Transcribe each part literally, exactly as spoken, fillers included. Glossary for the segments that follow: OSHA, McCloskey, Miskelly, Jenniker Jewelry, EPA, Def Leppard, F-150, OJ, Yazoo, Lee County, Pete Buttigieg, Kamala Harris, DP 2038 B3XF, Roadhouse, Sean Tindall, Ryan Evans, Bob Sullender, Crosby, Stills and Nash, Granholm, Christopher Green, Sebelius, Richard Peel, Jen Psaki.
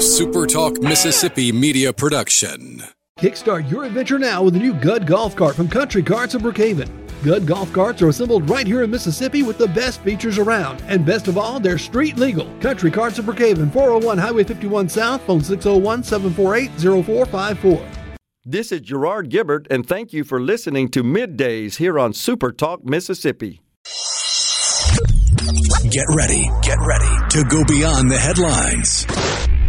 SuperTalk Mississippi Media Production. Kickstart your adventure now with the new Gud Golf Cart from Country Carts of Brookhaven. Gud Golf Carts are assembled right here in Mississippi with the best features around. And best of all, they're street legal. Country Carts of Brookhaven, four oh one Highway fifty-one South, phone six oh one, seven four eight, oh four five four. This is Gerard Gibert, and thank you for listening to Middays here on Super Talk Mississippi. Get ready, get ready to go beyond the headlines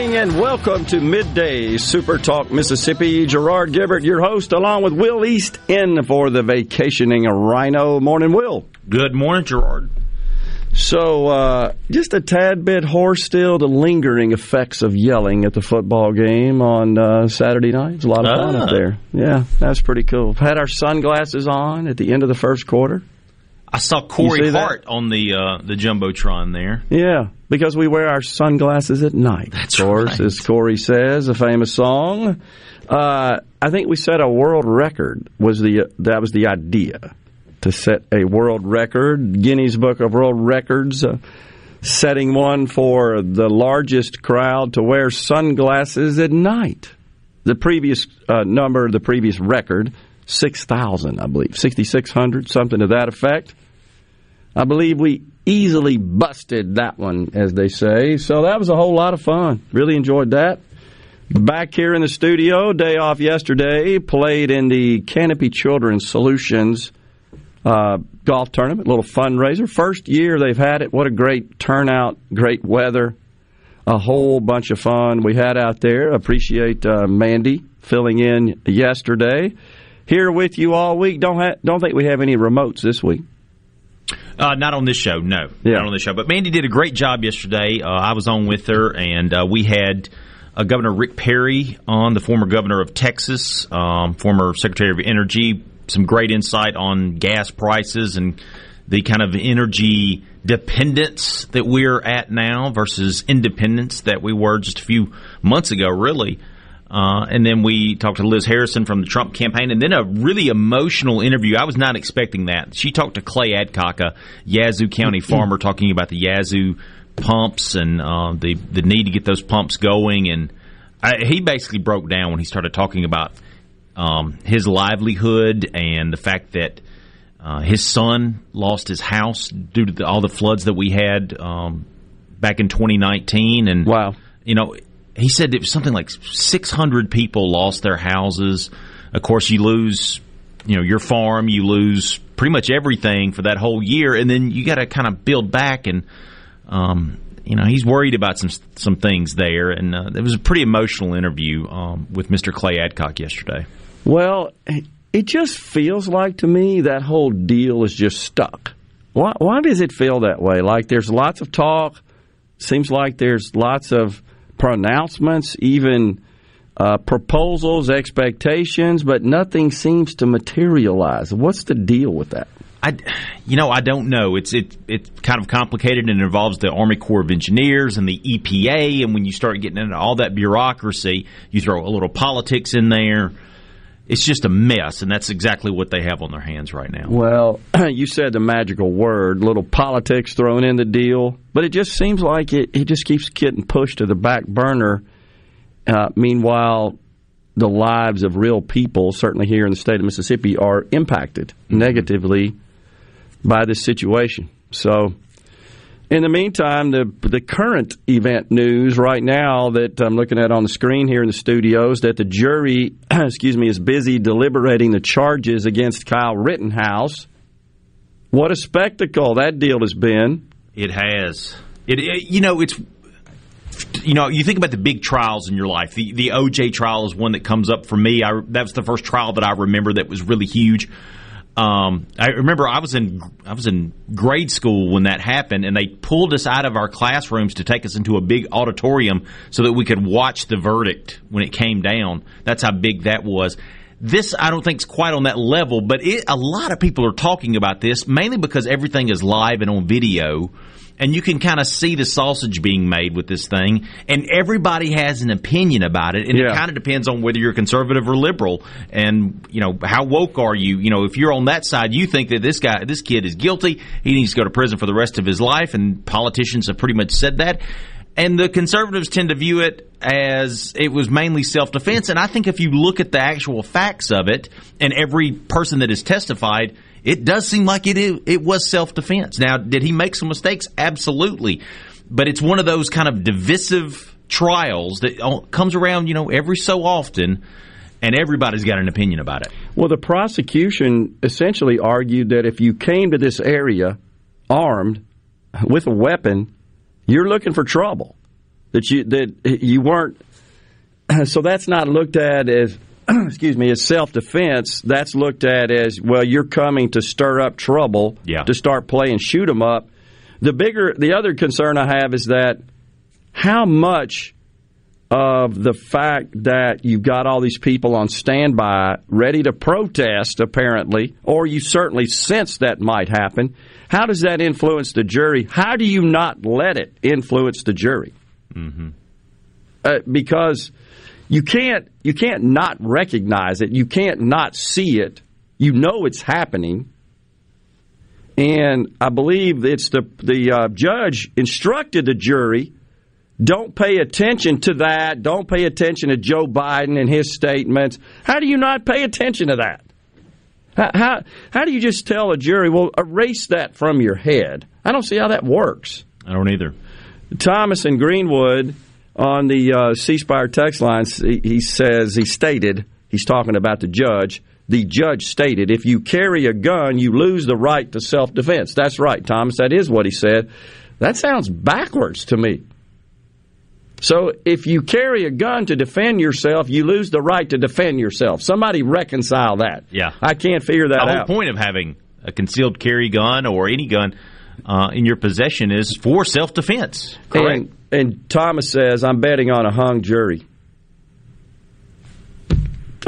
And welcome to Midday Super Talk Mississippi. Gerard Gibert, your host, along with Will East, in for the vacationing rhino. Morning, Will. Good morning, Gerard. So, uh, just a tad bit hoarse still, the lingering effects of yelling at the football game on uh, Saturday night. It's a lot of fun ah. up there. Yeah, that's pretty cool. Had our sunglasses on at the end of the first quarter. I saw Corey Hart that? on the uh, the Jumbotron there. Yeah, because we wear our sunglasses at night. That's of course, right. As Corey says, a famous song. Uh, I think we set a world record. Was the that was the idea, to set a world record, Guinness Book of World Records, uh, setting one for the largest crowd to wear sunglasses at night. The previous uh, number, the previous record. six thousand, I believe, sixty-six hundred, something to that effect. I believe we easily busted that one, as they say. So that was a whole lot of fun. Really enjoyed that. Back here in the studio, day off yesterday, played in the Canopy Children's Solutions uh, golf tournament, little fundraiser. First year they've had it. What a great turnout, great weather, a whole bunch of fun we had out there. Appreciate uh, Mandy filling in yesterday. Here with you all week. Don't ha- don't think we have any remotes this week. Uh, not on this show, no. Yeah. Not on this show. But Mandy did a great job yesterday. Uh, I was on with her, and uh, we had uh, Governor Rick Perry on, the former governor of Texas, um, former Secretary of Energy, some great insight on gas prices and the kind of energy dependence that we're at now versus independence that we were just a few months ago, really. Uh, and then we talked to Liz Harrison from the Trump campaign, and then a really emotional interview. I was not expecting that. She talked to Clay Adcock, a Yazoo County farmer, talking about the Yazoo pumps and uh, the, the need to get those pumps going. And I, he basically broke down when he started talking about um, his livelihood and the fact that uh, his son lost his house due to the, all the floods that we had um, back in twenty nineteen. And, wow. you know, he said it was something like six hundred people lost their houses. Of course, you lose, you know, your farm, you lose pretty much everything for that whole year, and then you got to kind of build back. And um, you know, he's worried about some some things there. And uh, it was a pretty emotional interview um, with Mister Clay Adcock yesterday. Well, it just feels like to me that whole deal is just stuck. Why, why does it feel that way? Like there's lots of talk. Seems like there's lots of pronouncements, even uh, proposals, expectations, but nothing seems to materialize. What's the deal with that? I, you know, I don't know. It's it it's kind of complicated, and it involves the Army Corps of Engineers and the E P A, and when you start getting into all that bureaucracy, you throw a little politics in there. It's just a mess, and that's exactly what they have on their hands right now. Well, you said the magical word, little politics thrown in the deal, but it just seems like it, it just keeps getting pushed to the back burner. Uh, meanwhile, the lives of real people, certainly here in the state of Mississippi, are impacted negatively by this situation. So, in the meantime, the the current event news right now that I'm looking at on the screen here in the studios, that the jury, excuse me, is busy deliberating the charges against Kyle Rittenhouse. What a spectacle that deal has been! It has. It, it you know it's you know you think about the big trials in your life. The the O J trial is one that comes up for me. I that was the first trial that I remember that was really huge. Um, I remember I was in I was in grade school when that happened, and they pulled us out of our classrooms to take us into a big auditorium so that we could watch the verdict when it came down. That's how big that was. This, I don't think, is quite on that level, but it, a lot of people are talking about this, mainly because everything is live and on video, and you can kind of see the sausage being made with this thing, and everybody has an opinion about it, and yeah. it kind of depends on whether you're conservative or liberal, and, you know, how woke are you? You know, if you're on that side, you think that this guy, this kid is guilty, he needs to go to prison for the rest of his life, and politicians have pretty much said that. And the conservatives tend to view it as it was mainly self-defense. And I think if you look at the actual facts of it and every person that has testified, it does seem like it is, it was self-defense. Now, did he make some mistakes? Absolutely. But it's one of those kind of divisive trials that comes around, you know, every so often, and everybody's got an opinion about it. Well, the prosecution essentially argued that if you came to this area armed with a weapon, you're looking for trouble, that you that you weren't. So that's not looked at as, excuse me, as self-defense. That's looked at as, well, you're coming to stir up trouble, yeah. to start playing shoot 'em up. The bigger, the other concern I have is that how much of the fact that you've got all these people on standby ready to protest, apparently, or you certainly sense that might happen, how does that influence the jury? How do you not let it influence the jury? Mm-hmm. Uh, because you can't, you can't not recognize it. You can't not see it. You know it's happening. And I believe it's the, the uh, judge instructed the jury, don't pay attention to that. Don't pay attention to Joe Biden and his statements. How do you not pay attention to that? How, how, how do you just tell a jury, well, erase that from your head? I don't see how that works. I don't either. Thomas in Greenwood on the uh, C-Spire text lines, he, he says, he stated, he's talking about the judge, the judge stated, if you carry a gun, you lose the right to self-defense. That's right, Thomas. That is what he said. That sounds backwards to me. So if you carry a gun to defend yourself, you lose the right to defend yourself. Somebody reconcile that. Yeah. I can't figure that out. The whole out. point of having a concealed carry gun or any gun uh, in your possession is for self-defense. Correct. And, and Thomas says, I'm betting on a hung jury.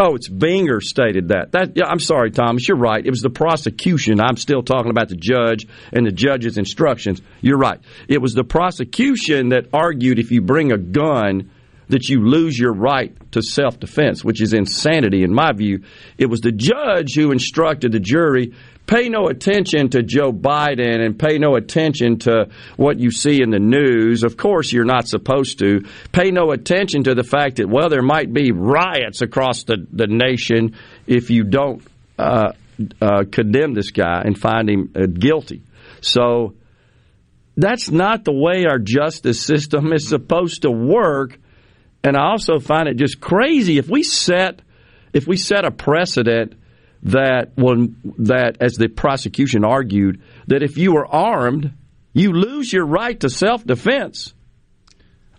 Oh, it's Binger stated that. That yeah, I'm sorry, Thomas. You're right. It was the prosecution. I'm still talking about the judge and the judge's instructions. You're right. It was the prosecution that argued if you bring a gun that you lose your right to self-defense, which is insanity in my view. It was the judge who instructed the jury, pay no attention to Joe Biden and pay no attention to what you see in the news. Of course, you're not supposed to. Pay no attention to the fact that, well, there might be riots across the, the nation if you don't uh, uh, condemn this guy and find him uh, guilty. So that's not the way our justice system is supposed to work. And I also find it just crazy if we set if we set a precedent that when that as the prosecution argued that if you are armed, you lose your right to self-defense.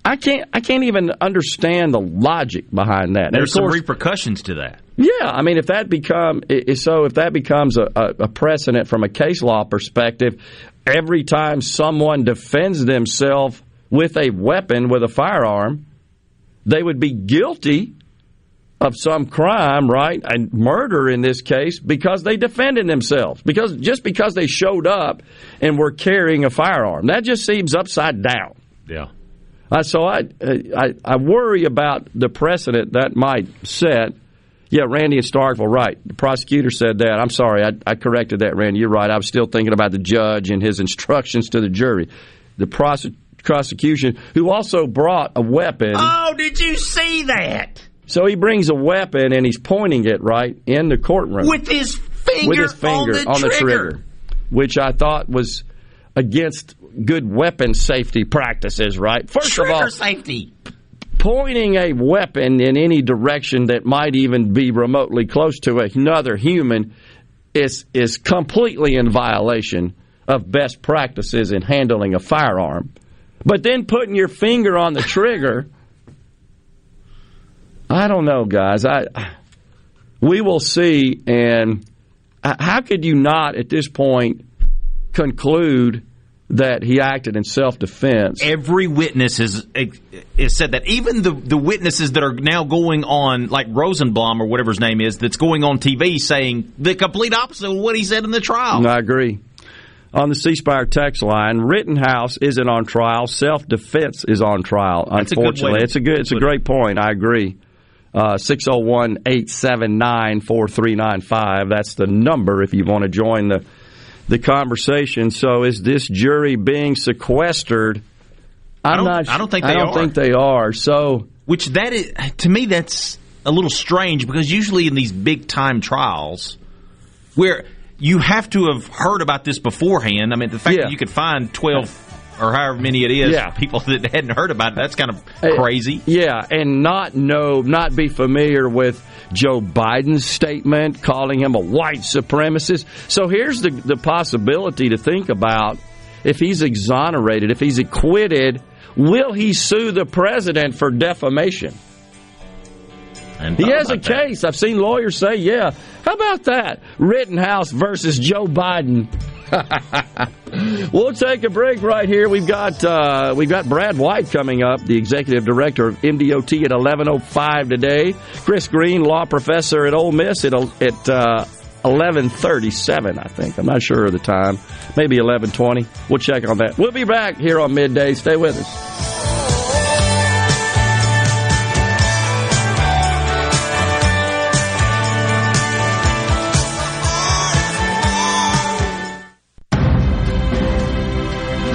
I can't I can't even understand the logic behind that. There's some repercussions to that. Yeah, I mean, if that become so, if that becomes a, a precedent from a case law perspective, every time someone defends themselves with a weapon, with a firearm, they would be guilty of some crime, right, and murder in this case, because they defended themselves, because just because they showed up and were carrying a firearm. That just seems upside down. Yeah. Uh, so I, I I worry about the precedent that might set. Yeah, Randy and Starkville, right. The prosecutor said that. I'm sorry, I, I corrected that, Randy. You're right. I was still thinking about the judge and his instructions to the jury. The prosecutor. prosecution, who also brought a weapon. Oh, did you see that? So he brings a weapon, and he's pointing it, right, in the courtroom. With his finger, With his finger on, the, on the, trigger. the trigger. Which I thought was against good weapon safety practices, right? First trigger of all, safety. Pointing a weapon in any direction that might even be remotely close to another human is is completely in violation of best practices in handling a firearm. But then putting your finger on the trigger, I don't know, guys. I we will see, and how could you not at this point conclude that he acted in self-defense? Every witness is is said that. Even the, the witnesses that are now going on, like Rosenbaum or whatever his name is, that's going on T V saying the complete opposite of what he said in the trial. I agree. On the C-Spire text line, Rittenhouse isn't on trial. Self-defense is on trial, that's unfortunately. A it's a good. It's a great point. I agree. Uh, six oh one, eight seven nine, four three nine five. That's the number if you want to join the the conversation. So is this jury being sequestered? I'm I don't, not, I don't think they I don't are. think they are. So, which that is, to me, that's a little strange, because usually in these big-time trials where – you have to have heard about this beforehand. I mean, the fact yeah. that you could find twelve or however many it is yeah. people that hadn't heard about it, that's kind of crazy. Yeah, and not know, not be familiar with Joe Biden's statement, calling him a white supremacist. So here's the, the possibility to think about. If he's exonerated, if he's acquitted, will he sue the president for defamation? He has a case. That. I've seen lawyers say, yeah. How about that? Rittenhouse versus Joe Biden. We'll take a break right here. We've got uh, we've got Brad White coming up, the executive director of M D O T at eleven oh five today. Chris Green, law professor at Ole Miss at, at uh, eleven thirty-seven, I think. I'm not sure of the time. Maybe eleven twenty. We'll check on that. We'll be back here on Midday. Stay with us.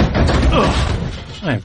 Ugh, I have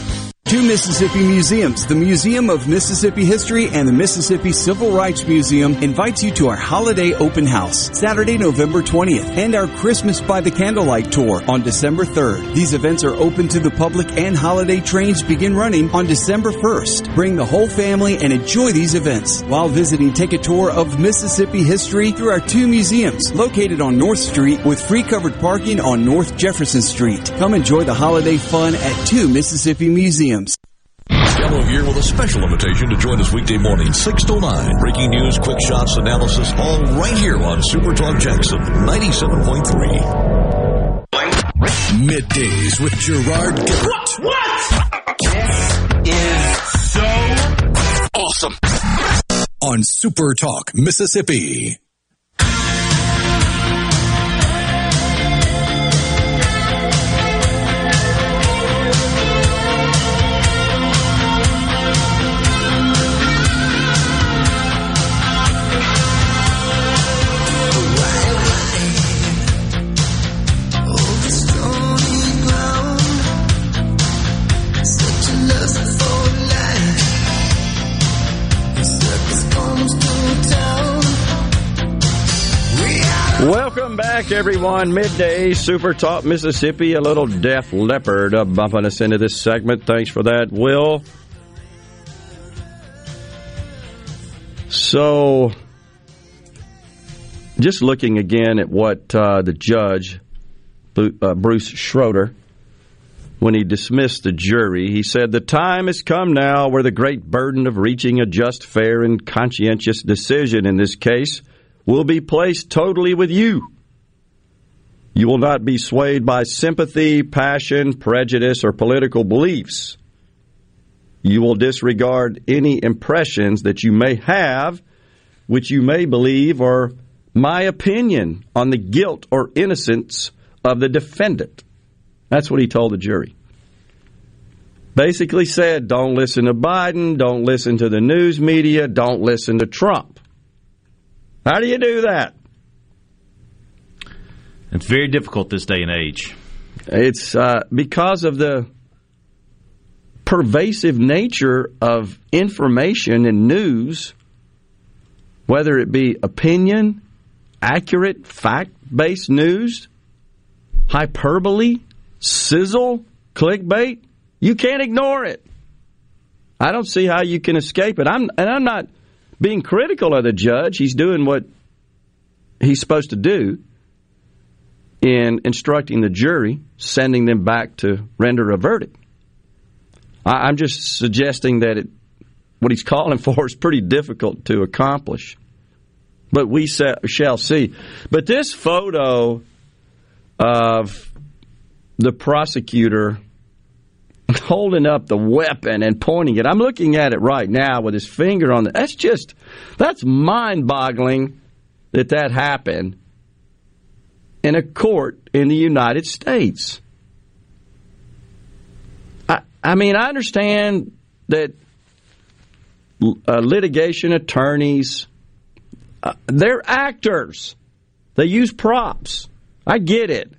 Two Mississippi museums, the Museum of Mississippi History and the Mississippi Civil Rights Museum, invites you to our holiday open house, Saturday, November twentieth, and our Christmas by the Candlelight Tour on December third. These events are open to the public, and holiday trains begin running on December first. Bring the whole family and enjoy these events. While visiting, take a tour of Mississippi history through our two museums, located on North Street, with free covered parking on North Jefferson Street. Come enjoy the holiday fun at two Mississippi museums. Stello here with a special invitation to join us weekday morning, six to nine. Breaking news, quick shots, analysis, all right here on Super Talk Jackson ninety-seven point three. Middays with Gerard Gibert. What? What? This is so awesome. On Super Talk, Mississippi. Welcome back, everyone. Midday Super Talk Mississippi. A little Def Leppard uh, bumping us into this segment. Thanks for that, Will. So, just looking again at what uh, the judge, uh, Bruce Schroeder, when he dismissed the jury, he said, "The time has come now where the great burden of reaching a just, fair, and conscientious decision in this case will be placed totally with you. You will not be swayed by sympathy, passion, prejudice, or political beliefs. You will disregard any impressions that you may have, which you may believe are my opinion on the guilt or innocence of the defendant." That's what he told the jury. Basically said, don't listen to Biden, don't listen to the news media, don't listen to Trump. How do you do that? It's very difficult this day and age. It's uh, because of the pervasive nature of information and news, whether it be opinion, accurate, fact-based news, hyperbole, sizzle, clickbait. You can't ignore it. I don't see how you can escape it. I'm, and I'm not being critical of the judge. He's doing what he's supposed to do in instructing the jury, sending them back to render a verdict. I'm just suggesting that it, what he's calling for is pretty difficult to accomplish. But we shall see. But this photo of the prosecutor holding up the weapon and pointing it. I'm looking at it right now with his finger on the... That's just... That's mind-boggling that that happened in a court in the United States. I, I mean, I understand that uh, litigation attorneys, uh, they're actors. They use props. I get it.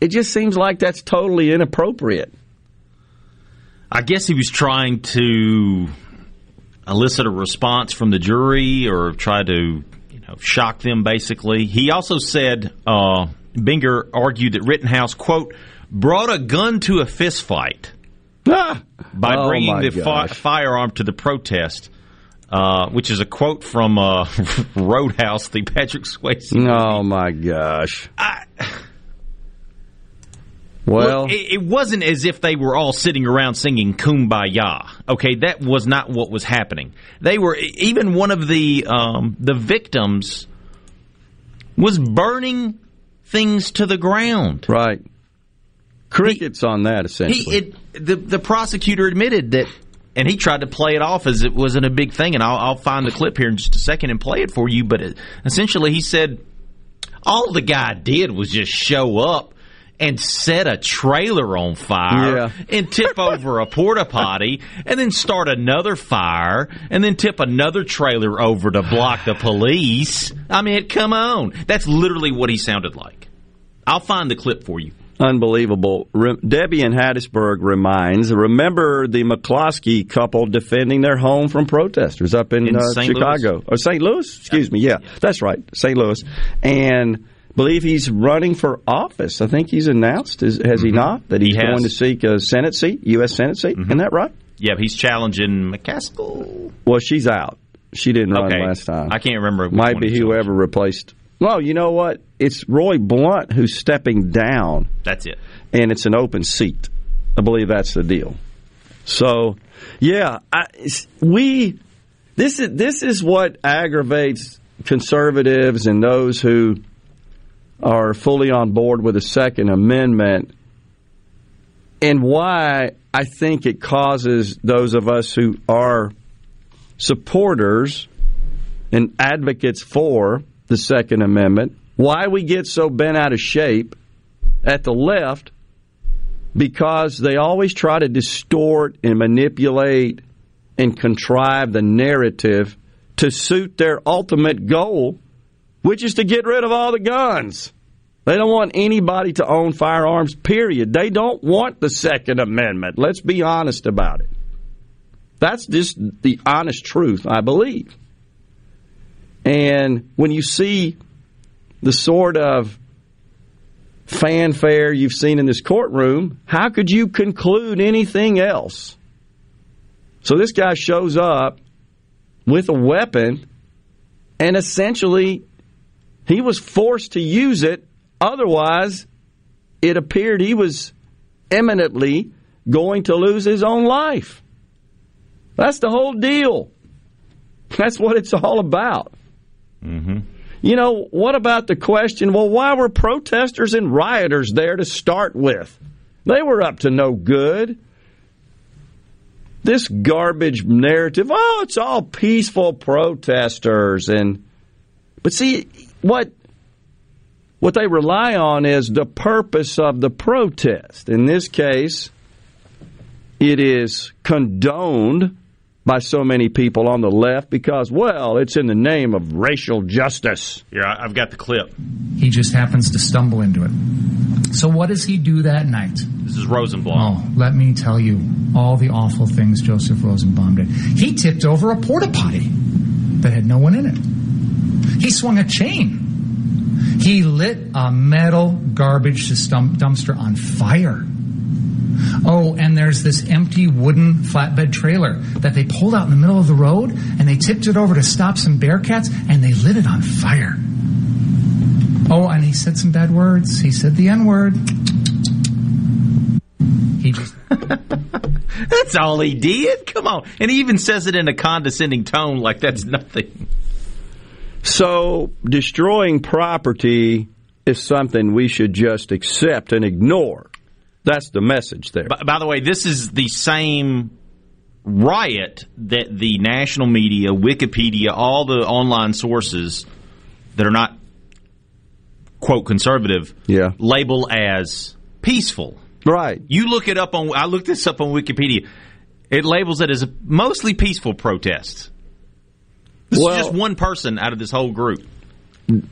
It just seems like that's totally inappropriate. I guess he was trying to elicit a response from the jury or try to, you know, shock them, basically. He also said, uh, Binger argued that Rittenhouse, quote, brought a gun to a fist fight ah! by oh bringing the fi- firearm to the protest, uh, which is a quote from uh, Roadhouse, the Patrick Swayze movie. Oh, my gosh. I... Well, well it, it wasn't as if they were all sitting around singing Kumbaya. Okay, that was not what was happening. They were, even one of the um, the victims was burning things to the ground. Right. Crickets he, on that, essentially. He, it, the, the prosecutor admitted that, and he tried to play it off as it wasn't a big thing, and I'll, I'll find the clip here in just a second and play it for you, but it, essentially he said all the guy did was just show up and set a trailer on fire, yeah, and tip over a porta potty, and then start another fire, and then tip another trailer over to block the police. I mean, come on. That's literally what he sounded like. I'll find the clip for you. Unbelievable. Re- Debbie in Hattiesburg reminds, remember the McCloskey couple defending their home from protesters up in, in uh, Chicago. Louis? Or Saint Louis? Excuse yeah. me. Yeah, that's right. Saint Louis. And... believe he's running for office. I think he's announced, has mm-hmm. he not, that he's he going to seek a Senate seat, U S Senate seat. Mm-hmm. Isn't that right? Yeah, he's challenging McCaskill. Well, she's out. She didn't run okay. last time. I can't remember. Might be whoever challenged. replaced. Well, you know what? It's Roy Blunt who's stepping down. That's it. And it's an open seat. I believe that's the deal. So, yeah, I, we. This is this is what aggravates conservatives and those who are fully on board with the Second Amendment, and why I think it causes those of us who are supporters and advocates for the Second Amendment, why we get so bent out of shape at the left, because they always try to distort and manipulate and contrive the narrative to suit their ultimate goal, which is to get rid of all the guns. They don't want anybody to own firearms, period. They don't want the Second Amendment. Let's be honest about it. That's just the honest truth, I believe. And when you see the sort of fanfare you've seen in this courtroom, how could you conclude anything else? So this guy shows up with a weapon, and essentially he was forced to use it. Otherwise, it appeared he was imminently going to lose his own life. That's the whole deal. That's what it's all about. Mm-hmm. You know, what about the question, well, why were protesters and rioters there to start with? They were up to no good. This garbage narrative, oh, it's all peaceful protesters. And but see, what what they rely on is the purpose of the protest. In this case, it is condoned by so many people on the left because, well, it's in the name of racial justice. Here, I've got the clip. He just happens to stumble into it. So what does he do that night? This is Rosenbaum. Oh, let me tell you all the awful things Joseph Rosenbaum did. He tipped over a porta potty that had no one in it. He swung a chain. He lit a metal garbage dumpster on fire. Oh, and there's this empty wooden flatbed trailer that they pulled out in the middle of the road, and they tipped it over to stop some bear cats, and they lit it on fire. Oh, and he said some bad words. He said the N-word. He just... That's all he did? Come on. And he even says it in a condescending tone like that's nothing. So destroying property is something we should just accept and ignore. That's the message there. By, by the way, this is the same riot that the national media, Wikipedia, all the online sources that are not, quote, conservative, yeah, label as peaceful. Right. You look it up on, I looked this up on Wikipedia. It labels it as a mostly peaceful protest. This well, is just one person out of this whole group.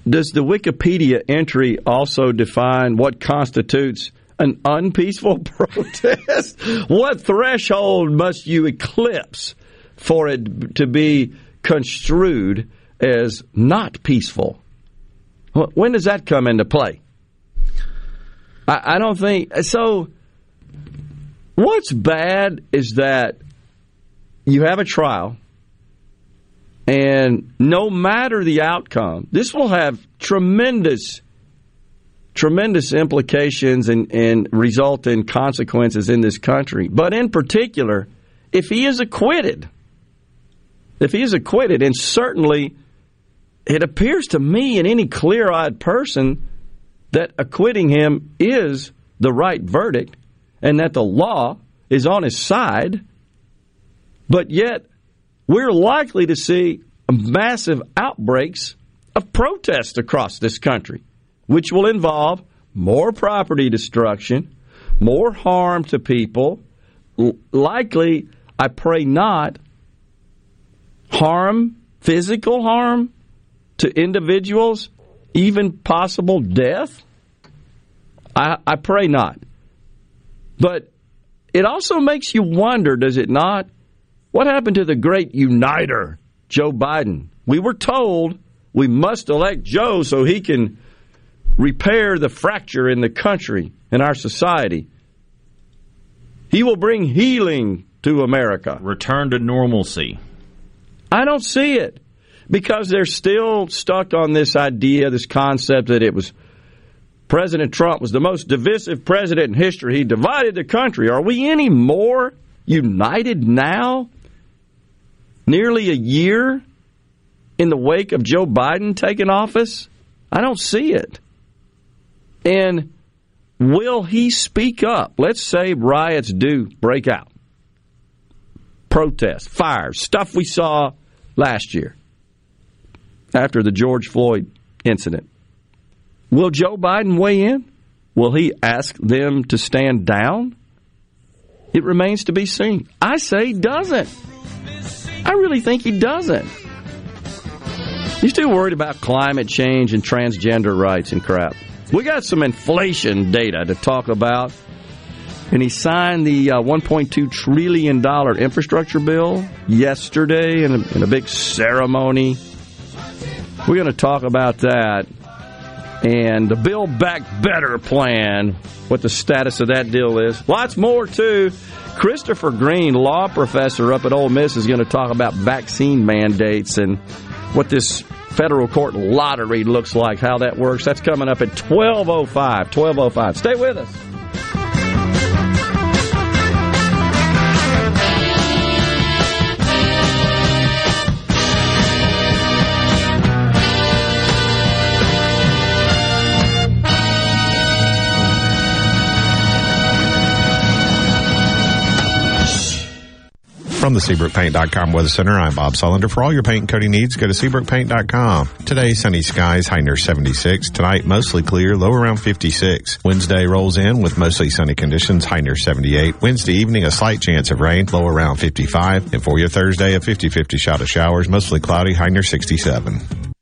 Does the Wikipedia entry also define what constitutes an unpeaceful protest? What threshold must you eclipse for it to be construed as not peaceful? When does that come into play? I, I don't think... So, what's bad is that you have a trial, and no matter the outcome, this will have tremendous Tremendous implications and, and result in consequences in this country. But in particular, if he is acquitted, if he is acquitted, and certainly it appears to me and any clear-eyed person that acquitting him is the right verdict and that the law is on his side, but yet we're likely to see massive outbreaks of protest across this country, which will involve more property destruction, more harm to people, L- likely, I pray not, harm, physical harm to individuals, even possible death. I, I pray not. But it also makes you wonder, does it not, what happened to the great uniter, Joe Biden? We were told we must elect Joe so he can repair the fracture in the country, in our society. He will bring healing to America. Return to normalcy. I don't see it, because they're still stuck on this idea, this concept that it was President Trump was the most divisive president in history. He divided the country. Are we any more united now? Nearly a year in the wake of Joe Biden taking office? I don't see it. And will he speak up? Let's say riots do break out. Protests, fires, stuff we saw last year after the George Floyd incident. Will Joe Biden weigh in? Will he ask them to stand down? It remains to be seen. I say he doesn't. I really think he doesn't. He's too worried about climate change and transgender rights and crap. We got some inflation data to talk about. And he signed the uh, one point two trillion dollars infrastructure bill yesterday in a, in a big ceremony. We're going to talk about that. And the Build Back Better plan, what the status of that deal is. Lots more, too. Christopher Green, law professor up at Ole Miss, is going to talk about vaccine mandates and what this federal court lottery looks like, how that works. That's coming up at twelve oh five, twelve oh five. Stay with us. From the Seabrook Paint dot com Weather Center, I'm Bob Sullender. For all your paint and coating needs, go to Seabrook Paint dot com. Today, sunny skies, high near seventy-six. Tonight, mostly clear, low around fifty-six. Wednesday rolls in with mostly sunny conditions, high near seventy-eight. Wednesday evening, a slight chance of rain, low around fifty-five. And for your Thursday, a fifty-fifty shot of showers, mostly cloudy, high near sixty-seven.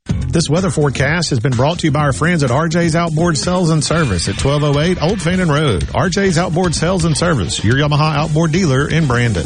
This weather forecast has been brought to you by our friends at R J's Outboard Sales and Service at twelve oh eight Old Fannin Road. R J's Outboard Sales and Service, your Yamaha outboard dealer in Brandon.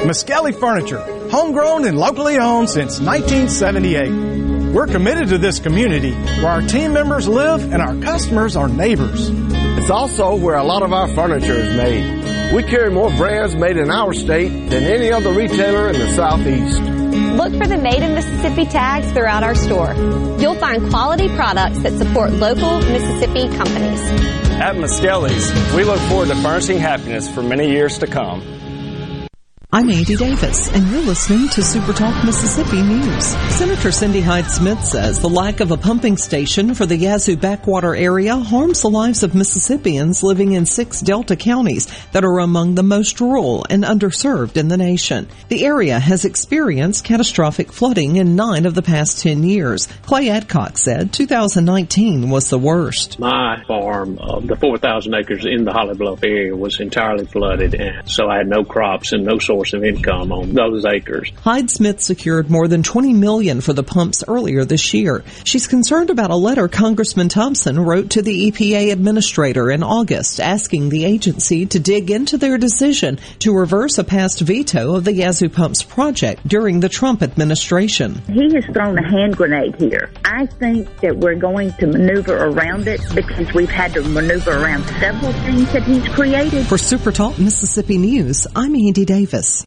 Miskelly Furniture, homegrown and locally owned since nineteen seventy-eight. We're committed to this community where our team members live and our customers are neighbors. It's also where a lot of our furniture is made. We carry more brands made in our state than any other retailer in the Southeast. Look for the Made in Mississippi tags throughout our store. You'll find quality products that support local Mississippi companies. At Miskelly's, we look forward to furnishing happiness for many years to come. I'm Andy Davis, and you're listening to Super Talk Mississippi News. Senator Cindy Hyde-Smith says the lack of a pumping station for the Yazoo backwater area harms the lives of Mississippians living in six Delta counties that are among the most rural and underserved in the nation. The area has experienced catastrophic flooding in nine of the past ten years. Clay Adcock said two thousand nineteen was the worst. My farm, uh, the four thousand acres in the Holly Bluff area, was entirely flooded, and so I had no crops and no soil source of income on those acres. Hyde Smith secured more than twenty million dollars for the pumps earlier this year. She's concerned about a letter Congressman Thompson wrote to the E P A administrator in August asking the agency to dig into their decision to reverse a past veto of the Yazoo Pumps project during the Trump administration. He has thrown a hand grenade here. I think that we're going to maneuver around it because we've had to maneuver around several things that he's created. For Super Talk Mississippi News, I'm Andy Davis.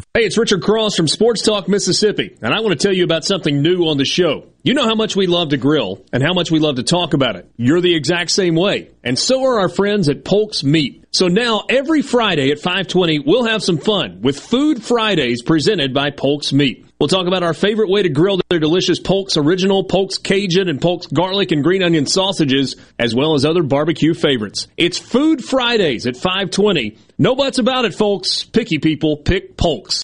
Hey, it's Richard Cross from Sports Talk Mississippi, and I want to tell you about something new on the show. You know how much we love to grill and how much we love to talk about it. You're the exact same way. And so are our friends at Polk's Meat. So now every Friday at five twenty, we'll have some fun with Food Fridays presented by Polk's Meat. We'll talk about our favorite way to grill their delicious Polk's Original, Polk's Cajun, and Polk's Garlic and Green Onion sausages, as well as other barbecue favorites. It's Food Fridays at five twenty. No buts about it, folks. Picky people pick Polk's.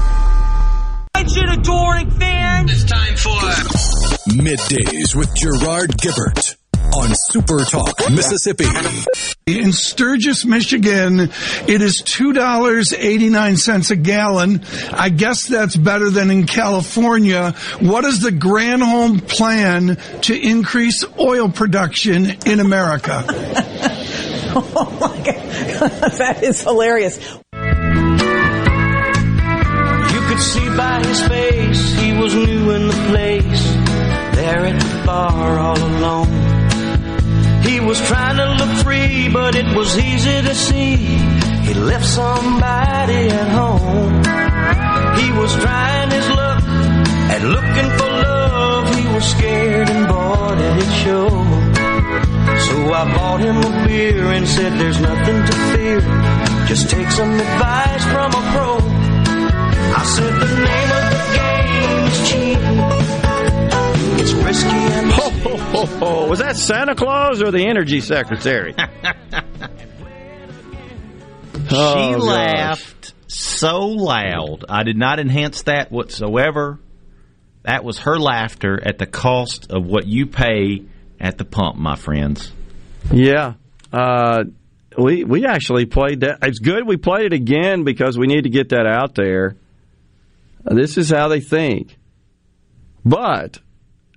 Adoring fans. It's time for Middays with Gerard Gibert on Super Talk Mississippi. In Sturgis, Michigan, it is two dollars and eighty-nine cents a gallon. I guess that's better than in California. What is the Granholm plan to increase oil production in America? Oh my God, that is hilarious. Could see by his face he was new in the place, there at the bar all alone. He was trying to look free, but it was easy to see he left somebody at home. He was trying his luck at looking for love. He was scared and bored at his show. So I bought him a beer and said there's nothing to fear, just take some advice from a pro. I said the name of the game is cheating. It's risky and ho, ho, ho, ho. Was that Santa Claus or the energy secretary? Oh, she laughed gosh. So loud. I did not enhance that whatsoever. That was her laughter at the cost of what you pay at the pump, my friends. Yeah. Uh, we we actually played that. It's good we played it again because we need to get that out there. This is how they think. But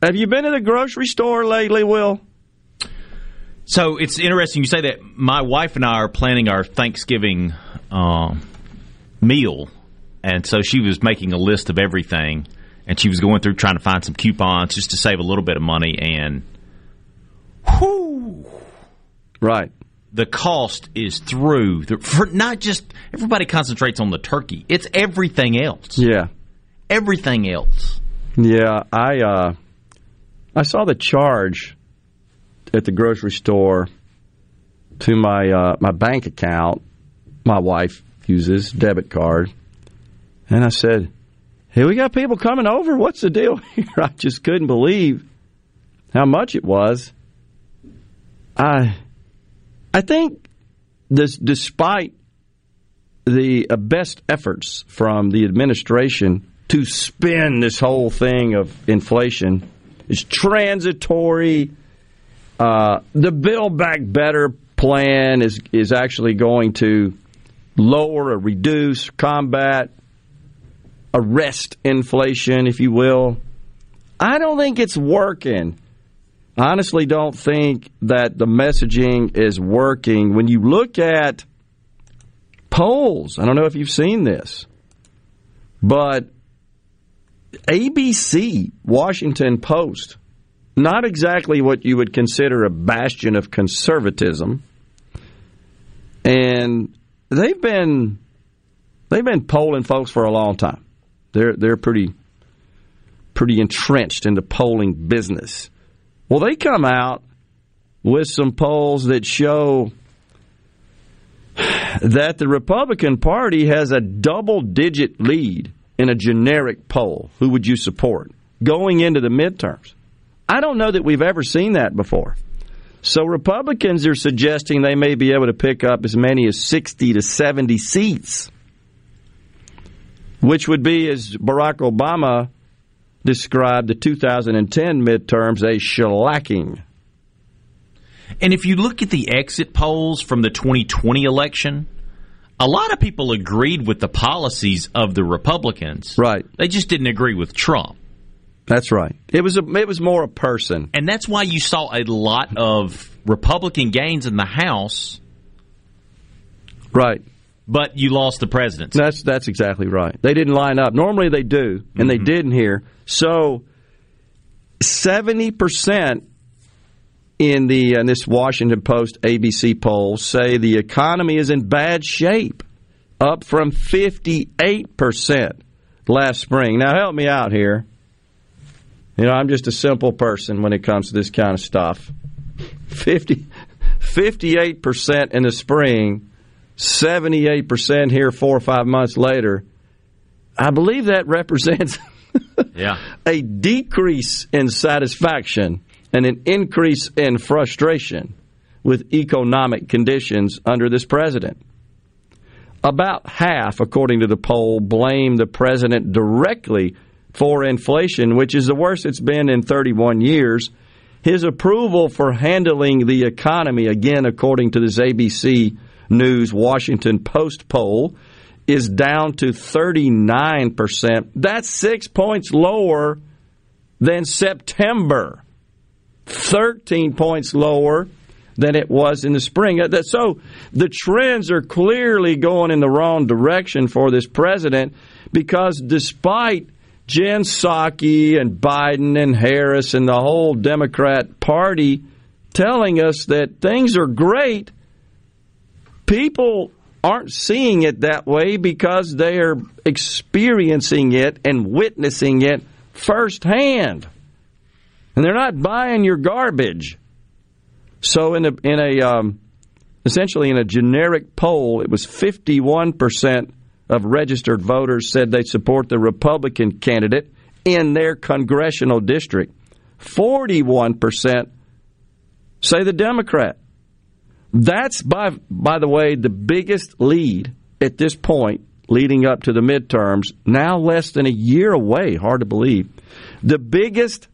have you been to the grocery store lately, Will? So it's interesting you say that. My wife and I are planning our Thanksgiving uh, meal, and so she was making a list of everything, and she was going through trying to find some coupons just to save a little bit of money. And whoo, right. The cost is through. For not just everybody concentrates on the turkey. It's everything else. Yeah, everything else. Yeah, I uh, I saw the charge at the grocery store to my uh, my bank account. My wife uses debit card, and I said, "Hey, we got people coming over. What's the deal here?" I just couldn't believe how much it was. I. I think this, despite the best efforts from the administration to spin this whole thing of inflation, is transitory. Uh, the Build Back Better plan is, is actually going to lower or reduce, combat, arrest inflation, if you will. I don't think it's working. I honestly don't think that the messaging is working. When you look at polls, I don't know if you've seen this, but A B C, Washington Post, not exactly what you would consider a bastion of conservatism, and they've been they've been polling folks for a long time. They're they're pretty pretty entrenched in the polling business. Well, they come out with some polls that show that the Republican Party has a double-digit lead in a generic poll. Who would you support going into the midterms? I don't know that we've ever seen that before. So Republicans are suggesting they may be able to pick up as many as sixty to seventy seats, which would be, as Barack Obama described the two thousand ten midterms, a shellacking. And if you look at the exit polls from the twenty twenty election, a lot of people agreed with the policies of the Republicans. Right. They just didn't agree with Trump. That's right. It was a, it was more a person. And that's why you saw a lot of Republican gains in the House. Right. But you lost the presidency. That's that's exactly right. They didn't line up. Normally they do, and mm-hmm. they didn't here. So seventy percent in the in this Washington Post A B C poll say the economy is in bad shape, up from fifty-eight percent last spring. Now help me out here. You know, I'm just a simple person when it comes to this kind of stuff. fifty, fifty-eight percent in the spring, seventy-eight percent here four or five months later. I believe that represents yeah. a decrease in satisfaction and an increase in frustration with economic conditions under this president. About half, according to the poll, blame the president directly for inflation, which is the worst it's been in thirty-one years. His approval for handling the economy, again, according to this A B C News Washington Post poll, is down to thirty-nine percent. That's six points lower than September. thirteen points lower than it was in the spring. So the trends are clearly going in the wrong direction for this president, because despite Jen Psaki and Biden and Harris and the whole Democrat Party telling us that things are great, people aren't seeing it that way because they are experiencing it and witnessing it firsthand. And they're not buying your garbage. So in a in a um, essentially in a generic poll, it was fifty-one percent of registered voters said they support the Republican candidate in their congressional district. forty-one percent say the Democrat. That's, by by the way, the biggest lead at this point leading up to the midterms, now less than a year away, hard to believe. The biggest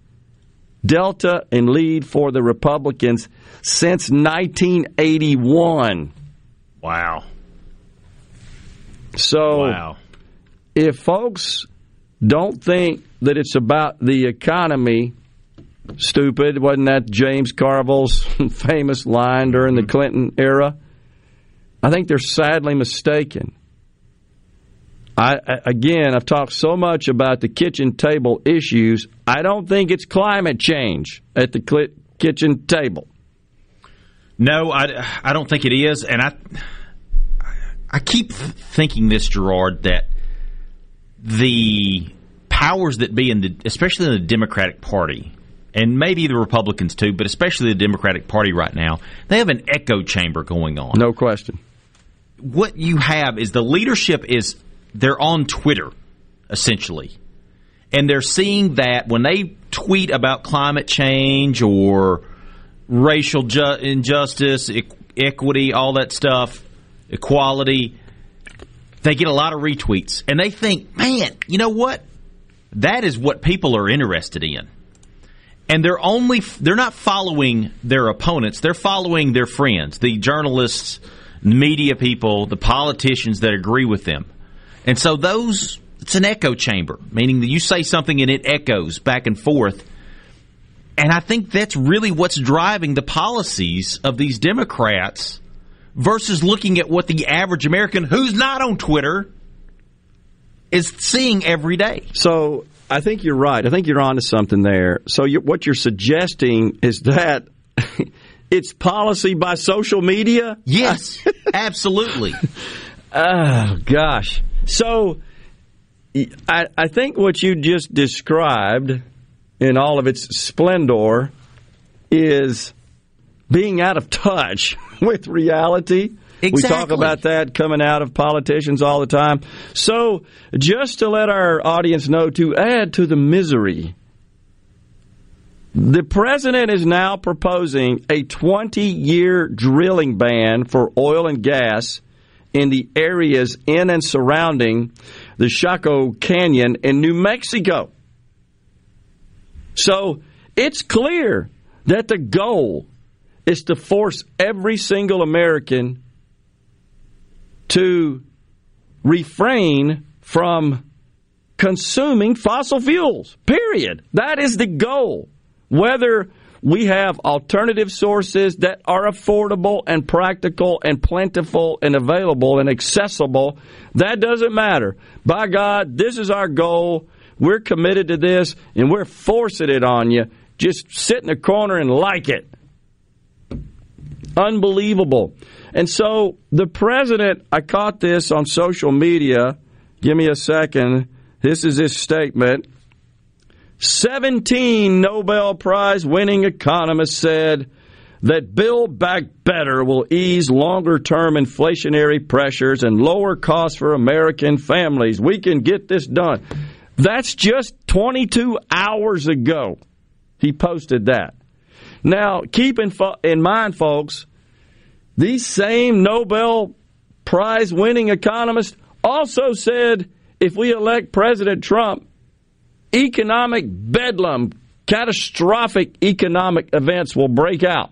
delta in lead for the Republicans since nineteen eighty-one. Wow. So wow. If folks don't think that it's about the economy, stupid, wasn't that James Carville's famous line during the Clinton era? I think they're sadly mistaken. I, again, I've talked so much about the kitchen table issues. I don't think it's climate change at the cl- kitchen table. No, I, I don't think it is. And I I keep thinking this, Gerard, that the powers that be, in the, especially in the Democratic Party, and maybe the Republicans too, but especially the Democratic Party right now, they have an echo chamber going on. No question. What you have is the leadership is... they're on Twitter, essentially. And they're seeing that when they tweet about climate change or racial ju- injustice, e- equity, all that stuff, equality, they get a lot of retweets. And they think, man, you know what? That is what people are interested in. And they're only they're not following their opponents. They're following their friends, the journalists, media people, the politicians that agree with them. And so those, it's an echo chamber, meaning that you say something and it echoes back and forth. And I think that's really what's driving the policies of these Democrats versus looking at what the average American who's not on Twitter is seeing every day. So I think you're right. I think you're onto something there. So you, what you're suggesting is that it's policy by social media? Yes, absolutely. Oh, gosh. So I, I think what you just described in all of its splendor is being out of touch with reality. Exactly. We talk about that coming out of politicians all the time. So just to let our audience know, to add to the misery, the president is now proposing a twenty-year drilling ban for oil and gas in the areas in and surrounding the Chaco Canyon in New Mexico. So it's clear that the goal is to force every single American to refrain from consuming fossil fuels, period. That is the goal. Whether we have alternative sources that are affordable and practical and plentiful and available and accessible, that doesn't matter. By God, this is our goal. We're committed to this, and we're forcing it on you. Just sit in the corner and like it. Unbelievable. And so the president, I caught this on social media. Give me a second. This is his statement. seventeen Nobel Prize-winning economists said that Build Back Better will ease longer-term inflationary pressures and lower costs for American families. We can get this done. That's just twenty-two hours ago he posted that. Now, keep in, fo- in mind, folks, these same Nobel Prize-winning economists also said if we elect President Trump, economic bedlam, catastrophic economic events will break out.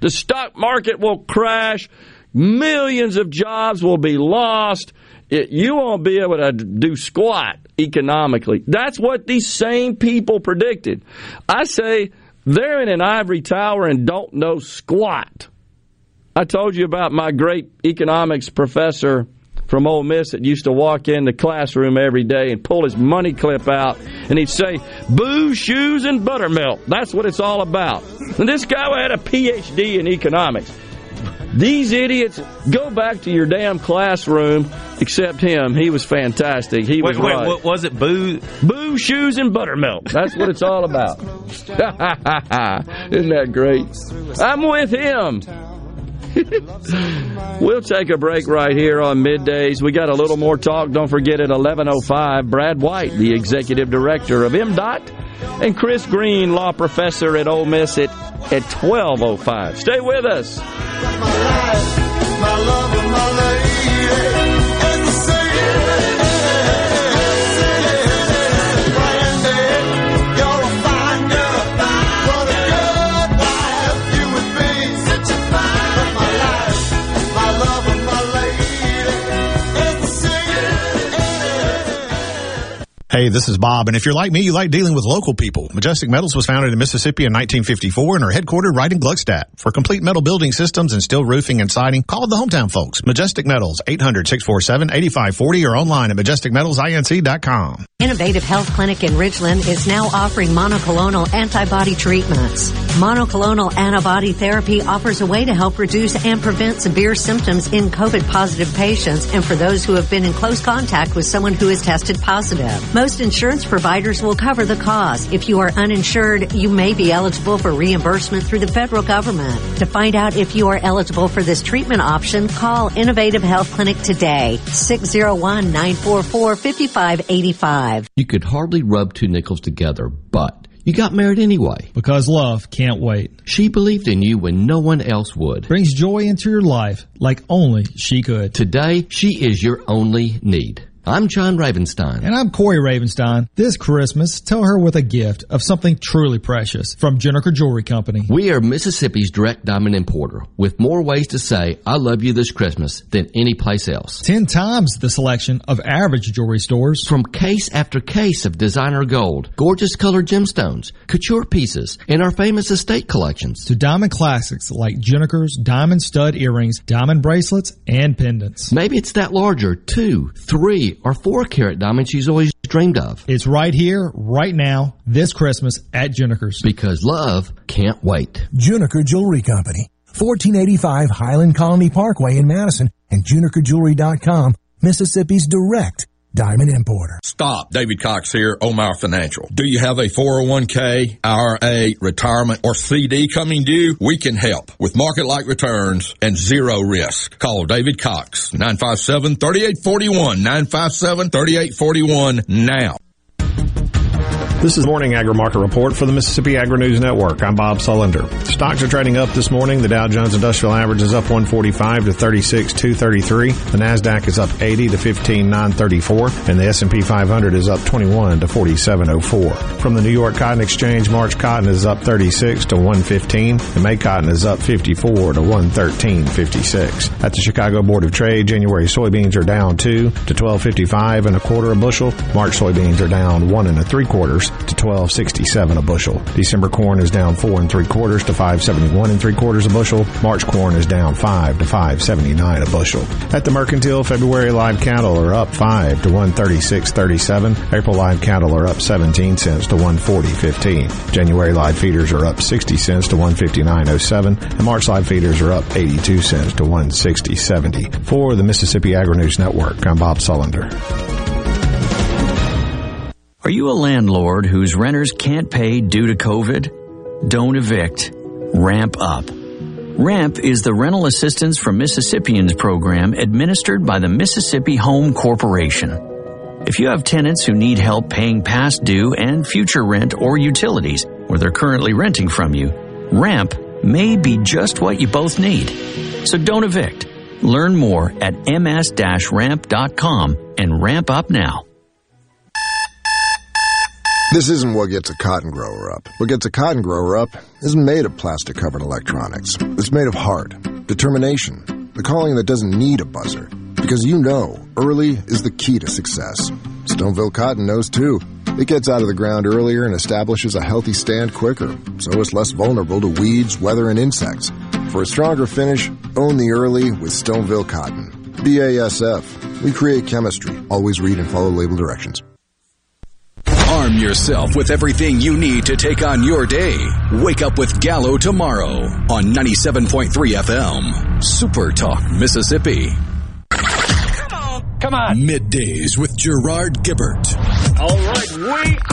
The stock market will crash. Millions of jobs will be lost. It, you won't be able to do squat economically. That's what these same people predicted. I say they're in an ivory tower and don't know squat. I told you about my great economics professor from Ole Miss that used to walk in the classroom every day and pull his money clip out, and he'd say, boo, shoes, and buttermilk. That's what it's all about. And this guy had a P H D in economics. These idiots, go back to your damn classroom, except him. He was fantastic. He was wait, wait, right. What was it? Boo? Boo, shoes, and buttermilk. That's what it's all about. Isn't that great? I'm with him. We'll take a break right here on Middays. We got a little more talk. Don't forget at eleven oh five, Brad White, the executive director of M D O T, and Chris Green, law professor at Ole Miss at, at twelve oh five. Stay with us. Hey, this is Bob, and if you're like me, you like dealing with local people. Majestic Metals was founded in Mississippi in nineteen fifty-four and are headquartered right in Gluckstadt. For complete metal building systems and steel roofing and siding, call the hometown folks. Majestic Metals, eight hundred, six four seven, eight five four zero or online at majestic metals inc dot com. Innovative Health Clinic in Ridgeland is now offering monoclonal antibody treatments. Monoclonal antibody therapy offers a way to help reduce and prevent severe symptoms in COVID-positive patients and for those who have been in close contact with someone who has tested positive. Most insurance providers will cover the cost. If you are uninsured, you may be eligible for reimbursement through the federal government. To find out if you are eligible for this treatment option, call Innovative Health Clinic today, six oh one, nine four four, five five eight five. You could hardly rub two nickels together, but you got married anyway. Because love can't wait. She believed in you when no one else would. Brings joy into your life like only she could. Today, she is your only need. I'm John Ravenstein. And I'm Corey Ravenstein. This Christmas, tell her with a gift of something truly precious from Jenniker Jewelry Company. We are Mississippi's direct diamond importer with more ways to say I love you this Christmas than any place else. Ten times the selection of average jewelry stores. From case after case of designer gold, gorgeous colored gemstones, couture pieces, and our famous estate collections. To diamond classics like Jenniker's diamond stud earrings, diamond bracelets, and pendants. Maybe it's that larger two, three, or four carat diamond she's always dreamed of. It's right here, right now, this Christmas at Juniker's. Because love can't wait. Juniker Jewelry Company, fourteen eighty-five Highland Colony Parkway in Madison, and Juniker Jewelry dot com, Mississippi's direct diamond importer. Stop. David Cox here, Omar Financial. Do you have a four oh one k, I R A, retirement, or C D coming due? We can help with market-like returns and zero risk. Call David Cox, nine five seven, three eight four one, nine five seven, three eight four one now. This is Morning Agri-Market Report for the Mississippi Agri-News Network. I'm Bob Sullender. Stocks are trading up this morning. The Dow Jones Industrial Average is up one forty-five to thirty-six thousand two hundred thirty-three. The NASDAQ is up eighty to fifteen thousand nine hundred thirty-four. And the S and P five hundred is up twenty-one to forty-seven oh four. From the New York Cotton Exchange, March cotton is up thirty-six to one fifteen. The May cotton is up fifty-four to one thirteen fifty-six. At the Chicago Board of Trade, January soybeans are down two to twelve fifty-five and a quarter a bushel. March soybeans are down one and a three quarters to twelve sixty-seven a bushel. December corn is down four and three quarters to five seventy-one and three quarters a bushel. March corn is down five to five seventy-nine a bushel. At the mercantile, February live cattle are up five to one thirty-six thirty-seven. April live cattle are up seventeen cents to one forty fifteen. January live feeders are up sixty cents to one fifty-nine oh seven, and March live feeders are up eighty-two cents to one sixty seventy. For the Mississippi Agri-News Network, I'm Bob Sullender. Are you a landlord whose renters can't pay due to COVID? Don't evict. Ramp up. Ramp is the Rental Assistance for Mississippians program administered by the Mississippi Home Corporation. If you have tenants who need help paying past due and future rent or utilities where they're currently renting from you, Ramp may be just what you both need. So don't evict. Learn more at m s dash ramp dot com and ramp up now. This isn't what gets a cotton grower up. What gets a cotton grower up isn't made of plastic-covered electronics. It's made of heart, determination, the calling that doesn't need a buzzer. Because you know, early is the key to success. Stoneville Cotton knows too. It gets out of the ground earlier and establishes a healthy stand quicker, so it's less vulnerable to weeds, weather, and insects. For a stronger finish, own the early with Stoneville Cotton. B A S F. We create chemistry. Always read and follow label directions. Arm yourself with everything you need to take on your day. Wake up with Gallo tomorrow on ninety-seven point three F M. Super Talk, Mississippi. Come on. Come on. Middays with Gerard Gibert. All right, we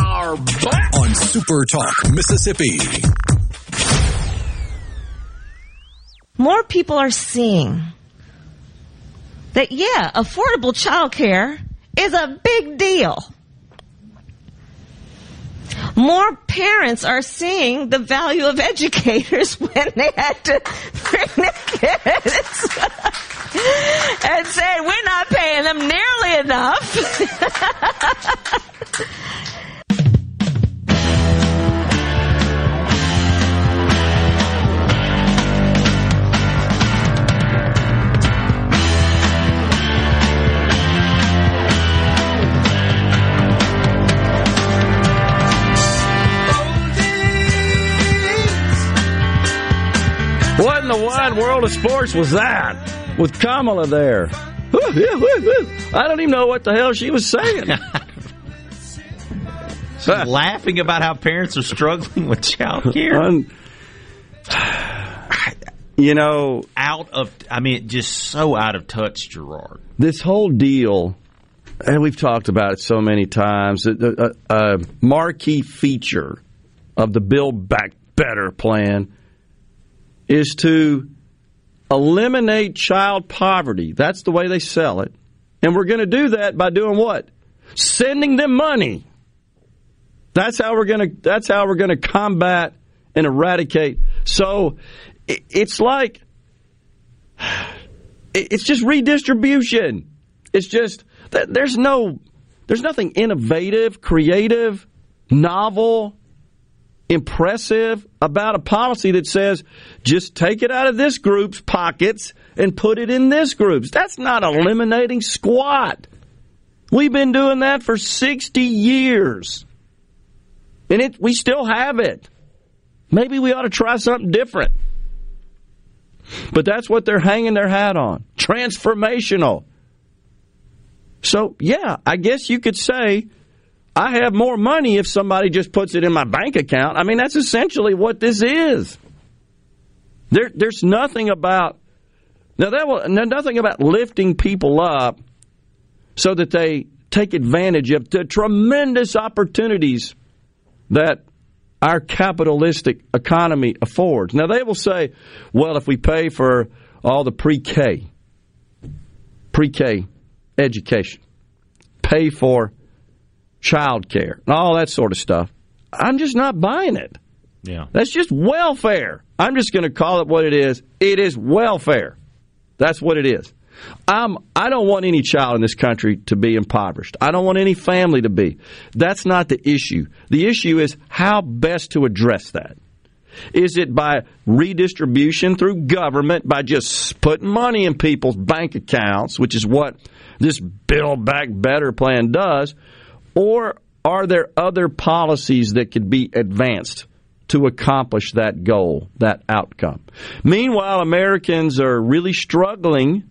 are back on Super Talk, Mississippi. More people are seeing that, yeah, affordable childcare is a big deal. More parents are seeing the value of educators when they had to bring the kids and said, we're not paying them nearly enough. What in the wide world of sports was that? With Kamala there. I don't even know what the hell she was saying. She's uh, laughing about how parents are struggling with child care. I'm, you know. Out of, I mean, just so out of touch, Gerard. This whole deal, and we've talked about it so many times, a, a, a marquee feature of the Build Back Better plan is to eliminate child poverty. That's the way they sell it. And we're going to do that by doing what? Sending them money. That's how we're going to that's how we're going to combat and eradicate. So it's like it's just redistribution. It's just there's no there's nothing innovative, creative, novel, impressive about a policy that says just take it out of this group's pockets and put it in this group's. That's not eliminating squat. We've been doing that for sixty years. And it we still have it. Maybe we ought to try something different. But that's what they're hanging their hat on. Transformational. So, yeah, I guess you could say I have more money if somebody just puts it in my bank account. I mean, that's essentially what this is. There, there's nothing about now that will, nothing about lifting people up so that they take advantage of the tremendous opportunities that our capitalistic economy affords. Now, they will say, well, if we pay for all the pre-K, pre-K education, pay for child care, and all that sort of stuff, I'm just not buying it. Yeah, that's just welfare. I'm just going to call it what it is. It is welfare. That's what it is. I'm, I don't want any child in this country to be impoverished. I don't want any family to be. That's not the issue. The issue is how best to address that. Is it by redistribution through government, by just putting money in people's bank accounts, which is what this Build Back Better plan does, or are there other policies that could be advanced to accomplish that goal, that outcome? Meanwhile, Americans are really struggling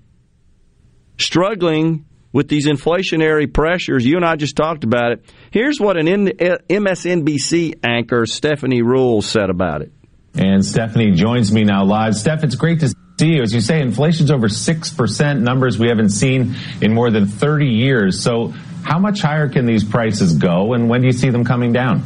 struggling with these inflationary pressures. You and I just talked about it. Here's what an M S N B C anchor, Stephanie Rule, said about it. And Stephanie joins me now live. Steph, it's great to see you. As you say, inflation's over six percent, numbers we haven't seen in more than thirty years. So how much higher can these prices go, and when do you see them coming down?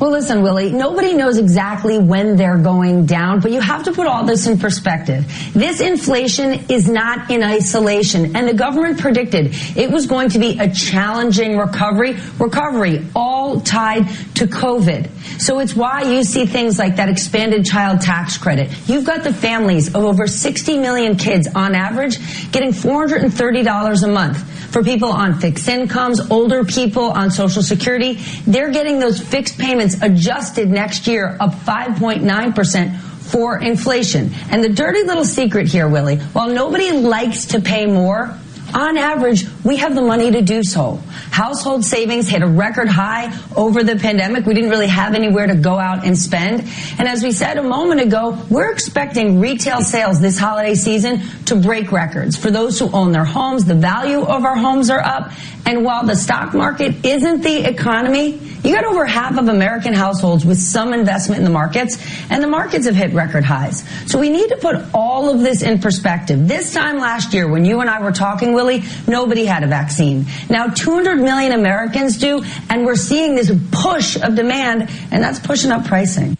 Well, listen, Willie, nobody knows exactly when they're going down, but you have to put all this in perspective. This inflation is not in isolation, and the government predicted it was going to be a challenging recovery, recovery all tied to COVID. So it's why you see things like that expanded child tax credit. You've got the families of over sixty million kids on average getting four hundred thirty dollars a month. For people on fixed incomes, older people on Social Security, they're getting those fixed payments adjusted next year up five point nine percent for inflation. And the dirty little secret here, Willie, while nobody likes to pay more, on average, we have the money to do so. Household savings hit a record high over the pandemic. We didn't really have anywhere to go out and spend. And as we said a moment ago, we're expecting retail sales this holiday season to break records. For those who own their homes, the value of our homes are up. And while the stock market isn't the economy, you got over half of American households with some investment in the markets, and the markets have hit record highs. So we need to put all of this in perspective. This time last year, when you and I were talking, Willie, nobody had a vaccine. Now two hundred million Americans do, and we're seeing this push of demand, and that's pushing up pricing.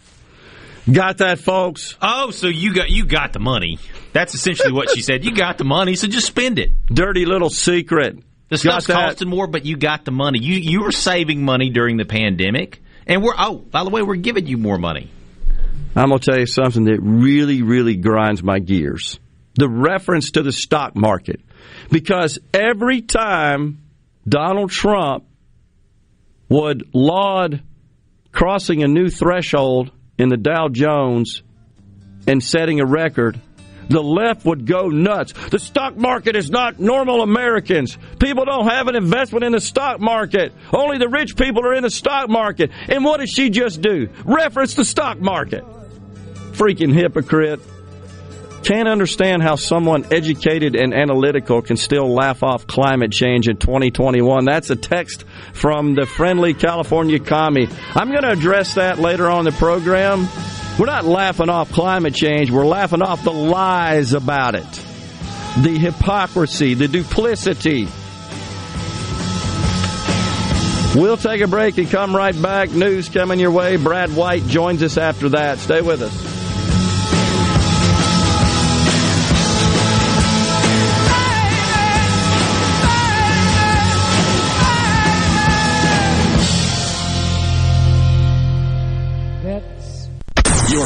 Got that, folks? Oh, so you got you got the money. That's essentially what she said. You got the money, so just spend it. Dirty little secret. The stuff's costing more, but you got the money. You you were saving money during the pandemic, and we're oh, by the way, we're giving you more money. I'm gonna tell you something that really, really grinds my gears. The reference to the stock market, because every time Donald Trump would laud crossing a new threshold in the Dow Jones and setting a record, the left would go nuts. The stock market is not normal Americans. People don't have an investment in the stock market. Only the rich people are in the stock market. And what did she just do? Reference the stock market. Freaking hypocrite. Can't understand how someone educated and analytical can still laugh off climate change in twenty twenty-one. That's a text from the friendly California commie. I'm going to address that later on in the program. We're not laughing off climate change. We're laughing off the lies about it, the hypocrisy, the duplicity. We'll take a break and come right back. News coming your way. Brad White joins us after that. Stay with us. Your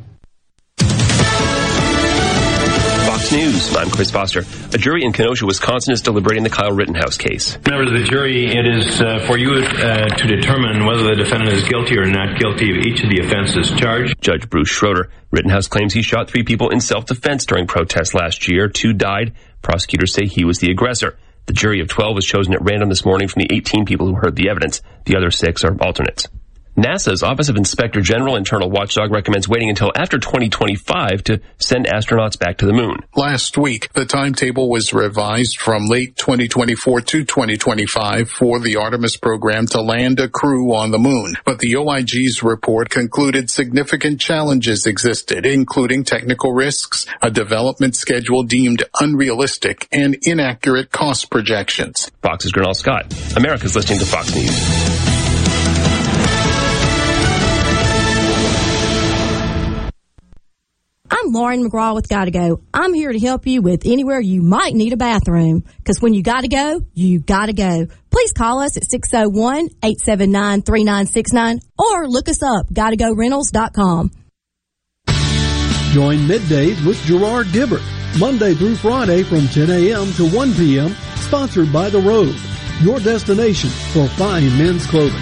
oh. Fox News. I'm Chris Foster. A jury in Kenosha, Wisconsin is deliberating the Kyle Rittenhouse case. Members of the jury, it is uh, for you uh, to determine whether the defendant is guilty or not guilty of each of the offenses charged. Judge Bruce Schroeder. Rittenhouse claims he shot three people in self-defense during protests last year. Two died. Prosecutors say he was the aggressor. The jury of twelve was chosen at random this morning from the eighteen people who heard the evidence. The other six are alternates. NASA's Office of Inspector General Internal Watchdog recommends waiting until after twenty twenty-five to send astronauts back to the moon. Last week, the timetable was revised from late twenty twenty-four to twenty twenty-five for the Artemis program to land a crew on the moon. But the O I G's report concluded significant challenges existed, including technical risks, a development schedule deemed unrealistic, and inaccurate cost projections. Fox's Grinnell Scott. America's listening to Fox News. I'm Lauren McGraw with Gotta Go. I'm here to help you with anywhere you might need a bathroom. Because when you gotta go, you gotta go. Please call us at six oh one, eight seven nine, three nine six nine or look us up, gotta go rentals dot com. Join Middays with Gerard Gibert, Monday through Friday from ten a.m. to one p.m., sponsored by The Road, your destination for fine men's clothing.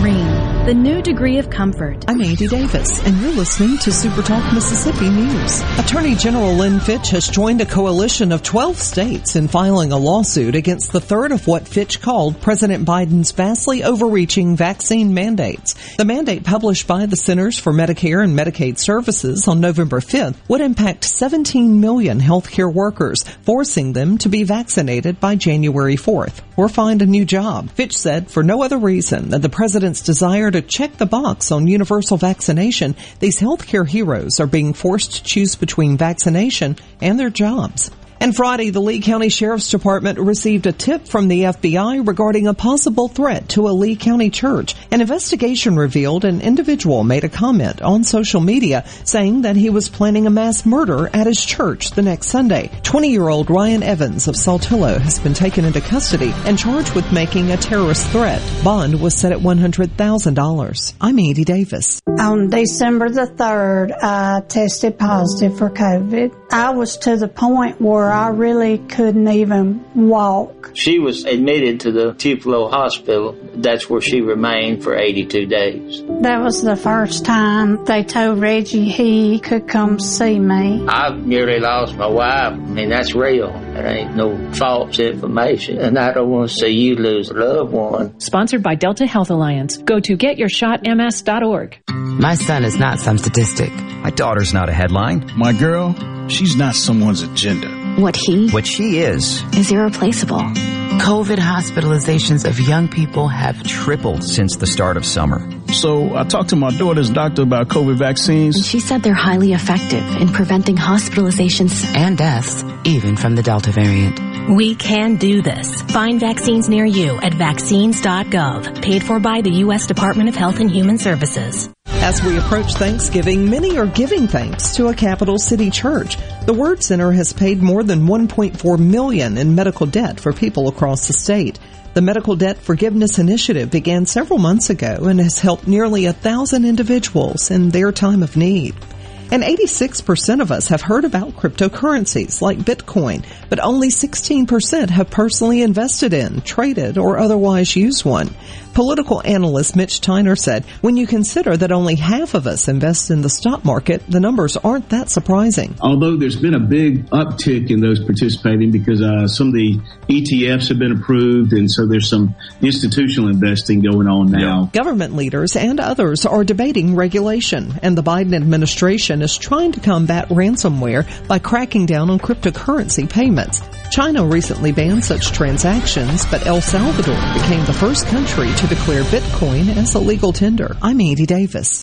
Rheem, the new degree of comfort. I'm Andy Davis, and you're listening to Super Talk Mississippi News. Attorney General Lynn Fitch has joined a coalition of twelve states in filing a lawsuit against the third of what Fitch called President Biden's vastly overreaching vaccine mandates. The mandate published by the Centers for Medicare and Medicaid Services on November fifth would impact seventeen million healthcare workers, forcing them to be vaccinated by January fourth or find a new job. Fitch said for no other reason than the president desire to check the box on universal vaccination, these healthcare heroes are being forced to choose between vaccination and their jobs. And Friday, the Lee County Sheriff's Department received a tip from the F B I regarding a possible threat to a Lee County church. An investigation revealed an individual made a comment on social media saying that he was planning a mass murder at his church the next Sunday. twenty-year-old Ryan Evans of Saltillo has been taken into custody and charged with making a terrorist threat. Bond was set at one hundred thousand dollars. I'm Andy Davis. On December the third, I tested positive for COVID. I was to the point where I really couldn't even walk. She was admitted to the Tupelo Hospital. That's where she remained for eighty-two days. That was the first time they told Reggie he could come see me. I nearly lost my wife. I mean, that's real. That ain't no false information. And I don't want to see you lose a loved one. Sponsored by Delta Health Alliance. Go to get your shot m s dot org. My son is not some statistic. My daughter's not a headline. My girl, she's not someone's agenda. What he, what she is, is irreplaceable. COVID hospitalizations of young people have tripled since the start of summer. So I talked to my daughter's doctor about COVID vaccines. And she said they're highly effective in preventing hospitalizations and deaths, even from the Delta variant. We can do this. Find vaccines near you at vaccines dot gov. Paid for by the U S Department of Health and Human Services. As we approach Thanksgiving, many are giving thanks to a capital city church. The Word Center has paid more than one point four million dollars in medical debt for people across the state. The Medical Debt Forgiveness Initiative began several months ago and has helped nearly a thousand individuals in their time of need. And eighty-six percent of us have heard about cryptocurrencies like Bitcoin, but only sixteen percent have personally invested in, traded, or otherwise used one. Political analyst Mitch Tyner said, when you consider that only half of us invest in the stock market, the numbers aren't that surprising. Although there's been a big uptick in those participating because uh, some of the E T Fs have been approved, and so there's some institutional investing going on now. Yeah. Government leaders and others are debating regulation, and the Biden administration is trying to combat ransomware by cracking down on cryptocurrency payments. China recently banned such transactions, but El Salvador became the first country to declare Bitcoin as a legal tender. I'm Andy Davis.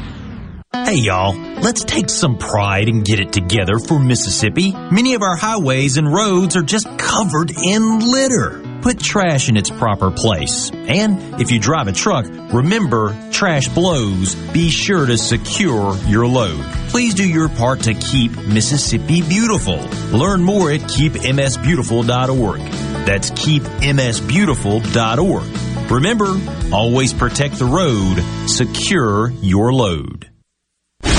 Hey y'all, let's take some pride and get it together for Mississippi. Many of our highways and roads are just covered in litter. Put trash in its proper place. And if you drive a truck, remember, trash blows. Be sure to secure your load. Please do your part to keep Mississippi beautiful. Learn more at keep m s beautiful dot org. That's keep m s beautiful dot org. Remember, always protect the road. Secure your load.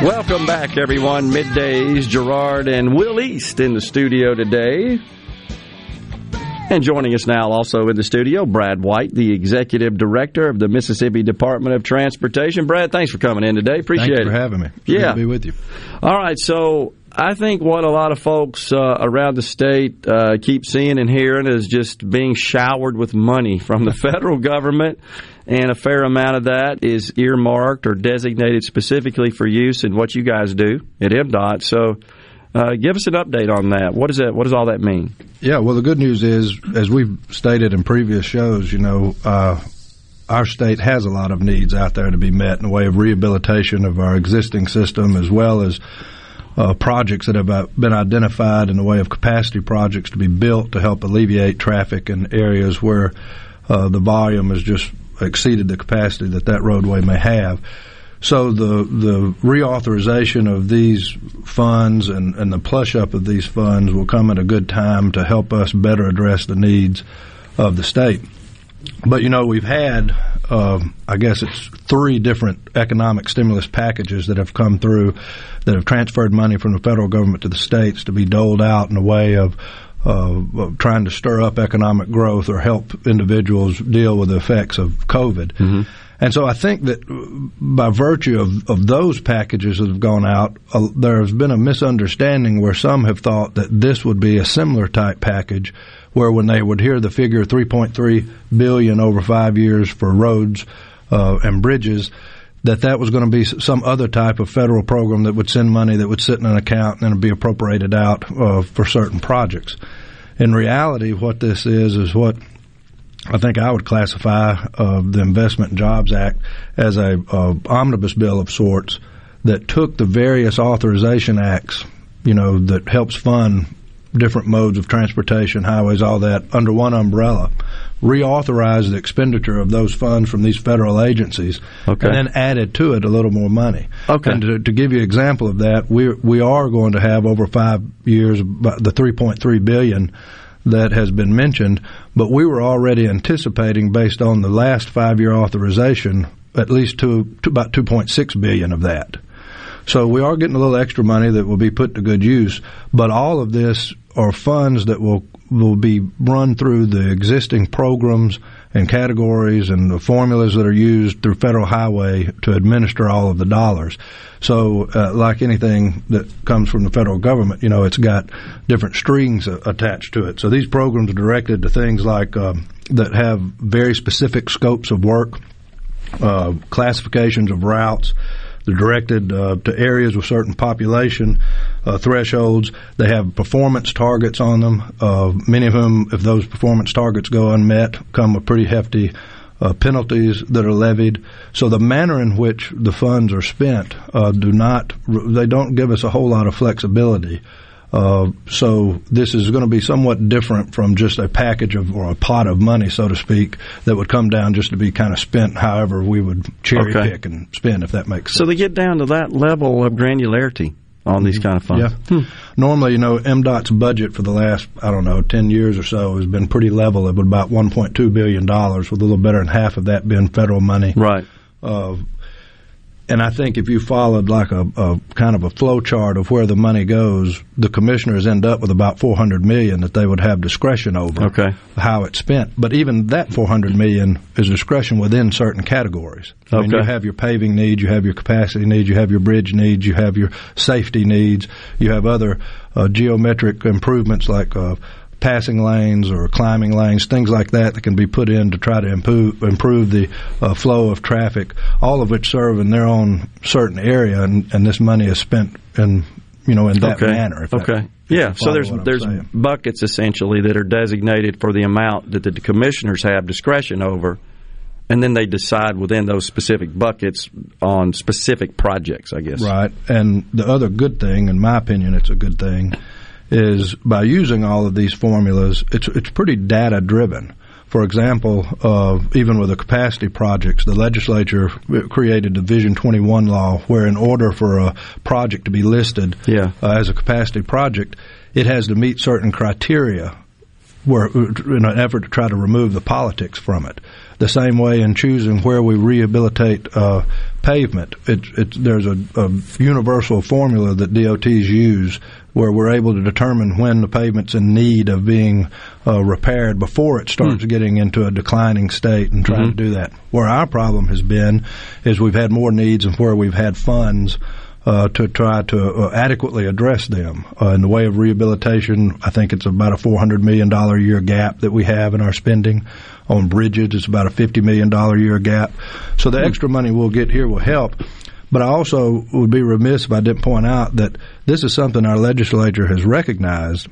Welcome back, everyone. Middays, Gerard and Will East in the studio today. And joining us now also in the studio, Brad White, the Executive Director of the Mississippi Department of Transportation. Brad, thanks for coming in today. Appreciate it. Thanks for it. having me. It's yeah. Good to be with you. All right, so I think what a lot of folks uh, around the state uh, keep seeing and hearing is just being showered with money from the federal government. And a fair amount of that is earmarked or designated specifically for use in what you guys do at M D O T. So uh, give us an update on that. What is that? What does all that mean? Yeah, well, the good news is, as we've stated in previous shows, you know, uh, our state has a lot of needs out there to be met in the way of rehabilitation of our existing system, as well as uh, projects that have been identified in the way of capacity projects to be built to help alleviate traffic in areas where uh, the volume is just exceeded the capacity that that roadway may have. So the the reauthorization of these funds and, and the plush up of these funds will come at a good time to help us better address the needs of the state. But, you know, we've had, uh, I guess it's three different economic stimulus packages that have come through that have transferred money from the federal government to the states to be doled out in a way of Uh, trying to stir up economic growth or help individuals deal with the effects of COVID. Mm-hmm. And so I think that by virtue of, of those packages that have gone out, uh, there has been a misunderstanding where some have thought that this would be a similar type package where when they would hear the figure three point three billion dollars over five years for roads uh, and bridges, that that was going to be some other type of federal program that would send money that would sit in an account and then it would be appropriated out uh, for certain projects. In reality, what this is is what I think I would classify uh, the Investment and Jobs Act as a uh, omnibus bill of sorts that took the various authorization acts, you know, that helps fund different modes of transportation, highways, all that, under one umbrella, reauthorized the expenditure of those funds from these federal agencies, okay, and then added to it a little more money. Okay. And to, to give you an example of that, we we are going to have over five years the three point three billion dollars that has been mentioned, but we were already anticipating, based on the last five-year authorization, at least to, to about two point six billion dollars of that. So we are getting a little extra money that will be put to good use, but all of this are funds that will will be run through the existing programs and categories and the formulas that are used through Federal Highway to administer all of the dollars. So uh, like anything that comes from the federal government, you know, it's got different strings a- attached to it. So these programs are directed to things like um, that have very specific scopes of work, uh, classifications of routes. They're directed uh, to areas with certain population uh, thresholds. They have performance targets on them. Uh, many of them, if those performance targets go unmet, come with pretty hefty uh, penalties that are levied. So the manner in which the funds are spent uh, do not. They don't give us a whole lot of flexibility Uh, so this is going to be somewhat different from just a package of or a pot of money, so to speak, that would come down just to be kind of spent however we would cherry okay. pick and spend, if that makes sense. So they get down to that level of granularity on these kind of funds. Yeah. Hmm. Normally, you know, M DOT's budget for the last, I don't know, ten years or so has been pretty level at about one point two billion dollars, with a little better than half of that being federal money. Right. Uh, and I think if you followed like a, a kind of a flow chart of where the money goes, the commissioners end up with about four hundred million dollars that they would have discretion over okay. how it's spent. But even that four hundred million dollars is discretion within certain categories. I okay. mean, you have your paving needs, you have your capacity needs, you have your bridge needs, you have your safety needs, you have other uh, geometric improvements like uh, passing lanes or climbing lanes, things like that that can be put in to try to improve improve the uh, flow of traffic, all of which serve in their own certain area, and, and this money is spent in, you know, in that okay. manner. If okay. That, if yeah. So there's there's saying. buckets essentially that are designated for the amount that the commissioners have discretion over, and then they decide within those specific buckets on specific projects, I guess. Right. And the other good thing, in my opinion, it's a good thing, is by using all of these formulas, it's it's pretty data-driven. For example, uh, even with the capacity projects, the legislature created the Vision twenty-one law where in order for a project to be listed yeah. uh, as a capacity project, it has to meet certain criteria where, in an effort to try to remove the politics from it. The same way in choosing where we rehabilitate uh, pavement, it, it, there's a, a universal formula that D O Ts use where we're able to determine when the pavement's in need of being uh, repaired before it starts mm. getting into a declining state and trying mm-hmm. to do that. Where our problem has been is we've had more needs and where we've had funds uh, to try to uh, adequately address them. Uh, in the way of rehabilitation, I think it's about a four hundred million dollars a year gap that we have in our spending. On bridges, it's about a fifty million dollars a year gap. So the mm. extra money we'll get here will help. But I also would be remiss if I didn't point out that this is something our legislature has recognized,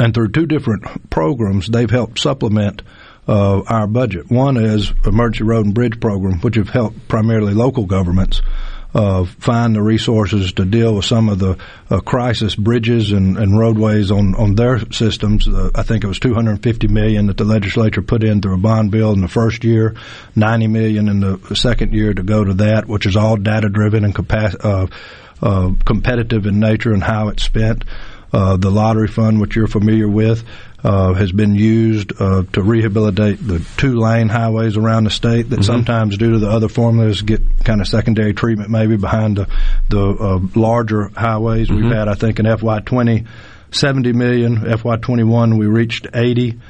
and through two different programs, they've helped supplement uh, our budget. One is Emergency Road and Bridge Program, which have helped primarily local governments uh, find the resources to deal with some of the uh, crisis bridges and, and roadways on, on their systems. Uh, I think it was two hundred fifty million dollars that the legislature put in through a bond bill in the first year, ninety million dollars in the second year to go to that, which is all data-driven and compa- uh, uh, competitive in nature and how it's spent. Uh, the lottery fund, which you're familiar with, uh, has been used uh, to rehabilitate the two-lane highways around the state that mm-hmm. sometimes, due to the other formulas, get kind of secondary treatment maybe behind the, the uh, larger highways. Mm-hmm. We've had, I think, in F Y twenty, seventy million dollars. F Y twenty-one, we reached eighty.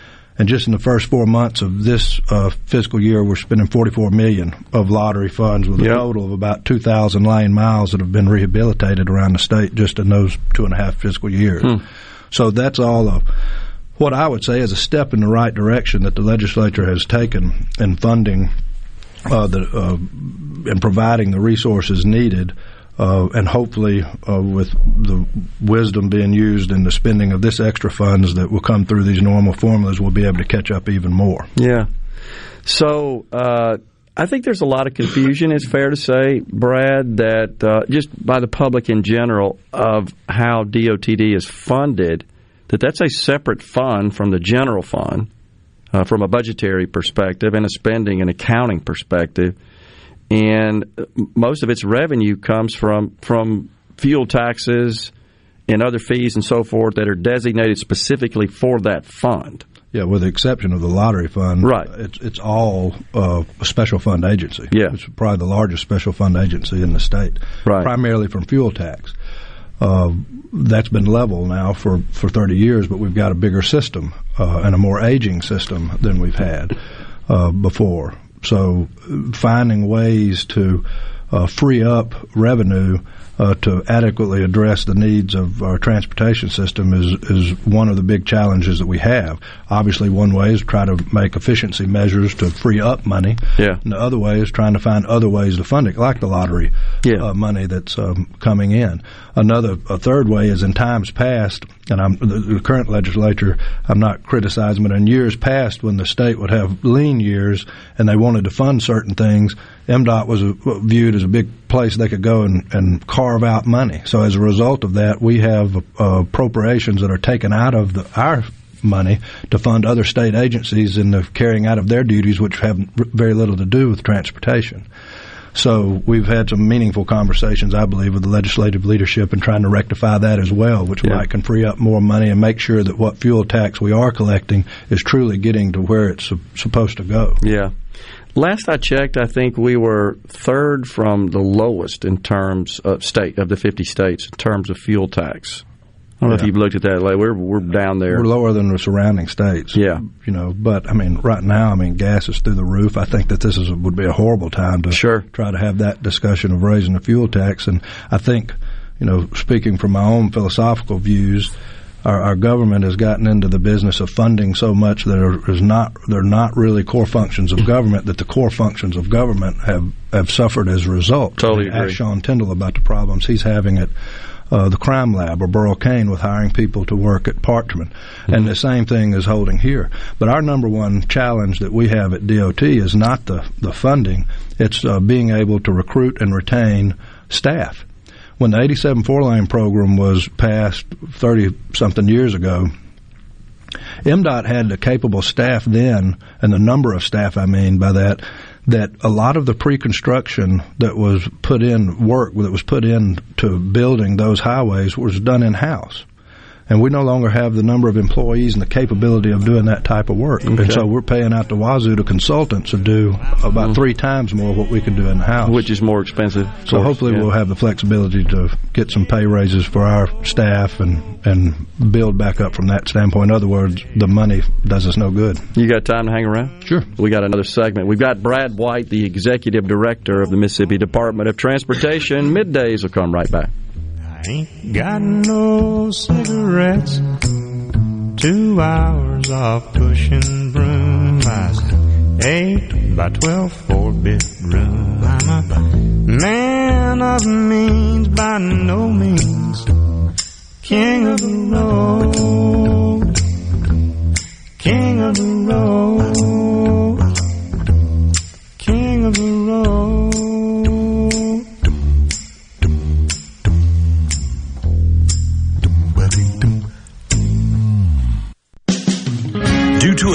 And just in the first four months of this uh, fiscal year, we're spending forty-four million dollars of lottery funds with yep. a total of about two thousand lane miles that have been rehabilitated around the state just in those two and a half fiscal years. Hmm. So that's all of what I would say is a step in the right direction that the legislature has taken in funding uh, the, uh, and providing the resources needed. Uh, and hopefully uh, with the wisdom being used in the spending of this extra funds that will come through these normal formulas, we'll be able to catch up even more. Yeah. So uh, I think there's a lot of confusion, it's fair to say, Brad, that uh, just by the public in general of how D O T D is funded, that that's a separate fund from the general fund uh, from a budgetary perspective and a spending and accounting perspective. And most of its revenue comes from, from fuel taxes and other fees and so forth that are designated specifically for that fund. Yeah, with the exception of the lottery fund. Right. It's, it's all uh, a special fund agency. Yeah. It's probably the largest special fund agency in the state, right. primarily from fuel tax. Uh, that's been level now for, for thirty years, but we've got a bigger system uh, and a more aging system than we've had uh, before. So finding ways to uh, free up revenue uh, to adequately address the needs of our transportation system is, is one of the big challenges that we have. Obviously, one way is try to make efficiency measures to free up money. Yeah. And the other way is trying to find other ways to fund it, like the lottery yeah. uh, money that's um, coming in. Another, a third way is in times past, and I'm, the, the current legislature, I'm not criticizing, but in years past when the state would have lean years and they wanted to fund certain things, M DOT was viewed is a big place they could go and, and carve out money. So as a result of that, we have uh, appropriations that are taken out of the, our money to fund other state agencies in the carrying out of their duties, which have very little to do with transportation. So we've had some meaningful conversations, I believe, with the legislative leadership and trying to rectify that as well, which yeah. might can free up more money and make sure that what fuel tax we are collecting is truly getting to where it's supposed to go. Yeah. Last I checked, I think we were third from the lowest in terms of state of the fifty states in terms of fuel tax. I don't yeah. know if you've looked at that. Like we're we're down there. We're lower than the surrounding states. Yeah, you know. But I mean, right now, I mean, gas is through the roof. I think that this is would be a horrible time to sure. try to have that discussion of raising the fuel tax. And I think, you know, speaking from my own philosophical views, our, our government has gotten into the business of funding so much that there is not they're not really core functions of government. That the core functions of government have, have suffered as a result. Totally agree. Ask Sean Tindall about the problems he's having at Uh, the crime lab or Burl Cain with hiring people to work at Parchman. Mm-hmm. And the same thing is holding here. But our number one challenge that we have at D O T is not the, the funding. It's uh, being able to recruit and retain staff. When the eighty-seven four-lane program was passed thirty-something years ago, M D O T had the capable staff then, and the number of staff I mean by that, that a lot of the pre-construction that was put in work, that was put in to building those highways was done in-house. And we no longer have the number of employees and the capability of doing that type of work. Okay. And so we're paying out the wazoo to consultants who do about three times more what we can do in-house. Which is more expensive. So course, hopefully yeah. we'll have the flexibility to get some pay raises for our staff and, and build back up from that standpoint. In other words, the money does us no good. You got time to hang around? Sure. We got another segment. We've got Brad White, the Executive Director of the Mississippi Department of Transportation. Middays will come right back. Ain't got no cigarettes, two hours of pushing broom. I said eight by twelve, four bedroom. I'm a man of means by no means, king of the road, king of the road, king of the road. Due to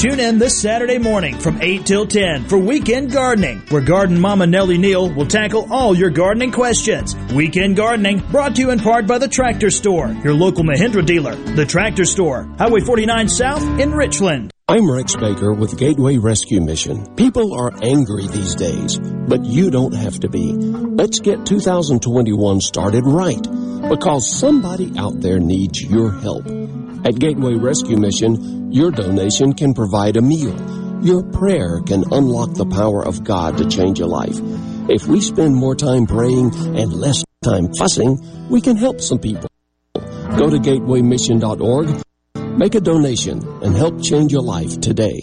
Tune in this Saturday morning from eight till ten for Weekend Gardening, where Garden Mama Nellie Neal will tackle all your gardening questions. Weekend Gardening brought to you in part by The Tractor Store, your local Mahindra dealer. The Tractor Store, Highway forty-nine South in Richland. I'm Rex Baker with Gateway Rescue Mission. People are angry these days, but you don't have to be. Let's get two thousand twenty-one started right, because somebody out there needs your help. At Gateway Rescue Mission, your donation can provide a meal. Your prayer can unlock the power of God to change a life. If we spend more time praying and less time fussing, we can help some people. Go to gateway mission dot org. Make a donation and help change your life today.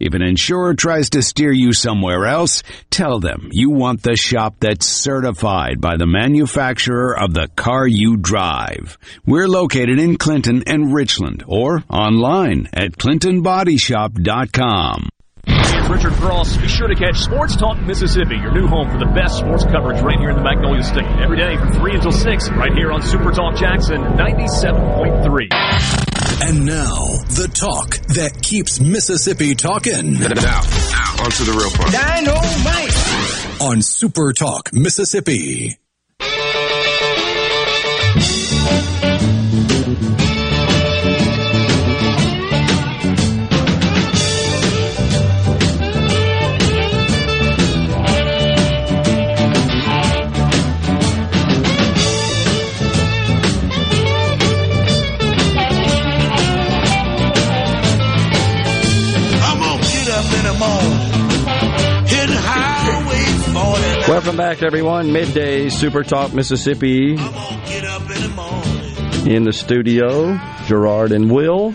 If an insurer tries to steer you somewhere else, tell them you want the shop that's certified by the manufacturer of the car you drive. We're located in Clinton and Richland, or online at clinton body shop dot com. Richard Cross, be sure to catch Sports Talk Mississippi, your new home for the best sports coverage right here in the Magnolia State. Every day from three until six, right here on Super Talk Jackson ninety-seven point three. And now, the talk that keeps Mississippi talking. Now, now onto the real part. Dynamite! On Super Talk Mississippi. Welcome back, everyone. Midday Super Talk Mississippi. In the studio, Gerard and Will.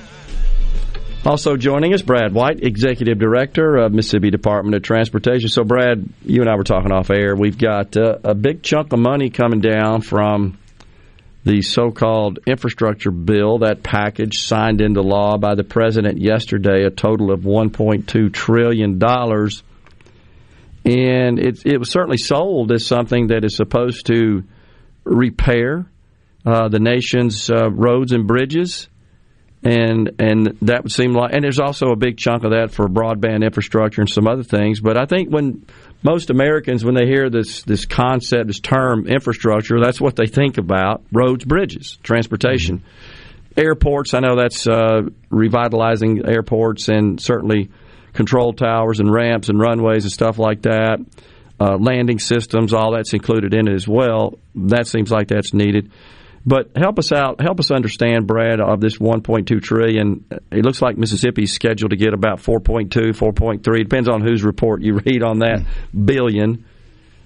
Also joining us, Brad White, Executive Director of Mississippi Department of Transportation. So, Brad, you and I were talking off air. We've got uh, a big chunk of money coming down from the so-called infrastructure bill, that package signed into law by the president yesterday, a total of one point two trillion dollars. And it, it was certainly sold as something that is supposed to repair uh, the nation's uh, roads and bridges. And and that would seem like, and there's also a big chunk of that for broadband infrastructure and some other things. But I think when most Americans, when they hear this this concept, this term infrastructure, that's what they think about: roads, bridges, transportation, mm-hmm. airports. I know that's uh, revitalizing airports and certainly control towers and ramps and runways and stuff like that. Uh, landing systems, all that's included in it as well. That seems like that's needed. But help us out, help us understand, Brad, of this one point two trillion dollars. It looks like Mississippi's scheduled to get about four point two, four point three, depends on whose report you read on that, billion.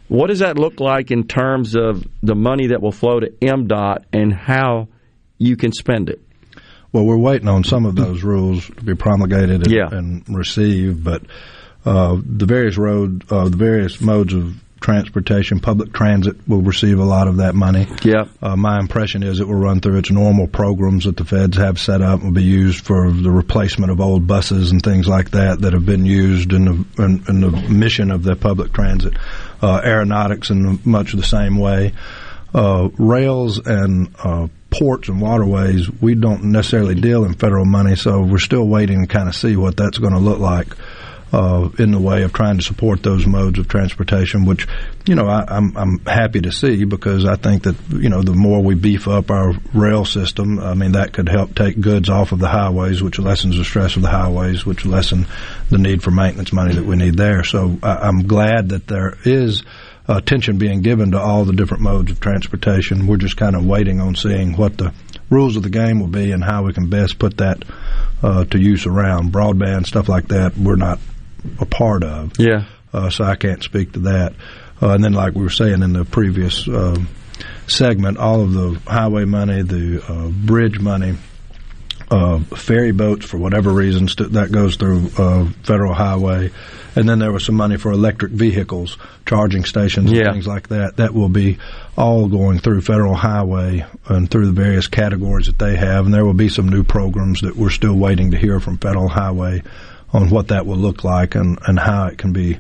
What does that look like in terms of the money that will flow to M D O T and how you can spend it? Well, we're waiting on some of those rules to be promulgated and, yeah. and received, but uh, the various road, uh, the various modes of transportation, public transit will receive a lot of that money. Yeah. Uh, my impression is it will run through its normal programs that the feds have set up and will be used for the replacement of old buses and things like that that have been used in the, in, in the mission of the public transit. Uh, aeronautics in much the same way. Uh, rails and uh, ports and waterways, we don't necessarily deal in federal money, so we're still waiting to kind of see what that's going to look like. Uh, in the way of trying to support those modes of transportation, which, you know, I, I'm, I'm happy to see, because I think that, you know, the more we beef up our rail system, I mean, that could help take goods off of the highways, which lessens the stress of the highways, which lessen the need for maintenance money that we need there. So I, I'm glad that there is attention being given to all the different modes of transportation. We're just kind of waiting on seeing what the rules of the game will be and how we can best put that uh, to use around. Broadband, stuff like that, we're not a part of. Yeah. Uh, so I can't speak to that. Uh, and then, like we were saying in the previous uh, segment, all of the highway money, the uh, bridge money, uh, ferry boats, for whatever reason, st- that goes through uh, federal highway. And then there was some money for electric vehicles, charging stations, yeah. and things like that. That will be all going through federal highway and through the various categories that they have. And there will be some new programs that we're still waiting to hear from federal highway on what that will look like and, and how it can be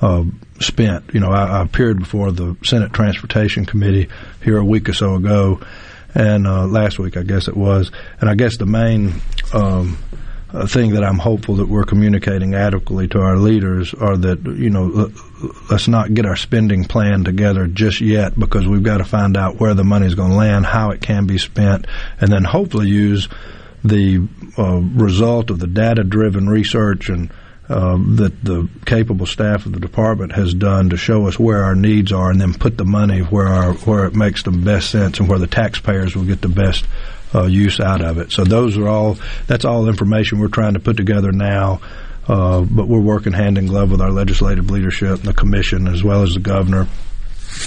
uh, spent. You know, I, I appeared before the Senate Transportation Committee here a week or so ago, and uh, last week I guess it was. And I guess the main um, uh, thing that I'm hopeful that we're communicating adequately to our leaders are that, you know, let's not get our spending plan together just yet, because we've got to find out where the money is going to land, how it can be spent, and then hopefully use the uh, result of the data-driven research and um, that the capable staff of the department has done to show us where our needs are and then put the money where our, where it makes the best sense and where the taxpayers will get the best uh, use out of it. So those are all, that's all information we're trying to put together now. Uh, but we're working hand in glove with our legislative leadership and the commission as well as the governor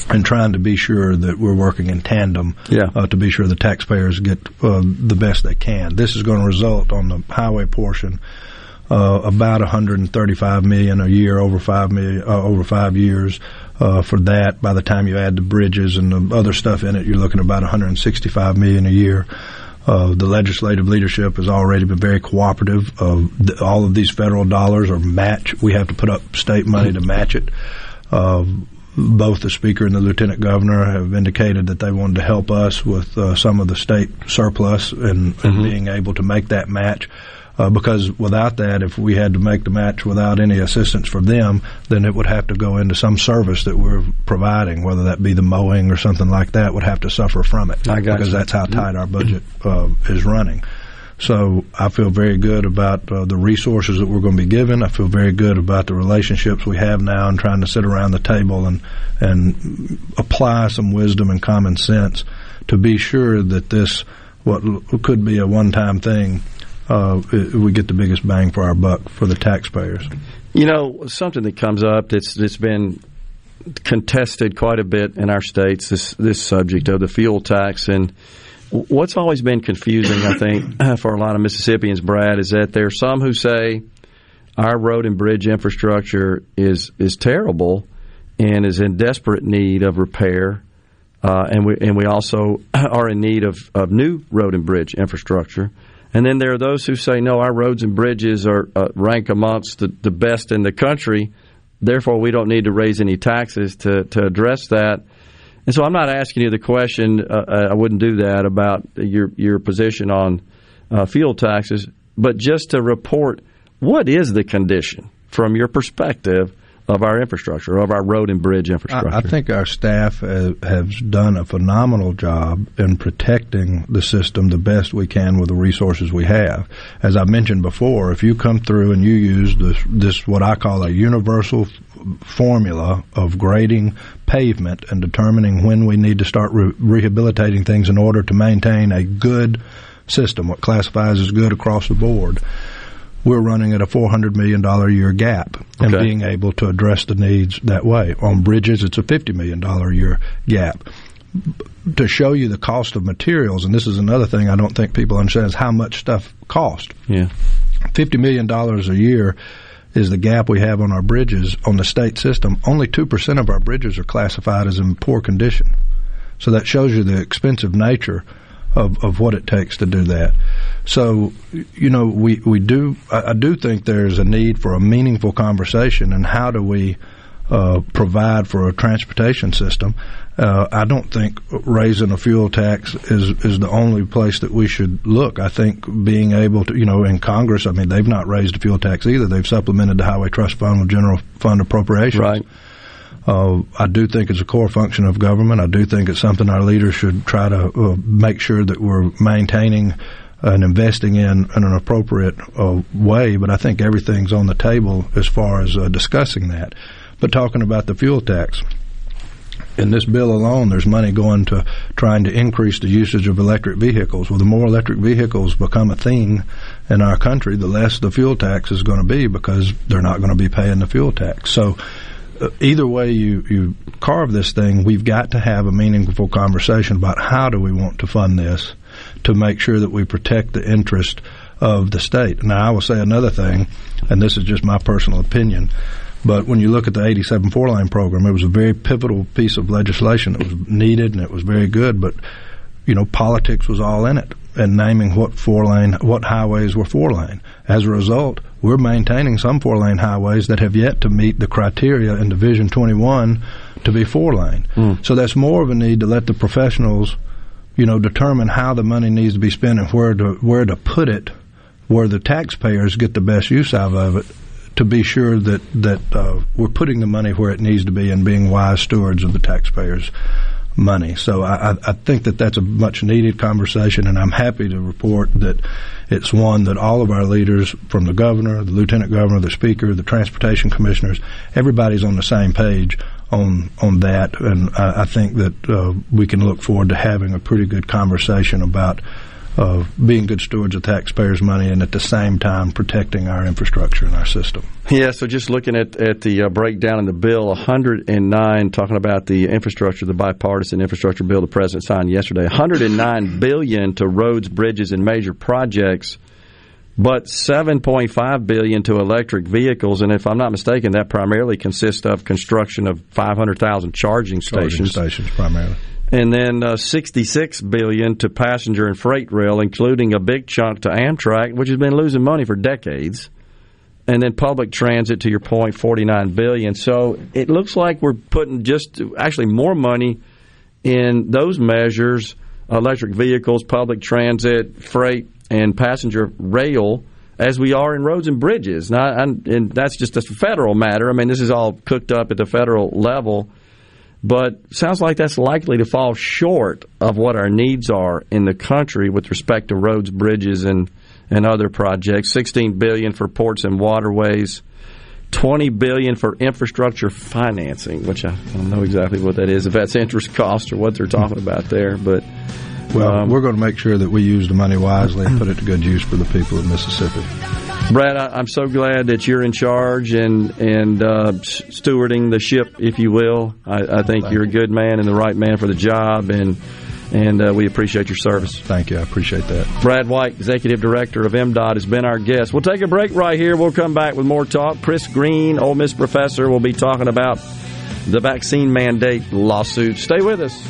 and trying to be sure that we're working in tandem yeah. uh, to be sure the taxpayers get uh, the best they can. This is going to result on the highway portion uh, about one hundred thirty-five million dollars a year over five, million, uh, over five years. Uh, for that, by the time you add the bridges and the other stuff in it, you're looking at about one hundred sixty-five million dollars a year. Uh, the legislative leadership has already been very cooperative. Uh, th- all of these federal dollars are match. We have to put up state money to match it. Uh, both the Speaker and the Lieutenant Governor have indicated that they wanted to help us with uh, some of the state surplus and, mm-hmm. and being able to make that match. Uh, because without that, if we had to make the match without any assistance from them, then it would have to go into some service that we're providing, whether that be the mowing or something like that, would have to suffer from it. I got because you. That's how tight our budget uh, is running. So I feel very good about uh, the resources that we're going to be given. I feel very good about the relationships we have now and trying to sit around the table and and apply some wisdom and common sense to be sure that this, what could be a one-time thing, Uh, we get the biggest bang for our buck for the taxpayers. You know, something that comes up that's that's been contested quite a bit in our states, this this subject of the fuel tax. And what's always been confusing, I think, for a lot of Mississippians, Brad, is that there are some who say our road and bridge infrastructure is is terrible and is in desperate need of repair. Uh, and we and we also are in need of, of new road and bridge infrastructure. And then there are those who say, no, our roads and bridges are uh, rank amongst the, the best in the country. Therefore, we don't need to raise any taxes to, to address that. And so I'm not asking you the question, uh, I wouldn't do that, about your your position on uh, fuel taxes, but just to report what is the condition from your perspective of our infrastructure, of our road and bridge infrastructure. I, I think our staff uh, have done a phenomenal job in protecting the system the best we can with the resources we have. As I mentioned before, if you come through and you use this, this what I call a universal f- formula of grading pavement and determining when we need to start re- rehabilitating things in order to maintain a good system, what classifies as good across the board, we're running at a four hundred million dollars a year gap and okay. being able to address the needs that way. On bridges, it's a fifty million dollars a year gap. To show you the cost of materials, and this is another thing I don't think people understand, is how much stuff costs. Yeah. fifty million dollars a year is the gap we have on our bridges on the state system. Only two percent of our bridges are classified as in poor condition. So that shows you the expensive nature Of, of what it takes to do that. So, you know, we, we do I, I do think there's a need for a meaningful conversation and how do we uh, provide for a transportation system. Uh, I don't think raising a fuel tax is, is the only place that we should look. I think being able to, you know, in Congress, I mean, they've not raised the fuel tax either. They've supplemented the Highway Trust Fund with general fund appropriations. Right. Uh, I do think it's a core function of government. I do think it's something our leaders should try to uh, make sure that we're maintaining and investing in in an appropriate uh, way. But I think everything's on the table as far as uh, discussing that. But talking about the fuel tax, in this bill alone, there's money going to trying to increase the usage of electric vehicles. Well, the more electric vehicles become a thing in our country, the less the fuel tax is going to be because they're not going to be paying the fuel tax. So either way you, you carve this thing, we've got to have a meaningful conversation about how do we want to fund this to make sure that we protect the interest of the state. Now, I will say another thing, and this is just my personal opinion, but when you look at the eighty-seven four-lane program, it was a very pivotal piece of legislation that was needed, and it was very good, but, you know, politics was all in it and naming what four-lane, what highways were four-lane. As a result, we're maintaining some four-lane highways that have yet to meet the criteria in Division twenty-one to be four-lane. Mm. So that's more of a need to let the professionals, you know, determine how the money needs to be spent and where to where to put it, where the taxpayers get the best use out of it, to be sure that that uh, we're putting the money where it needs to be and being wise stewards of the taxpayers' money. So I, I think that that's a much needed conversation, and I'm happy to report that it's one that all of our leaders, from the governor, the lieutenant governor, the speaker, the transportation commissioners, everybody's on the same page on on that, and I, I think that uh, we can look forward to having a pretty good conversation about of being good stewards of taxpayers' money and at the same time protecting our infrastructure and our system. Yeah, so just looking at, at the uh, breakdown in the bill, one hundred nine, talking about the infrastructure, the bipartisan infrastructure bill the president signed yesterday, one hundred nine billion dollars to roads, bridges, and major projects, but seven point five billion dollars to electric vehicles. And if I'm not mistaken, that primarily consists of construction of five hundred thousand charging stations. Charging stations primarily. And then uh, sixty-six billion dollars to passenger and freight rail, including a big chunk to Amtrak, which has been losing money for decades. And then public transit, to your point, forty-nine billion dollars. So it looks like we're putting just actually more money in those measures, electric vehicles, public transit, freight, and passenger rail, as we are in roads and bridges. Now, I'm, and that's just a federal matter. I mean, this is all cooked up at the federal level. But sounds like that's likely to fall short of what our needs are in the country with respect to roads, bridges, and, and other projects. sixteen billion dollars for ports and waterways, twenty billion dollars for infrastructure financing, which I don't know exactly what that is, if that's interest cost or what they're talking about there. But well, um, we're going to make sure that we use the money wisely and put it to good use for the people of Mississippi. Brad, I, I'm so glad that you're in charge and and uh, stewarding the ship, if you will. I, I think you're a good man and the right man for the job, and and uh, we appreciate your service. Thank you. I appreciate that. Brad White, Executive Director of M D O T, has been our guest. We'll take a break right here. We'll come back with more talk. Chris Green, Ole Miss professor, will be talking about the vaccine mandate lawsuit. Stay with us.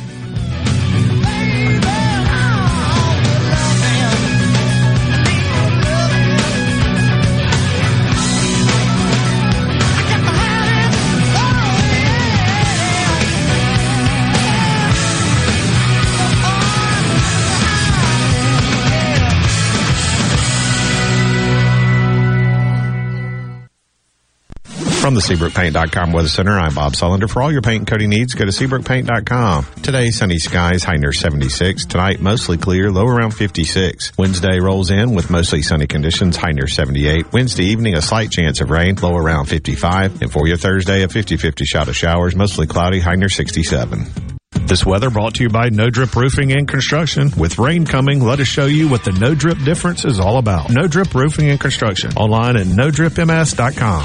From the Seabrook Paint dot com Weather Center, I'm Bob Sullender. For all your paint and coating needs, go to Seabrook Paint dot com. Today, sunny skies, high near seventy-six. Tonight, mostly clear, low around fifty-six. Wednesday rolls in with mostly sunny conditions, high near seventy-eight. Wednesday evening, a slight chance of rain, low around fifty-five. And for your Thursday, a fifty-fifty shot of showers, mostly cloudy, high near sixty-seven. This weather brought to you by No Drip Roofing and Construction. With rain coming, let us show you what the No Drip difference is all about. No Drip Roofing and Construction, online at no drip m s dot com.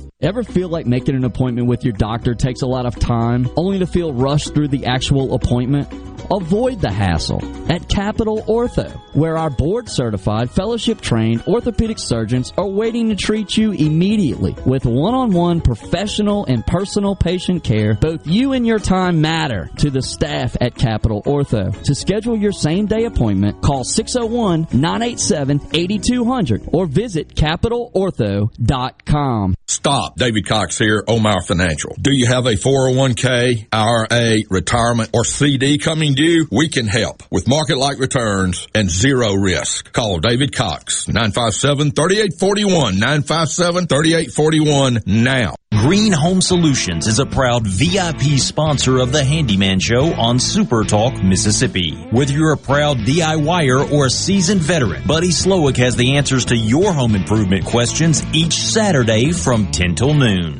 Ever feel like making an appointment with your doctor takes a lot of time, only to feel rushed through the actual appointment? Avoid the hassle at Capital Ortho, where our board-certified, fellowship-trained orthopedic surgeons are waiting to treat you immediately. With one-on-one professional and personal patient care, both you and your time matter to the staff at Capital Ortho. To schedule your same-day appointment, call six oh one, nine eight seven, eight two zero zero or visit capital ortho dot com. Stop. David Cox here, Omar Financial. Do you have a four oh one k, I R A, retirement, or C D coming due? We can help with market-like returns and zero risk. Call David Cox, nine five seven, three eight four one, nine five seven, three eight four one now. Green Home Solutions is a proud V I P sponsor of the Handyman Show on Super Talk, Mississippi. Whether you're a proud DIYer or a seasoned veteran, Buddy Slowick has the answers to your home improvement questions each Saturday from ten till noon.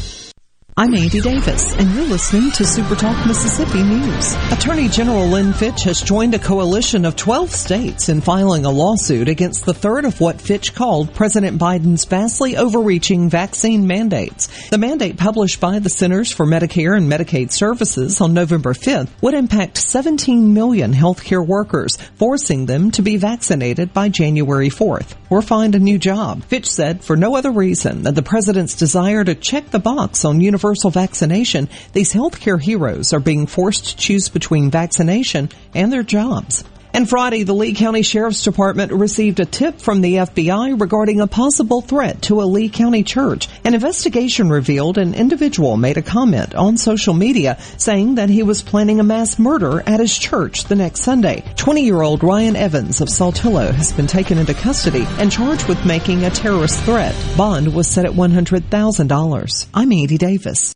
I'm Andy Davis, and you're listening to Super Talk Mississippi News. Attorney General Lynn Fitch has joined a coalition of twelve states in filing a lawsuit against the third of what Fitch called President Biden's vastly overreaching vaccine mandates. The mandate published by the Centers for Medicare and Medicaid Services on November fifth would impact seventeen million healthcare workers, forcing them to be vaccinated by January fourth or find a new job. Fitch said for no other reason than the president's desire to check the box on universal Universal vaccination, these healthcare heroes are being forced to choose between vaccination and their jobs. And Friday, the Lee County Sheriff's Department received a tip from the F B I regarding a possible threat to a Lee County church. An investigation revealed an individual made a comment on social media saying that he was planning a mass murder at his church the next Sunday. twenty-year-old Ryan Evans of Saltillo has been taken into custody and charged with making a terrorist threat. Bond was set at one hundred thousand dollars. I'm Andy Davis.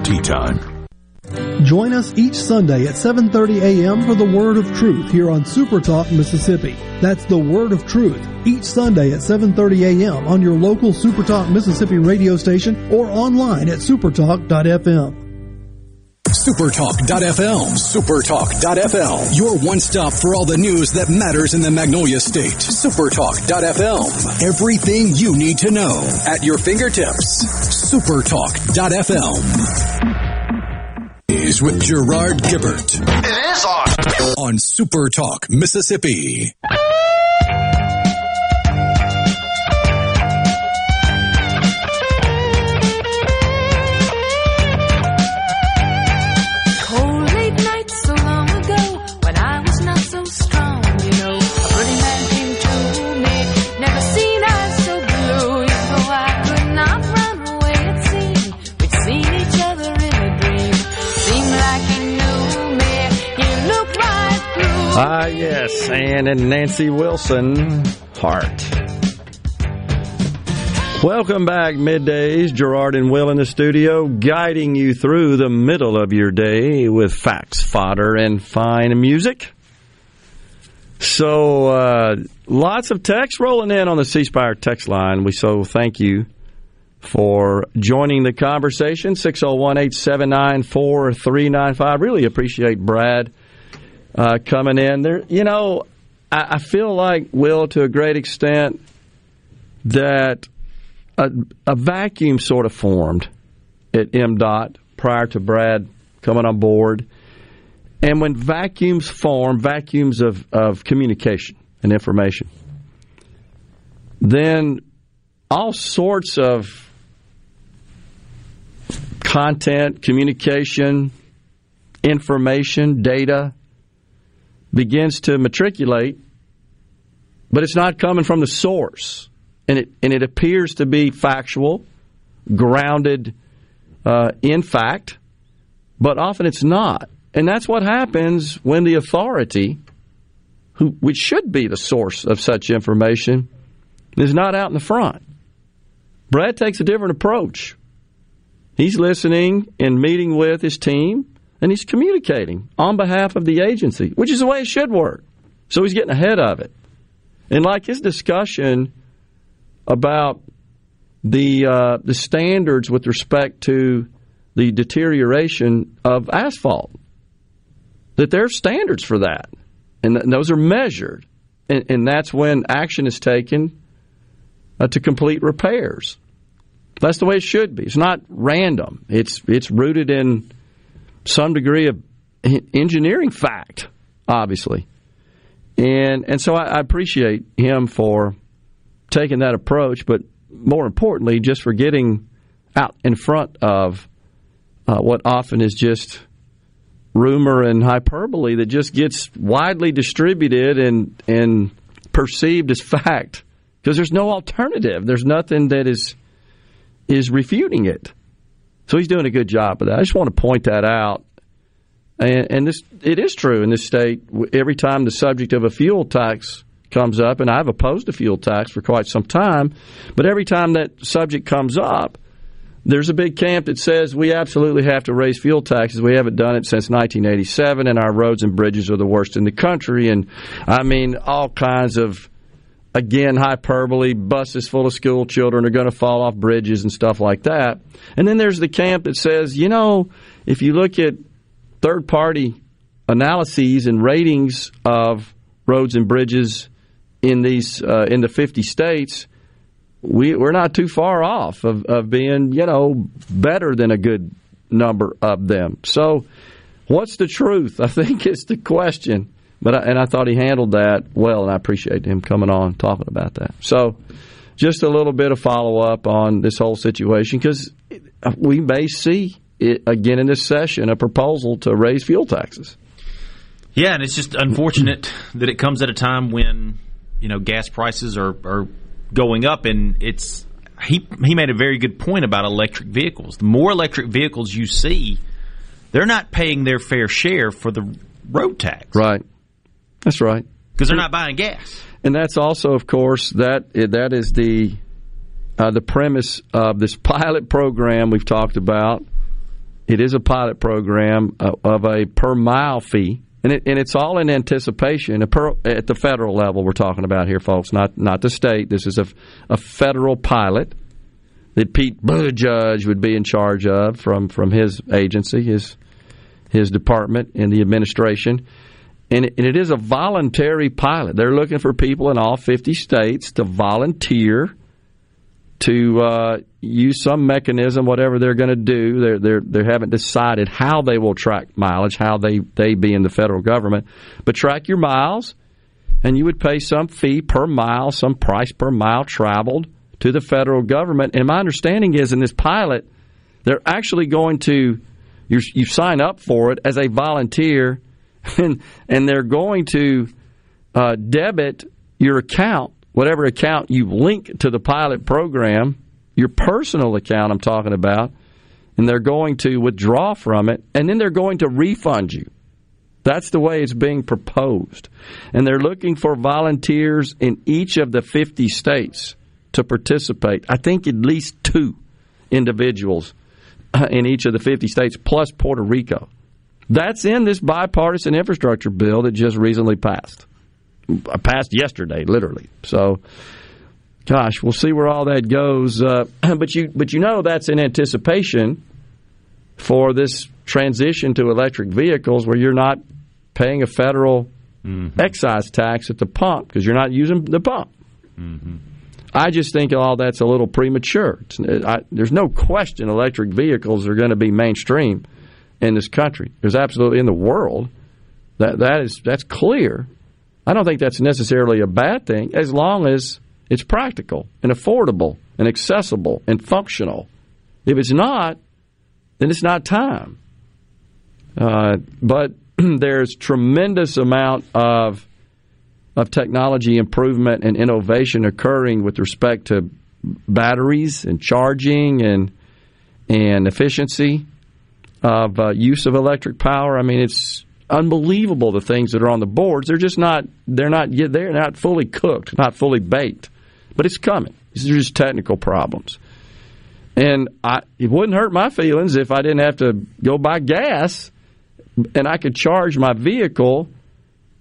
tea time. Join us each Sunday at seven thirty a m for the Word of Truth here on Super Talk Mississippi. That's the Word of Truth each Sunday at seven thirty a m on your local Super Talk Mississippi radio station or online at super talk dot f m. super talk dot f m. super talk dot f m. Your one stop for all the news that matters in the Magnolia State. super talk dot f m. Everything you need to know at your fingertips. super talk dot f m. Is with Gerard Gibert. It is on on Super Talk Mississippi. Ah, yes, Ann and Nancy Wilson Hart. Welcome back, Middays. Gerard and Will in the studio, guiding you through the middle of your day with facts, fodder, and fine music. So, uh, lots of text rolling in on the C-Spire text line. We so thank you for joining the conversation, six oh one, eight seven nine, four three nine five. Really appreciate Brad Uh, coming in there. You know, I, I feel like, Will, to a great extent, that a, a vacuum sort of formed at M DOT prior to Brad coming on board. And when vacuums form, vacuums of, of communication and information, then all sorts of content, communication, information, data begins to matriculate, but it's not coming from the source, and it and it appears to be factual, grounded uh, in fact, but often it's not, and that's what happens when the authority, who which should be the source of such information, is not out in the front. Brad takes a different approach. He's listening and meeting with his team, and he's communicating on behalf of the agency, which is the way it should work. So he's getting ahead of it. And like his discussion about the uh, the standards with respect to the deterioration of asphalt, that there are standards for that, and, th- and those are measured. And, and that's when action is taken uh, to complete repairs. That's the way it should be. It's not random. It's it's rooted in some degree of engineering fact, obviously. And and so I, I appreciate him for taking that approach, but more importantly, just for getting out in front of uh, what often is just rumor and hyperbole that just gets widely distributed and and perceived as fact, because there's no alternative. There's nothing that is is refuting it. So he's doing a good job of that. I just want to point that out. And, and this it is true in this state. Every time the subject of a fuel tax comes up, and I've opposed a fuel tax for quite some time, but every time that subject comes up, there's a big camp that says we absolutely have to raise fuel taxes. We haven't done it since nineteen eighty-seven, and our roads and bridges are the worst in the country. And, I mean, all kinds of, again, hyperbole, buses full of school children are going to fall off bridges and stuff like that. And then there's the camp that says, you know, if you look at third-party analyses and ratings of roads and bridges in these uh, in the fifty states, We, we're not too far off of, of being, you know, better than a good number of them. So what's the truth, I think, is the question. But I, and I thought he handled that well, and I appreciate him coming on and talking about that. So just a little bit of follow-up on this whole situation, because we may see, it, again in this session, a proposal to raise fuel taxes. Yeah, and it's just unfortunate that it comes at a time when, you know, gas prices are, are – going up, and it's he he made a very good point about electric vehicles. The more electric vehicles you see, they're not paying their fair share for the road tax. Right. That's right. Because they're not buying gas. And that's also, of course, that that is the uh, the premise of this pilot program we've talked about. It is a pilot program of, of a per mile fee. And, it, and it's all in anticipation at the federal level we're talking about here, folks, not not the state. This is a, a federal pilot that Pete Buttigieg would be in charge of from, from his agency, his his department in the administration. And it, and it is a voluntary pilot. They're looking for people in all fifty states to volunteer to uh, use some mechanism, whatever they're going to do. They're, they're, they haven't decided how they will track mileage, how they, they be in the federal government. But track your miles, and you would pay some fee per mile, some price per mile traveled to the federal government. And my understanding is in this pilot, they're actually going to – you sign up for it as a volunteer, and, and they're going to uh, debit your account, whatever account you link to the pilot program, your personal account I'm talking about, and they're going to withdraw from it, and then they're going to refund you. That's the way it's being proposed. And they're looking for volunteers in each of the fifty states to participate. I think at least two individuals in each of the fifty states, plus Puerto Rico. That's in this bipartisan infrastructure bill that just recently passed. Passed yesterday, literally. So, gosh, we'll see where all that goes. Uh, but you, but you know, that's in anticipation for this transition to electric vehicles, where you're not paying a federal mm-hmm. excise tax at the pump because you're not using the pump. Mm-hmm. I just think all that's a little premature. It's, I, there's no question electric vehicles are going to be mainstream in this country. There's absolutely in the world that that is that's clear. I don't think that's necessarily a bad thing, as long as it's practical and affordable and accessible and functional. If it's not, then it's not time. Uh, but there's tremendous amount of of technology improvement and innovation occurring with respect to batteries and charging and and efficiency of uh, use of electric power. I mean, it's unbelievable, the things that are on the boards. They're just not, they're not, they're not fully cooked, not fully baked. But it's coming. These are just technical problems. And I, it wouldn't hurt my feelings if I didn't have to go buy gas and I could charge my vehicle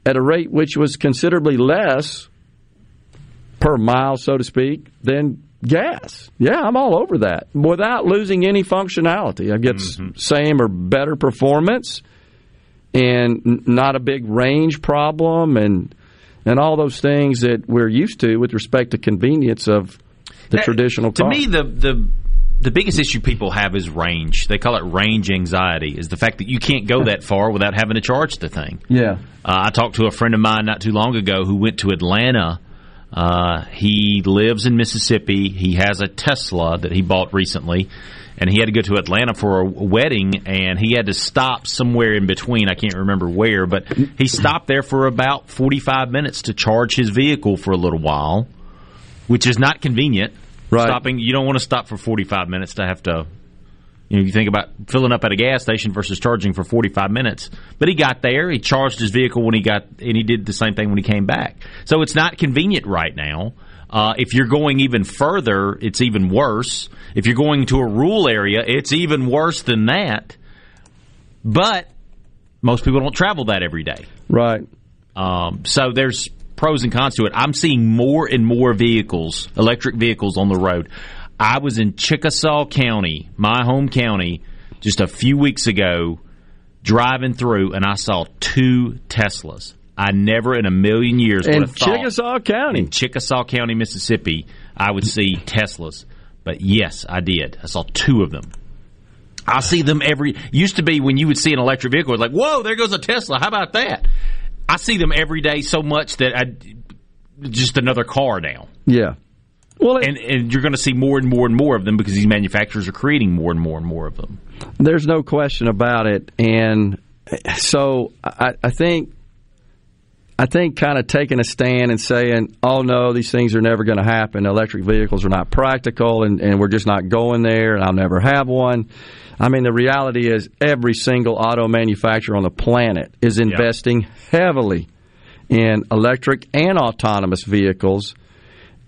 at a rate which was considerably less per mile, so to speak, than gas. Yeah, I'm all over that without losing any functionality. I get mm-hmm. same or better performance and not a big range problem and and all those things that we're used to with respect to convenience of the now, traditional car. To me, the, the the biggest issue people have is range. They call it range anxiety, is the fact that you can't go that far without having to charge the thing. Yeah. Uh, I talked to a friend of mine not too long ago who went to Atlanta. Uh, he lives in Mississippi. He has a Tesla that he bought recently, and he had to go to Atlanta for a wedding, and he had to stop somewhere in between. I can't remember where, but he stopped there for about forty-five minutes to charge his vehicle for a little while, which is not convenient. Right. Stopping, you don't want to stop for forty-five minutes to have to, you know, you think about filling up at a gas station versus charging for forty-five minutes. But he got there, he charged his vehicle when he got, and he did the same thing when he came back. So it's not convenient right now. Uh, if you're going even further, it's even worse. If you're going to a rural area, it's even worse than that. But most people don't travel that every day. Right. Um, so there's pros and cons to it. I'm seeing more and more vehicles, electric vehicles on the road. I was in Chickasaw County, my home county, just a few weeks ago, driving through, and I saw two Teslas. I never in a million years would have thought. In Chickasaw County. In Chickasaw County, Mississippi, I would see Teslas. But yes, I did. I saw two of them. I see them every... Used to be when you would see an electric vehicle, it's like, whoa, there goes a Tesla. How about that? I see them every day so much that I... Just another car now. Yeah. Well, it, and, and you're going to see more and more and more of them because these manufacturers are creating more and more and more of them. There's no question about it. And so I, I think... I think kind of taking a stand and saying, oh, no, these things are never going to happen. Electric vehicles are not practical, and, and we're just not going there, and I'll never have one. I mean, the reality is every single auto manufacturer on the planet is investing yep. heavily in electric and autonomous vehicles.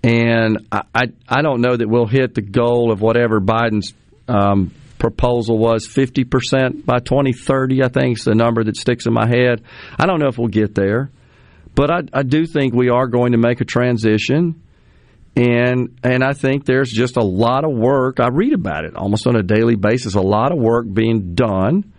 And I, I, I don't know that we'll hit the goal of whatever Biden's um, proposal was, fifty percent by twenty thirty, I think is the number that sticks in my head. I don't know if we'll get there. But I, I do think we are going to make a transition, and and I think there's just a lot of work. I read about it almost on a daily basis, a lot of work being done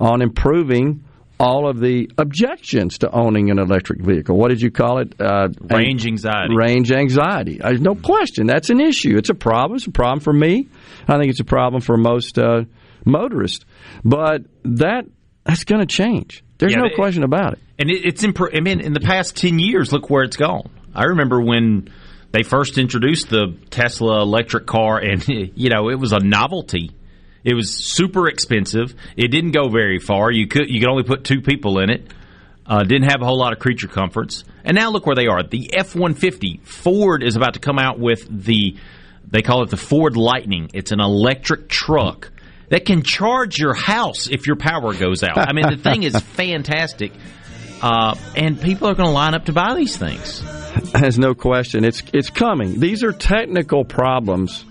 on improving all of the objections to owning an electric vehicle. What did you call it? Uh, range anxiety. Range anxiety. There's no question. That's an issue. It's a problem. It's a problem for me. I think it's a problem for most uh, motorists. But that that's going to change. There's yeah, no question about it. And it, it's imp- I mean, in the past ten years, look where it's gone. I remember when they first introduced the Tesla electric car, and, you know, it was a novelty. It was super expensive. It didn't go very far. You could, you could only put two people in it. Uh, didn't have a whole lot of creature comforts. And now look where they are. The F one fifty. Ford is about to come out with the, they call it the Ford Lightning. It's an electric truck that can charge your house if your power goes out. I mean, the thing is fantastic. Uh, and people are going to line up to buy these things. There's no question. It's it's coming. These are technical problems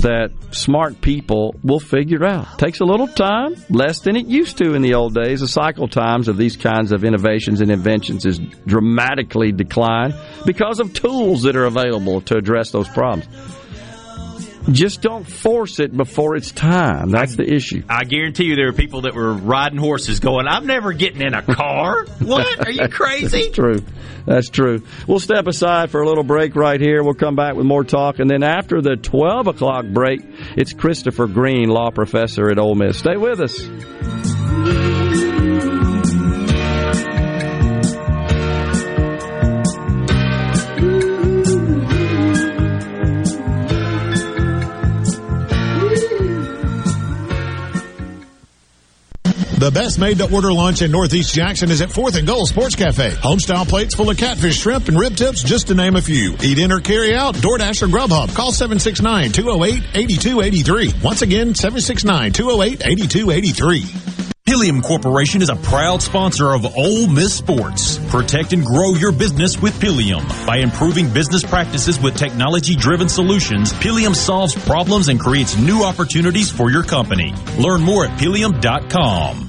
that smart people will figure out. Takes a little time, less than it used to in the old days. The cycle times of these kinds of innovations and inventions is dramatically declined because of tools that are available to address those problems. Just don't force it before it's time. That's the issue. I guarantee you there are people that were riding horses going, I'm never getting in a car. What? Are you crazy? That's true. That's true. We'll step aside for a little break right here. We'll come back with more talk. And then after the twelve o'clock break, it's Christopher Green, law professor at Ole Miss. Stay with us. The best made-to-order lunch in Northeast Jackson is at fourth and Gold Sports Cafe. Homestyle plates full of catfish, shrimp, and rib tips, just to name a few. Eat in or carry out, DoorDash or Grubhub. Call seven six nine, two oh eight, eight two eight three. Once again, seven six nine, two oh eight, eight two eight three. Pilium Corporation is a proud sponsor of Ole Miss Sports. Protect and grow your business with Pilium. By improving business practices with technology-driven solutions, Pilium solves problems and creates new opportunities for your company. Learn more at Pilium dot com.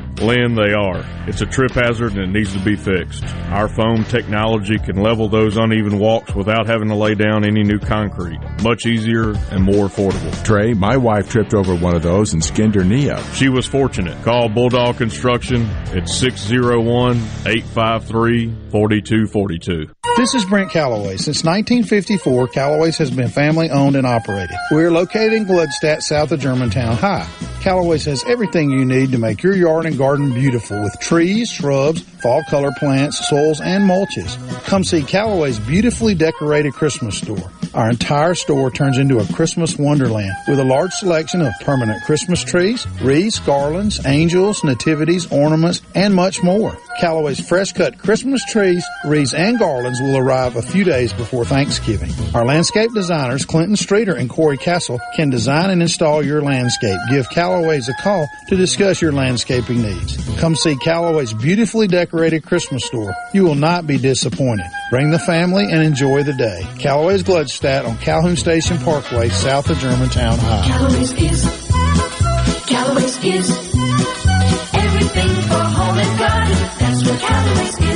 Lynn, they are. It's a trip hazard and it needs to be fixed. Our foam technology can level those uneven walks without having to lay down any new concrete. Much easier and more affordable. Trey, my wife tripped over one of those and skinned her knee up. She was fortunate. Call Bulldog Construction at six oh one, eight five three, four two four two. This is Brent Calloway. Since nineteen fifty-four, Calloway's has been family-owned and operated. We're located in Gladstadt, south of Germantown High. Calloway's has everything you need to make your yard and garden beautiful with trees, shrubs, fall color plants, soils, and mulches. Come see Calloway's beautifully decorated Christmas store. Our entire store turns into a Christmas wonderland with a large selection of permanent Christmas trees, wreaths, garlands, angels, nativities, ornaments, and much more. Calloway's fresh-cut Christmas trees, wreaths, and garlands will arrive a few days before Thanksgiving. Our landscape designers, Clinton Streeter and Corey Castle, can design and install your landscape. Give Calloway's a call to discuss your landscaping needs. Come see Calloway's beautifully decorated Christmas store. You will not be disappointed. Bring the family and enjoy the day. Calloway's Gladstone on Calhoun Station Parkway, south of Germantown High. Callaway's is, Callaway's is, everything for home and garden, that's what Callaway's is.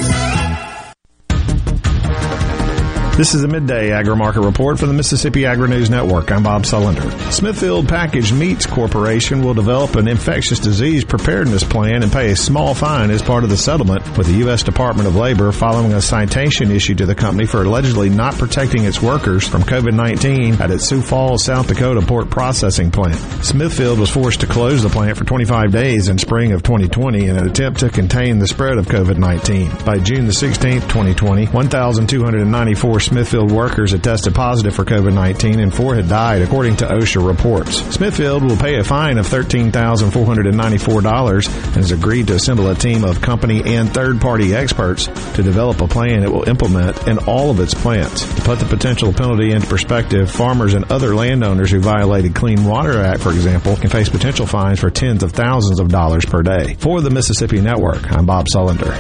This is the Midday Agri-Market Report for the Mississippi Agri-News Network. I'm Bob Sullender. Smithfield Packaged Meats Corporation will develop an infectious disease preparedness plan and pay a small fine as part of the settlement with the U S Department of Labor following a citation issued to the company for allegedly not protecting its workers from COVID nineteen at its Sioux Falls, South Dakota pork processing plant. Smithfield was forced to close the plant for twenty-five days in spring of twenty twenty in an attempt to contain the spread of COVID nineteen. By June the sixteenth, twenty twenty, one thousand two hundred ninety-four Smithfield workers had tested positive for COVID nineteen and four had died, according to OSHA reports. Smithfield will pay a fine of thirteen thousand four hundred ninety-four dollars and has agreed to assemble a team of company and third-party experts to develop a plan it will implement in all of its plants. To put the potential penalty into perspective, farmers and other landowners who violated Clean Water Act, for example, can face potential fines for tens of thousands of dollars per day. For the Mississippi Network, I'm Bob Sullender.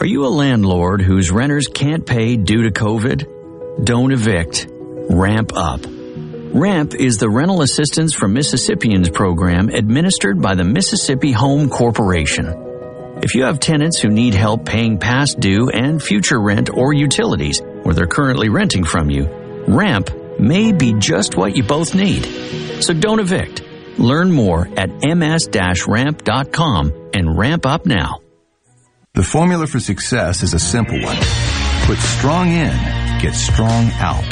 Are you a landlord whose renters can't pay due to COVID? Don't evict. Ramp up. Ramp is the Rental Assistance for Mississippians program administered by the Mississippi Home Corporation. If you have tenants who need help paying past due and future rent or utilities where they're currently renting from you, Ramp may be just what you both need. So don't evict. Learn more at m s dash ramp dot com and ramp up now. The formula for success is a simple one. Put strong in, get strong out.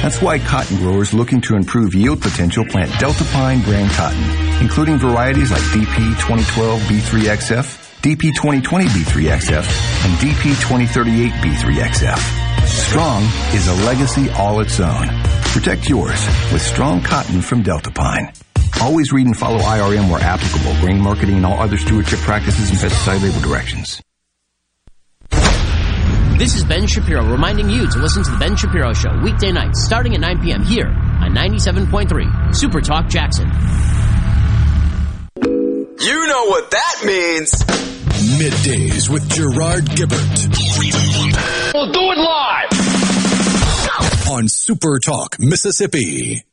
That's why cotton growers looking to improve yield potential plant Delta Pine brand cotton, including varieties like D P twenty twelve B three X F, D P twenty twenty B three X F, and D P twenty thirty-eight B three X F. Strong is a legacy all its own. Protect yours with strong cotton from Delta Pine. Always read and follow I R M where applicable, grain marketing, and all other stewardship practices and pesticide label directions. This is Ben Shapiro reminding you to listen to The Ben Shapiro Show weekday nights starting at nine p.m. here on ninety-seven point three Super Talk Jackson. You know what that means. Middays with Gerard Gibert. We'll do it live on Super Talk Mississippi.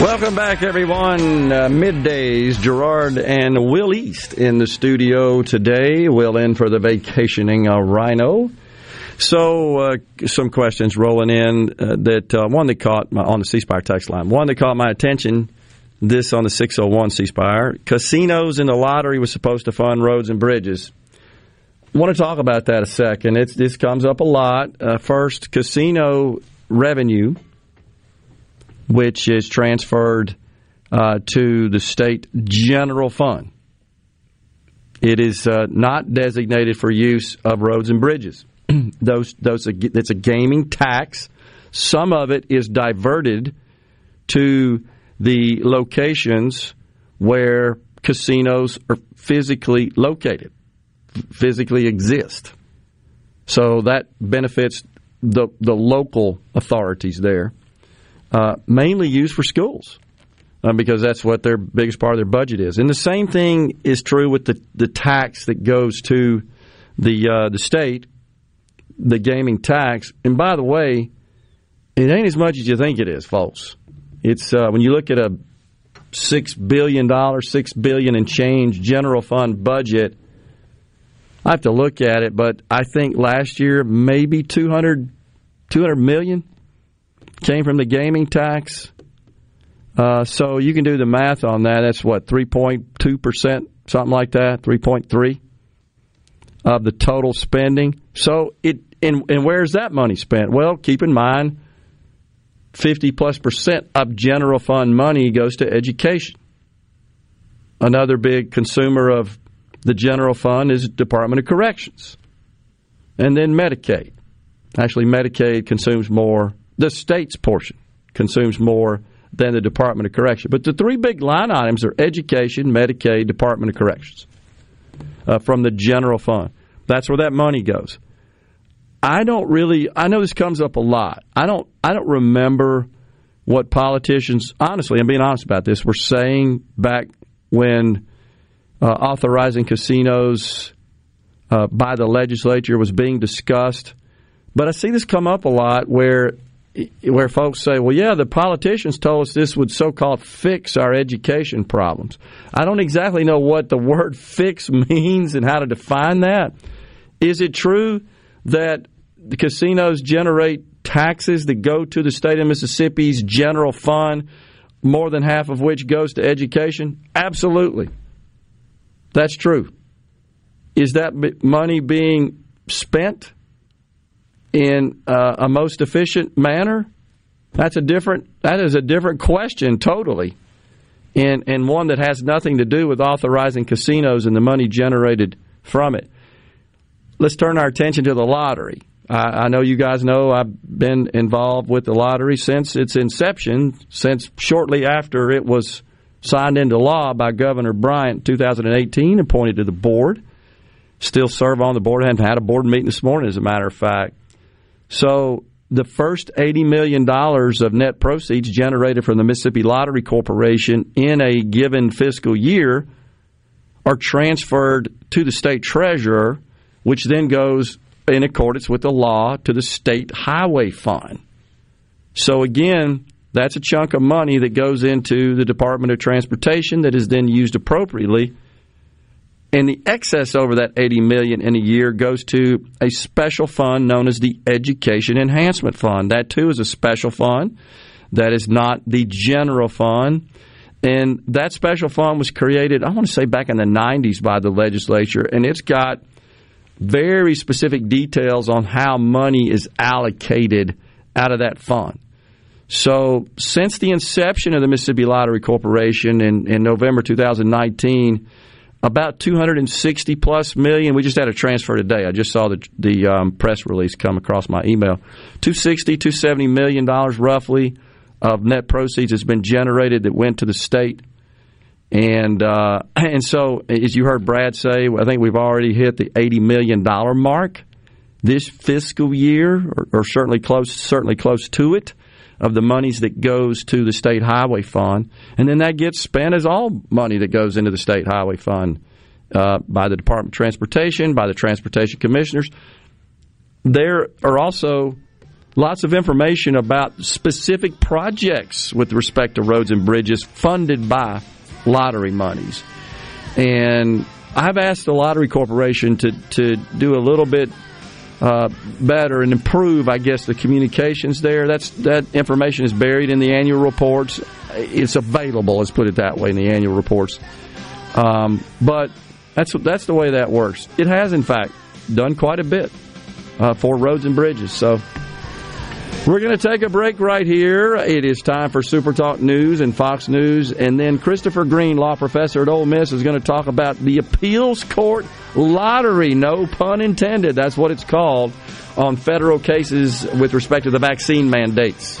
Welcome back, everyone. Uh, middays, Gerard and Will East in the studio today. Will in for the vacationing uh, Rhino. So, uh, some questions rolling in uh, that uh, one that caught my, on the C-Spire text line. One that caught my attention this on the six oh one C-Spire. Casinos and the lottery was supposed to fund roads and bridges. I want to talk about that a second. It's, this comes up a lot. Uh, first, casino revenue, which is transferred uh, to the state general fund. It is uh, not designated for use of roads and bridges. Those, those, it's a gaming tax. Some of it is diverted to the locations where casinos are physically located, physically exist. So that benefits the the local authorities there, uh, mainly used for schools, uh, because that's what their biggest part of their budget is. And the same thing is true with the, the tax that goes to the uh, the state, the gaming tax. And by the way, it ain't as much as you think it is, folks. It's uh, when you look at a six billion dollars, six billion dollars and change general fund budget, I have to look at it, but I think last year maybe two hundred, two hundred million dollars came from the gaming tax. Uh, so you can do the math on that. That's what, three point two percent, something like that, three point three of the total spending. So it and, and where's that money spent? Well, keep in mind, fifty plus percent of general fund money goes to education. Another big consumer of the general fund is Department of Corrections. And then Medicaid. Actually, Medicaid consumes more, the state's portion consumes more than the Department of Corrections. But the three big line items are education, Medicaid, Department of Corrections, uh, from the general fund. That's where that money goes. I don't really, I know this comes up a lot. I don't, I don't remember what politicians, honestly, I'm being honest about this, were saying back when uh, authorizing casinos uh, by the legislature was being discussed. But I see this come up a lot where, where folks say, well, yeah, the politicians told us this would so-called fix our education problems. I don't exactly know what the word fix means and how to define that. Is it true that the casinos generate taxes that go to the state of Mississippi's general fund, more than half of which goes to education? Absolutely. That's true. Is that money being spent in uh, a most efficient manner? That's a different, that is a different question totally, and, and one that has nothing to do with authorizing casinos and the money generated from it. Let's turn our attention to the lottery. I, I know you guys know I've been involved with the lottery since its inception, since shortly after it was signed into law by Governor Bryant in two thousand eighteen, appointed to the board. Still serve on the board. I haven't had a board meeting this morning, as a matter of fact. So the first eighty million dollars of net proceeds generated from the Mississippi Lottery Corporation in a given fiscal year are transferred to the state treasurer, which then goes, in accordance with the law, to the state highway fund. So again, that's a chunk of money that goes into the Department of Transportation that is then used appropriately. And the excess over that eighty million dollars in a year goes to a special fund known as the Education Enhancement Fund. That, too, is a special fund. That is not the general fund. And that special fund was created, I want to say, back in the nineties by the legislature, and it's got very specific details on how money is allocated out of that fund. So since the inception of the Mississippi Lottery Corporation in, in November two thousand nineteen, about two hundred sixty plus million, we just had a transfer today. I just saw the, the um, press release come across my email. two hundred sixty, two hundred seventy million dollars roughly of net proceeds has been generated that went to the state. And uh, and so, as you heard Brad say, I think we've already hit the eighty million dollars mark this fiscal year, or, or certainly close certainly close to it, of the monies that goes to the State Highway Fund. And then that gets spent as all money that goes into the State Highway Fund uh, by the Department of Transportation, by the Transportation Commissioners. There are also lots of information about specific projects with respect to roads and bridges funded by lottery monies. And I've asked the Lottery Corporation to, to do a little bit uh, better and improve, I guess, the communications there. That's that information is buried in the annual reports. It's available, let's put it that way, in the annual reports. Um, but that's that's the way that works. It has, in fact, done quite a bit uh, for roads and bridges. So we're going to take a break right here. It is time for Super Talk News and Fox News. And then Christopher Green, law professor at Ole Miss, is going to talk about the appeals court lottery, no pun intended. That's what it's called, on federal cases with respect to the vaccine mandates.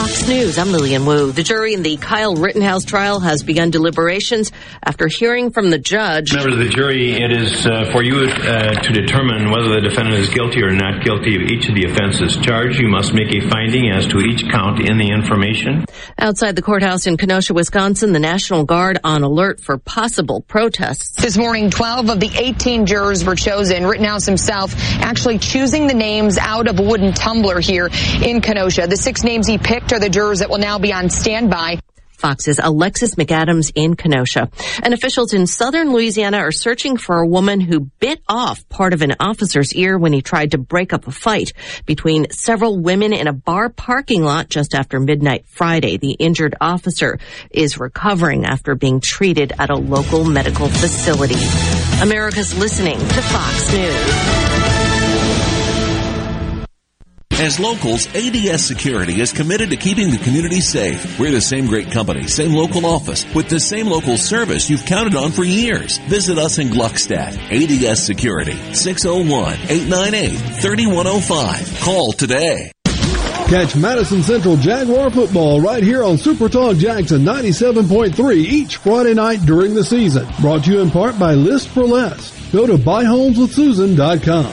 Fox News, I'm Lillian Wu. The jury in the Kyle Rittenhouse trial has begun deliberations after hearing from the judge. Members of the jury, it is uh, for you uh, to determine whether the defendant is guilty or not guilty of each of the offenses charged. You must make a finding as to each count in the information. Outside the courthouse in Kenosha, Wisconsin, the National Guard on alert for possible protests. This morning, twelve of the eighteen jurors were chosen. Rittenhouse himself actually choosing the names out of a wooden tumbler here in Kenosha. The six names he picked are the jurors that will now be on standby. Fox's Alexis McAdams in Kenosha. And officials in southern Louisiana are searching for a woman who bit off part of an officer's ear when he tried to break up a fight between several women in a bar parking lot just after midnight Friday. The injured officer is recovering after being treated at a local medical facility. America's listening to Fox News. As locals, A D S Security is committed to keeping the community safe. We're the same great company, same local office, with the same local service you've counted on for years. Visit us in Gluckstadt. A D S Security, six oh one, eight nine eight, three one oh five. Call today. Catch Madison Central Jaguar football right here on Super Talk Jackson ninety-seven point three each Friday night during the season. Brought to you in part by List for Less. Go to buy homes with susan dot com.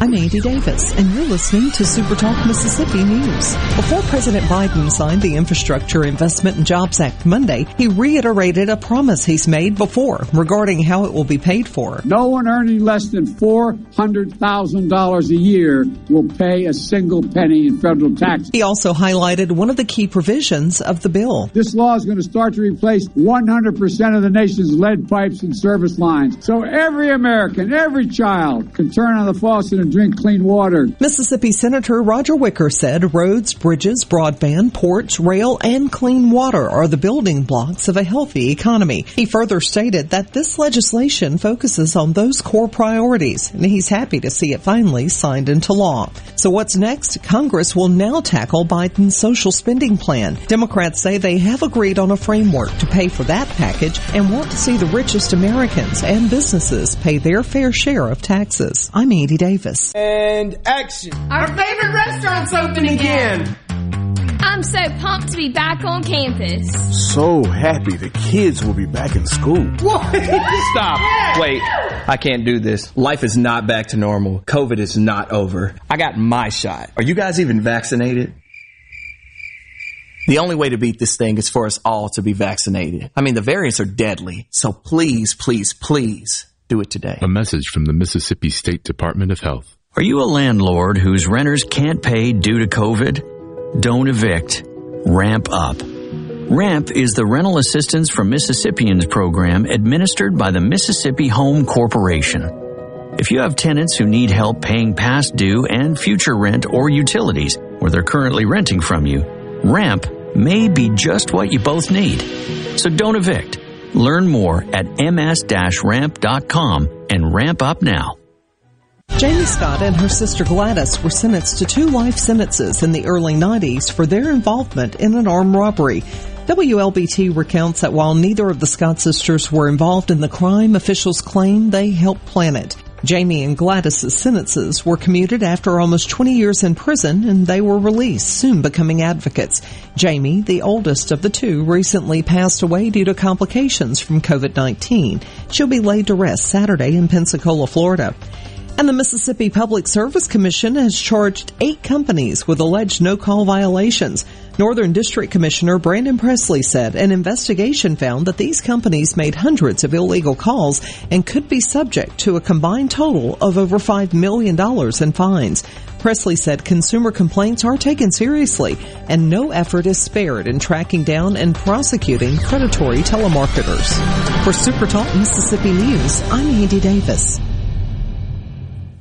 I'm Andy Davis, and you're listening to Super Talk Mississippi News. Before President Biden signed the Infrastructure Investment and Jobs Act Monday, he reiterated a promise he's made before regarding how it will be paid for. No one earning less than four hundred thousand dollars a year will pay a single penny in federal tax. He also highlighted one of the key provisions of the bill. This law is going to start to replace one hundred percent of the nation's lead pipes and service lines. So every American, every child can turn on the faucet and drink clean water. Mississippi Senator Roger Wicker said roads, bridges, broadband, ports, rail, and clean water are the building blocks of a healthy economy. He further stated that this legislation focuses on those core priorities, and he's happy to see it finally signed into law. So what's next? Congress will now tackle Biden's social spending plan. Democrats say they have agreed on a framework to pay for that package and want to see the richest Americans and businesses pay their fair share of taxes. I'm Andy Davis. And action. Our favorite restaurant's open again. I'm so pumped to be back on campus. So happy the kids will be back in school. What? Stop. Yeah. Wait, I can't do this. Life is not back to normal. COVID is not over. I got my shot. Are you guys even vaccinated? The only way to beat this thing is for us all to be vaccinated. I mean, the variants are deadly. So please, please, please. Do it today. A message from the Mississippi State Department of Health. Are you a landlord whose renters can't pay due to COVID? Don't evict. Ramp up. RAMP is the Rental Assistance for Mississippians program administered by the Mississippi Home Corporation. If you have tenants who need help paying past due and future rent or utilities where they're currently renting from you, RAMP may be just what you both need. So don't evict. Learn more at m s dash ramp dot com and ramp up now. Jamie Scott and her sister Gladys were sentenced to two life sentences in the early nineties for their involvement in an armed robbery. W L B T recounts that while neither of the Scott sisters were involved in the crime, officials claim they helped plan it. Jamie and Gladys' sentences were commuted after almost twenty years in prison, and they were released, soon becoming advocates. Jamie, the oldest of the two, recently passed away due to complications from covid nineteen. She'll be laid to rest Saturday in Pensacola, Florida. And the Mississippi Public Service Commission has charged eight companies with alleged no-call violations. Northern District Commissioner Brandon Presley said an investigation found that these companies made hundreds of illegal calls and could be subject to a combined total of over five million dollars in fines. Presley said consumer complaints are taken seriously and no effort is spared in tracking down and prosecuting predatory telemarketers. For Super Talk Mississippi News, I'm Andy Davis.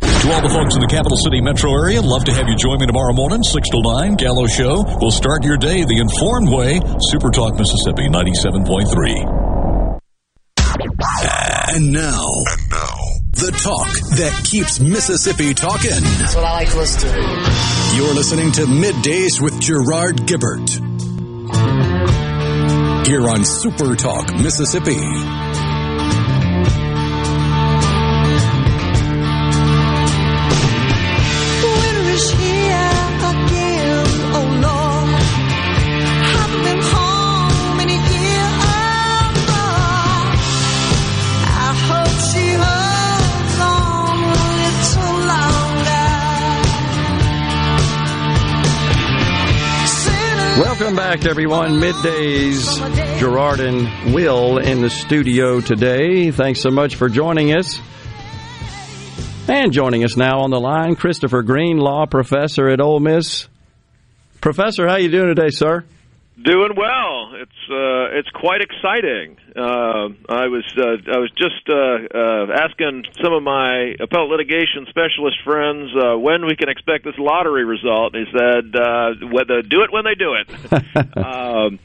To all the folks in the Capital City metro area, love to have you join me tomorrow morning, six till nine, Gallo Show. We'll start your day the informed way. Super Talk Mississippi ninety-seven point three. And now, and now, the talk that keeps Mississippi talking. That's what I like to listen to. You're listening to Middays with Gerard Gibert here on Super Talk Mississippi. Welcome back, everyone. Middays, Gerard and Will in the studio today. Thanks so much for joining us. And joining us now on the line, Christopher Green, law professor at Ole Miss. Professor, how you doing today, sir? Doing well. It's uh, it's quite exciting. Uh, I was uh, I was just uh, uh, asking some of my appellate litigation specialist friends uh, when we can expect this lottery result. He said, uh, "Whether do it when they do it." um,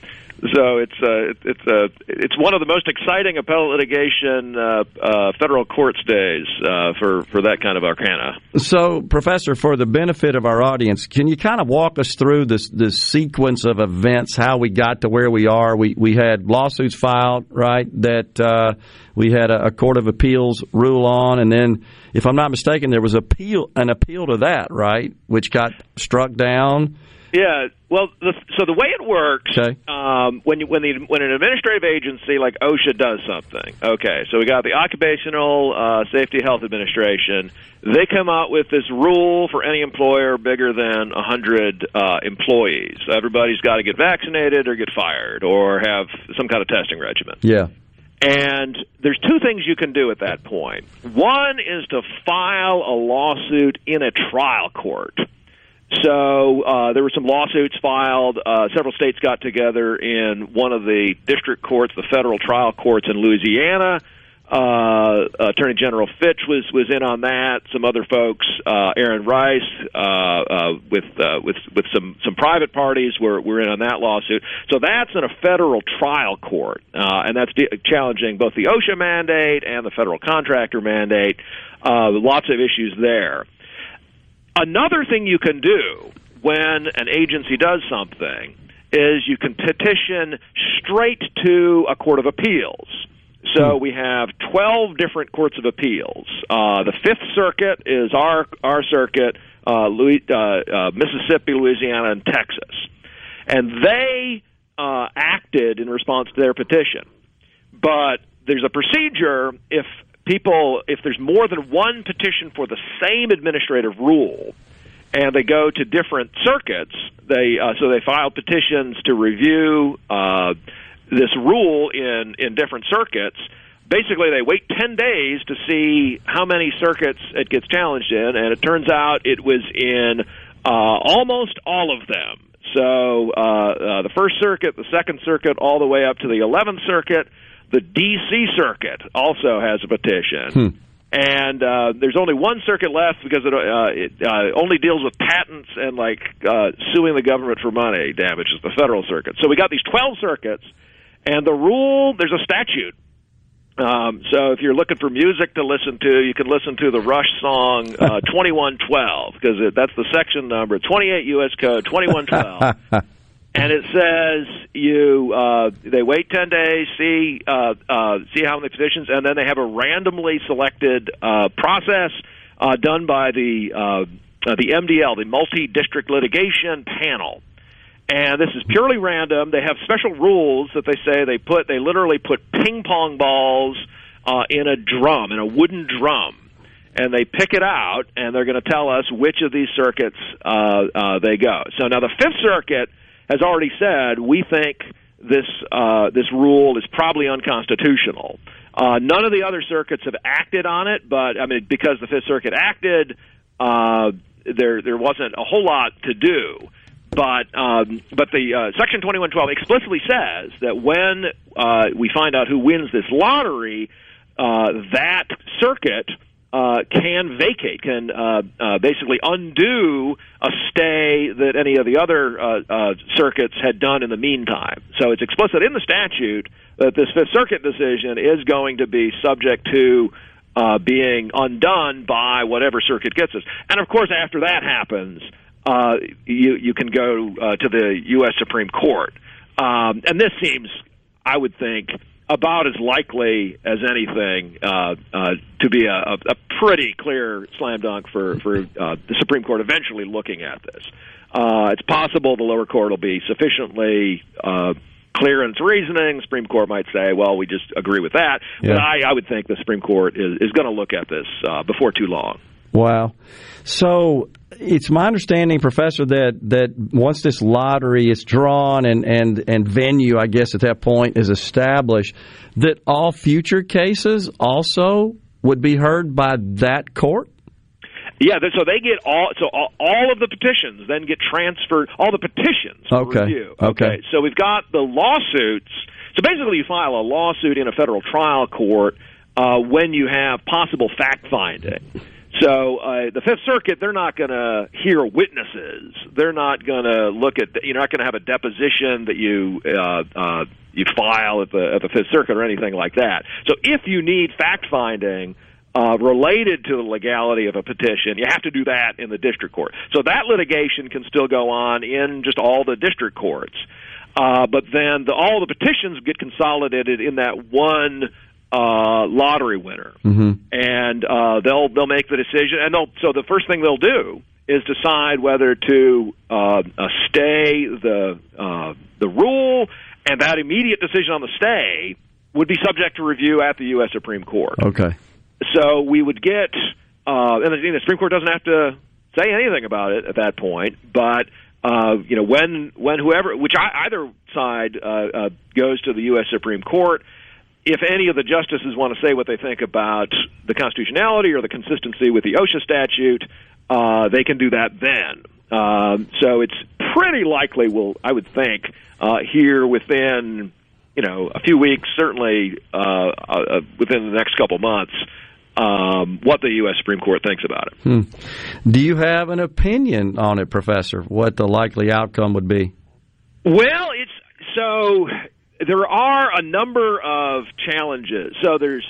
so it's uh, it's uh, it's one of the most exciting appellate litigation uh, uh, federal courts days uh, for for that kind of arcana. So, Professor, for the benefit of our audience, can you kind of walk us through this this sequence of events, how we got to where we are? We we had lawsuits filed, right? That uh, we had a, a court of appeals rule on, and then, if I'm not mistaken, there was appeal an appeal to that, right, which got struck down. Yeah, well, the, so the way it works, okay. um, when you, when the when an administrative agency like OSHA does something, okay, so we got the Occupational uh, Safety Health Administration. They come out with this rule for any employer bigger than one hundred uh, employees. Everybody's got to get vaccinated or get fired or have some kind of testing regimen. Yeah. And there's two things you can do at that point. One is to file a lawsuit in a trial court. So uh, there were some lawsuits filed. Uh, several states got together in one of the district courts, the federal trial courts in Louisiana. Uh, Attorney General Fitch was, was in on that. Some other folks, uh, Aaron Rice, uh, uh, with uh, with with some, some private parties, were were in on that lawsuit. So that's in a federal trial court, uh, and that's de- challenging both the OSHA mandate and the federal contractor mandate. Uh, lots of issues there. Another thing you can do when an agency does something is you can petition straight to a court of appeals. So we have twelve different courts of appeals. Uh, the Fifth Circuit is our our circuit, uh, Louis, uh, uh, Mississippi, Louisiana, and Texas. And they uh, acted in response to their petition. But there's a procedure if people, if there's more than one petition for the same administrative rule, and they go to different circuits, they uh, so they file petitions to review uh, this rule in, in different circuits. Basically, they wait ten days to see how many circuits it gets challenged in, and it turns out it was in uh, almost all of them. So uh, uh, the First Circuit, the Second Circuit, all the way up to the Eleventh Circuit. The D C Circuit also has a petition. Hmm. And uh, there's only one circuit left because it, uh, it uh, only deals with patents and, like, uh, suing the government for money damages, the Federal Circuit. So we got these twelve circuits, and the rule, there's a statute. Um, so if you're looking for music to listen to, you can listen to the Rush song uh, twenty-one twelve, because that's the section number, twenty-eight U S Code twenty-one twelve. And it says you uh, they wait ten days, see uh, uh, see how many petitions, and then they have a randomly selected uh, process uh, done by the uh, uh, the M D L, the Multi-District Litigation Panel. And this is purely random. They have special rules that they say they put. They literally put ping pong balls uh, in a drum, in a wooden drum. And they pick it out, and they're going to tell us which of these circuits uh, uh, they go. So now the Fifth Circuit has already said, we think this uh, this rule is probably unconstitutional. Uh, none of the other circuits have acted on it, but I mean, because the Fifth Circuit acted, uh, there there wasn't a whole lot to do. But um, but the uh, Section twenty-one twelve explicitly says that when uh, we find out who wins this lottery, uh, that circuit Uh, can vacate, can uh, uh, basically undo a stay that any of the other uh, uh, circuits had done in the meantime. So it's explicit in the statute that this Fifth Circuit decision is going to be subject to uh, being undone by whatever circuit gets it. And, of course, after that happens, uh, you, you can go uh, to the U S Supreme Court. Um, and this seems, I would think, about as likely as anything uh, uh, to be a, a pretty clear slam dunk for, for uh, the Supreme Court eventually looking at this. Uh, it's possible the lower court will be sufficiently uh, clear in its reasoning. The Supreme Court might say, well, we just agree with that. Yeah. But I, I would think the Supreme Court is, is going to look at this uh, before too long. Wow. So it's my understanding, Professor, that, that once this lottery is drawn and, and, and venue, I guess, at that point is established, that all future cases also would be heard by that court? Yeah, so they get all so all, all of the petitions then get transferred, all the petitions for okay. review. Okay. Okay. So we've got the lawsuits. So basically you file a lawsuit in a federal trial court uh, when you have possible fact-finding. So uh, the Fifth Circuit, they're not going to hear witnesses. They're not going to look at. The, you're not going to have a deposition that you uh, uh, you file at the at the Fifth Circuit or anything like that. So if you need fact finding uh, related to the legality of a petition, you have to do that in the district court. So that litigation can still go on in just all the district courts, uh, but then the, all the petitions get consolidated in that one Uh, lottery winner, mm-hmm. and uh, they'll they'll make the decision. And they'll, so the first thing they'll do is decide whether to uh, uh, stay the uh, the rule, and that immediate decision on the stay would be subject to review at the U S Supreme Court. Okay. So we would get, uh, and the Supreme Court doesn't have to say anything about it at that point, but uh, you know when when whoever, which I, either side uh, uh, goes to the U S Supreme Court. If any of the justices want to say what they think about the constitutionality or the consistency with the OSHA statute, uh, they can do that then. Um, so it's pretty likely we'll, I would think, uh, here within, you know, a few weeks, certainly uh, uh, within the next couple months, um, what the U S Supreme Court thinks about it. Hmm. Do you have an opinion on it, Professor, what the likely outcome would be? Well, it's so... There are a number of challenges. So there's,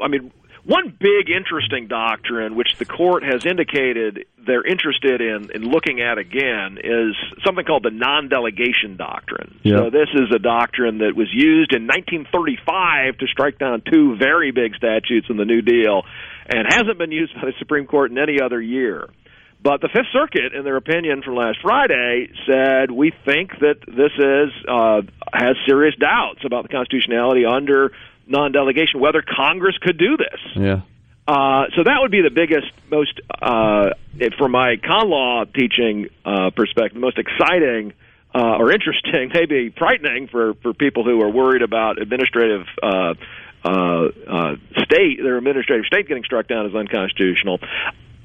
I mean, One big interesting doctrine, which the court has indicated they're interested in, in looking at again, is something called the non-delegation doctrine. Yep. So this is a doctrine that was used in nineteen thirty-five to strike down two very big statutes in the New Deal and hasn't been used by the Supreme Court in any other year. But the Fifth Circuit, in their opinion from last Friday, said we think that this is uh, has serious doubts about the constitutionality under non-delegation, whether Congress could do this. Yeah. Uh, so that would be the biggest, most, uh, from my con law teaching uh, perspective, most exciting uh, or interesting, maybe frightening for, for people who are worried about administrative uh, uh, uh, state, their administrative state getting struck down as unconstitutional.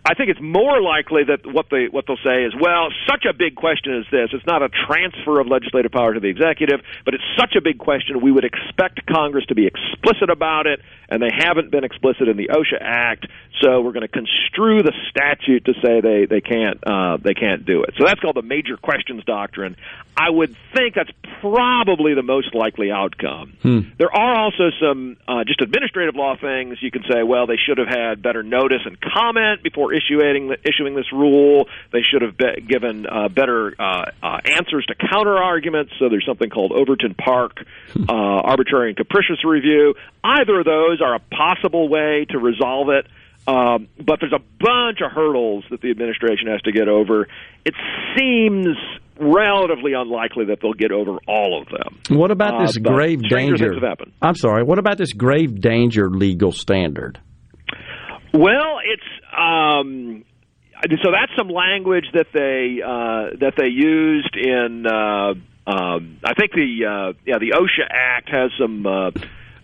I think it's more likely that what they what they'll say is, well, such a big question as this. It's not a transfer of legislative power to the executive, but it's such a big question we would expect Congress to be explicit about it, and they haven't been explicit in the OSHA Act, so we're going to construe the statute to say they they can't uh, they can't do it. So that's called the major questions doctrine. I would think that's probably the most likely outcome. Hmm. There are also some uh, just administrative law things you can say. Well, they should have had better notice and comment before Issuing, issuing this rule. They should have be given uh, better uh, uh, answers to counter-arguments, so there's something called Overton Park uh, arbitrary and capricious review. Either of those are a possible way to resolve it, um, but there's a bunch of hurdles that the administration has to get over. It seems relatively unlikely that they'll get over all of them. What about this uh, grave danger? I'm sorry, what about this grave danger legal standard? Well, it's um, so that's some language that they uh, that they used in. Uh, um, I think the uh, yeah the OSHA Act has some uh,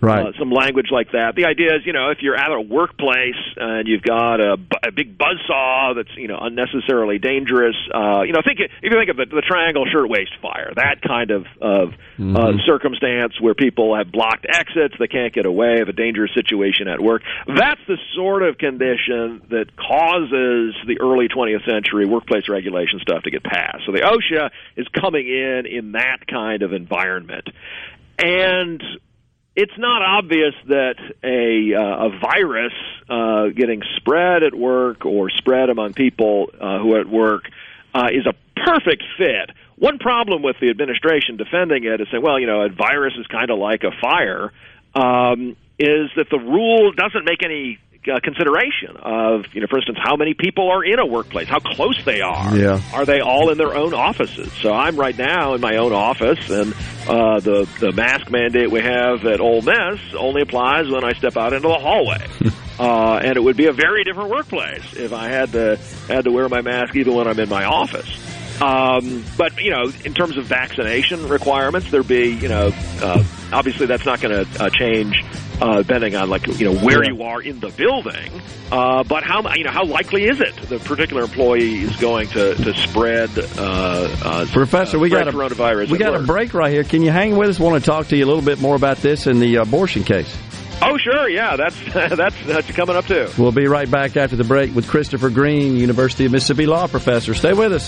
right. uh, some language like that. The idea is, you know, if you're at a workplace and you've got a, a big buzzsaw that's, you know, unnecessarily dangerous. Uh, you know, think if you think of the, the Triangle Shirtwaist Fire, that kind of of mm-hmm. uh, circumstance where people have blocked exits, they can't get away, of a dangerous situation at work. That's the sort of condition that causes the early twentieth century workplace regulation stuff to get passed. So the OSHA is coming in in that kind of environment, and it's not obvious that a uh, a virus uh, getting spread at work or spread among people uh, who are at work uh, is a perfect fit. One problem with the administration defending it is saying, well, you know, a virus is kind of like a fire, um, is that the rule doesn't make any uh, consideration of, you know, for instance, how many people are in a workplace, how close they are. Yeah. Are they all in their own offices? So I'm right now in my own office, and Uh, the, the mask mandate we have at Ole Miss only applies when I step out into the hallway. Uh, and it would be a very different workplace if I had to had to wear my mask even when I'm in my office. Um, but, you know, in terms of vaccination requirements, there'd be, you know, uh, obviously that's not going to uh, change uh, depending on, like, you know, where you are in the building. Uh, but how, you know, how likely is it the particular employee is going to, to spread uh, uh, Professor, uh, we got a, coronavirus? We got a break right here. Can you hang with us? I want to talk to you a little bit more about this and the abortion case. Oh, sure. Yeah, that's that's that's coming up, too. We'll be right back after the break with Christopher Green, University of Mississippi law professor. Stay with us.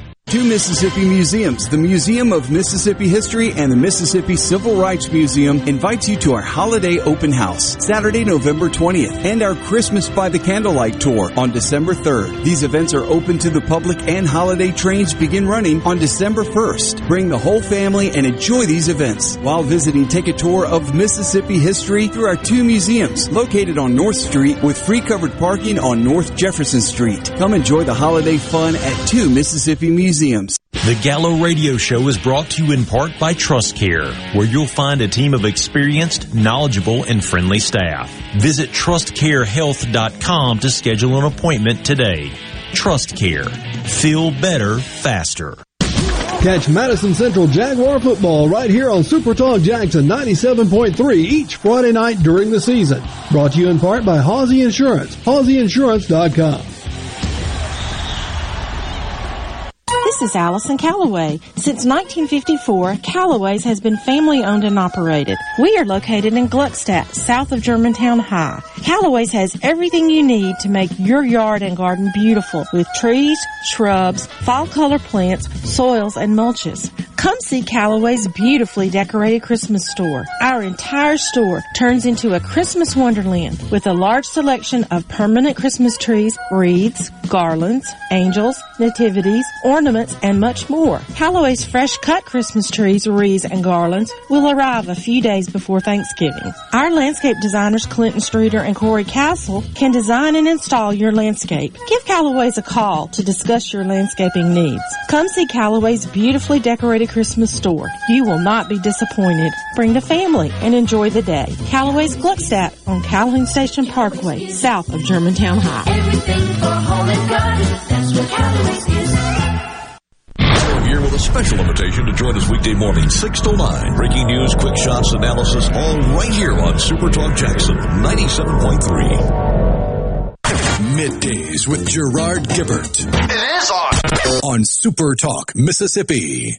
Two Mississippi museums, the Museum of Mississippi History and the Mississippi Civil Rights Museum, invites you to our holiday open house, Saturday, November twentieth, and our Christmas by the Candlelight Tour on December third. These events are open to the public and holiday trains begin running on December first. Bring the whole family and enjoy these events. While visiting, take a tour of Mississippi history through our two museums, located on North Street with free covered parking on North Jefferson Street. Come enjoy the holiday fun at Two Mississippi Museums. The Gallo Radio Show is brought to you in part by TrustCare, where you'll find a team of experienced, knowledgeable, and friendly staff. Visit trust care health dot com to schedule an appointment today. TrustCare. Feel better, faster. Catch Madison Central Jaguar football right here on Super Talk Jackson ninety-seven point three each Friday night during the season. Brought to you in part by Hawsey Insurance, hawsey insurance dot com. This is Allison Callaway. Since nineteen fifty-four, Callaway's has been family owned and operated. We are located in Gluckstadt, south of Germantown High. Callaway's has everything you need to make your yard and garden beautiful with trees, shrubs, fall color plants, soils, and mulches. Come see Callaway's beautifully decorated Christmas store. Our entire store turns into a Christmas wonderland with a large selection of permanent Christmas trees, wreaths, garlands, angels, nativities, ornaments, and much more. Callaway's fresh-cut Christmas trees, wreaths, and garlands will arrive a few days before Thanksgiving. Our landscape designers Clinton Streeter and Corey Castle can design and install your landscape. Give Callaway's a call to discuss your landscaping needs. Come see Callaway's beautifully decorated Christmas store. You will not be disappointed. Bring the family and enjoy the day. Callaway's Gluckstadt on Calhoun Station Parkway, south of Germantown High. Everything for home and garden, that's what Callaway's is. Still here with a special invitation to join us weekday morning, six to nine. Breaking news, quick shots, analysis, all right here on Super Talk Jackson ninety-seven point three. Middays with Gerard Gibert. It is on. On Super Talk Mississippi.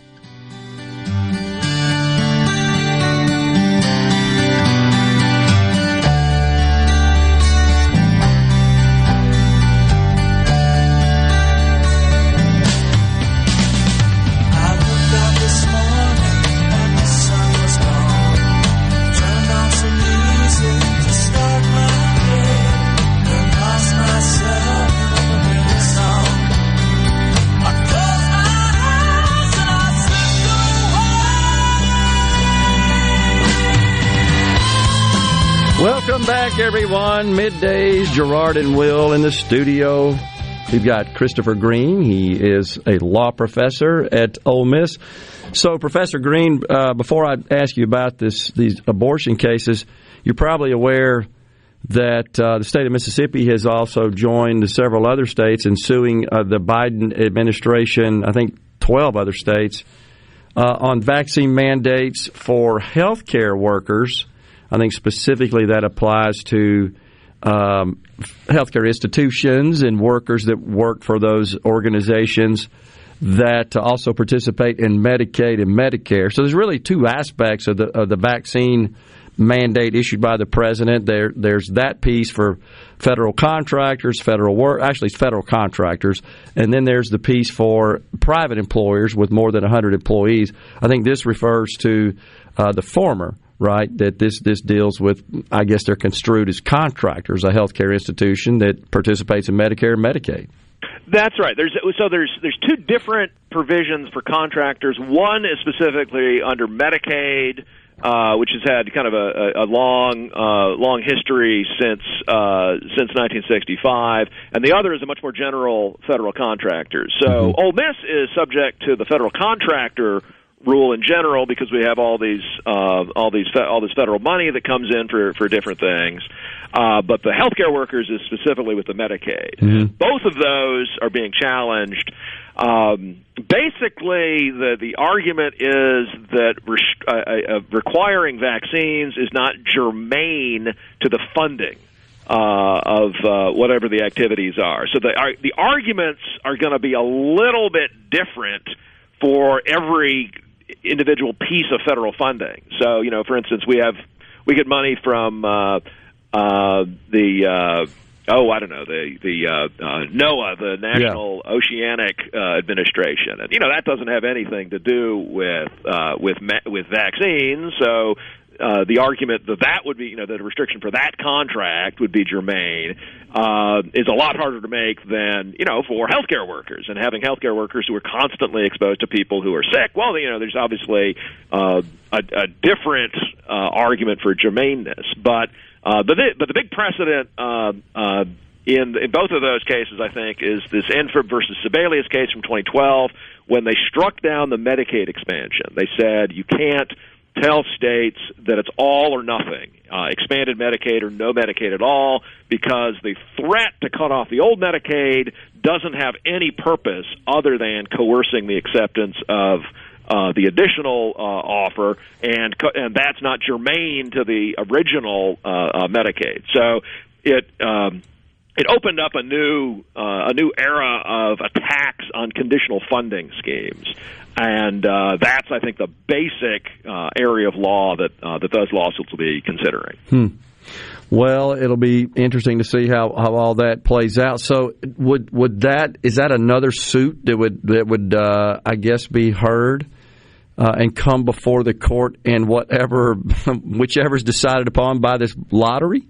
Welcome back, everyone. Middays, Gerard and Will in the studio. We've got Christopher Green. He is a law professor at Ole Miss. So, Professor Green, uh, before I ask you about this, these abortion cases, you're probably aware that uh, the state of Mississippi has also joined several other states in suing uh, the Biden administration, I think twelve other states, uh, on vaccine mandates for health care workers. I think specifically that applies to um, healthcare institutions and workers that work for those organizations that also participate in Medicaid and Medicare. So there's really two aspects of the of the vaccine mandate issued by the president. There, there's that piece for federal contractors, federal work, actually it's federal contractors, and then there's the piece for private employers with more than one hundred employees. I think this refers to uh, the former. Right, that this, this deals with, I guess they're construed as contractors, a healthcare institution that participates in Medicare and Medicaid. That's right. There's, so there's there's two different provisions for contractors. One is specifically under Medicaid, uh, which has had kind of a, a long uh, long history since uh, since nineteen sixty-five, and the other is a much more general federal contractors. So mm-hmm. Ole Miss is subject to the federal contractor rule in general because we have all these uh, all these all this federal money that comes in for, for different things, uh, but the healthcare workers is specifically with the Medicaid. Mm-hmm. Both of those are being challenged. Um, basically, the the argument is that rest- uh, uh, requiring vaccines is not germane to the funding uh, of uh, whatever the activities are. So the ar- the arguments are going to be a little bit different for every individual piece of federal funding. So, you know, for instance, we have we get money from uh, uh, the uh, Oh, I don't know, the the uh, uh, NOAA, the National yeah. Oceanic uh, Administration, and you know that doesn't have anything to do with uh, with ma- with vaccines. So uh, the argument that that would be, you know, that a restriction for that contract would be germane uh, is a lot harder to make than you know for healthcare workers and having healthcare workers who are constantly exposed to people who are sick. Well, you know, there's obviously uh, a, a different uh, argument for germaneness, but. Uh, but, the, but the big precedent uh, uh, in, in both of those cases, I think, is this Enford versus Sebelius case from twenty twelve when they struck down the Medicaid expansion. They said you can't tell states that it's all or nothing, uh, expanded Medicaid or no Medicaid at all, because the threat to cut off the old Medicaid doesn't have any purpose other than coercing the acceptance of Uh, the additional uh, offer, and co- and that's not germane to the original uh, uh, Medicaid. So it um, it opened up a new uh, a new era of attacks on conditional funding schemes, and uh, that's I think the basic uh, area of law that uh, that those lawsuits will be considering. Hmm. Well, it'll be interesting to see how, how all that plays out. So, would would that is that another suit that would that would uh, I guess be heard uh, and come before the court in whatever whichever is decided upon by this lottery?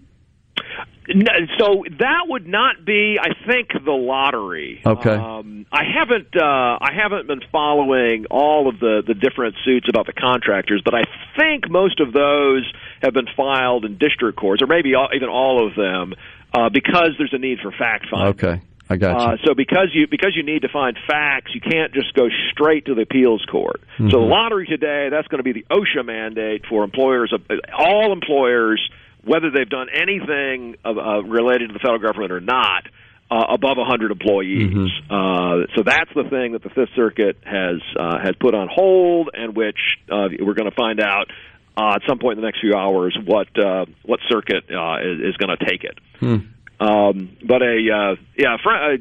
No, so that would not be, I think, the lottery. Okay. Um, I haven't uh, I haven't been following all of the, the different suits about the contractors, but I think most of those have been filed in district courts, or maybe all, even all of them, uh, because there's a need for fact finding. Okay, I got you. Uh, so because you because you need to find facts, you can't just go straight to the appeals court. Mm-hmm. So the lottery today, that's going to be the OSHA mandate for employers, all employers. Whether they've done anything uh, related to the federal government or not, uh, above one hundred employees. Mm-hmm. Uh, so that's the thing that the Fifth Circuit has uh, has put on hold, and which uh, we're going to find out uh, at some point in the next few hours what uh, what circuit uh, is, is going to take it. Hmm. Um, but a uh, yeah, fr- a,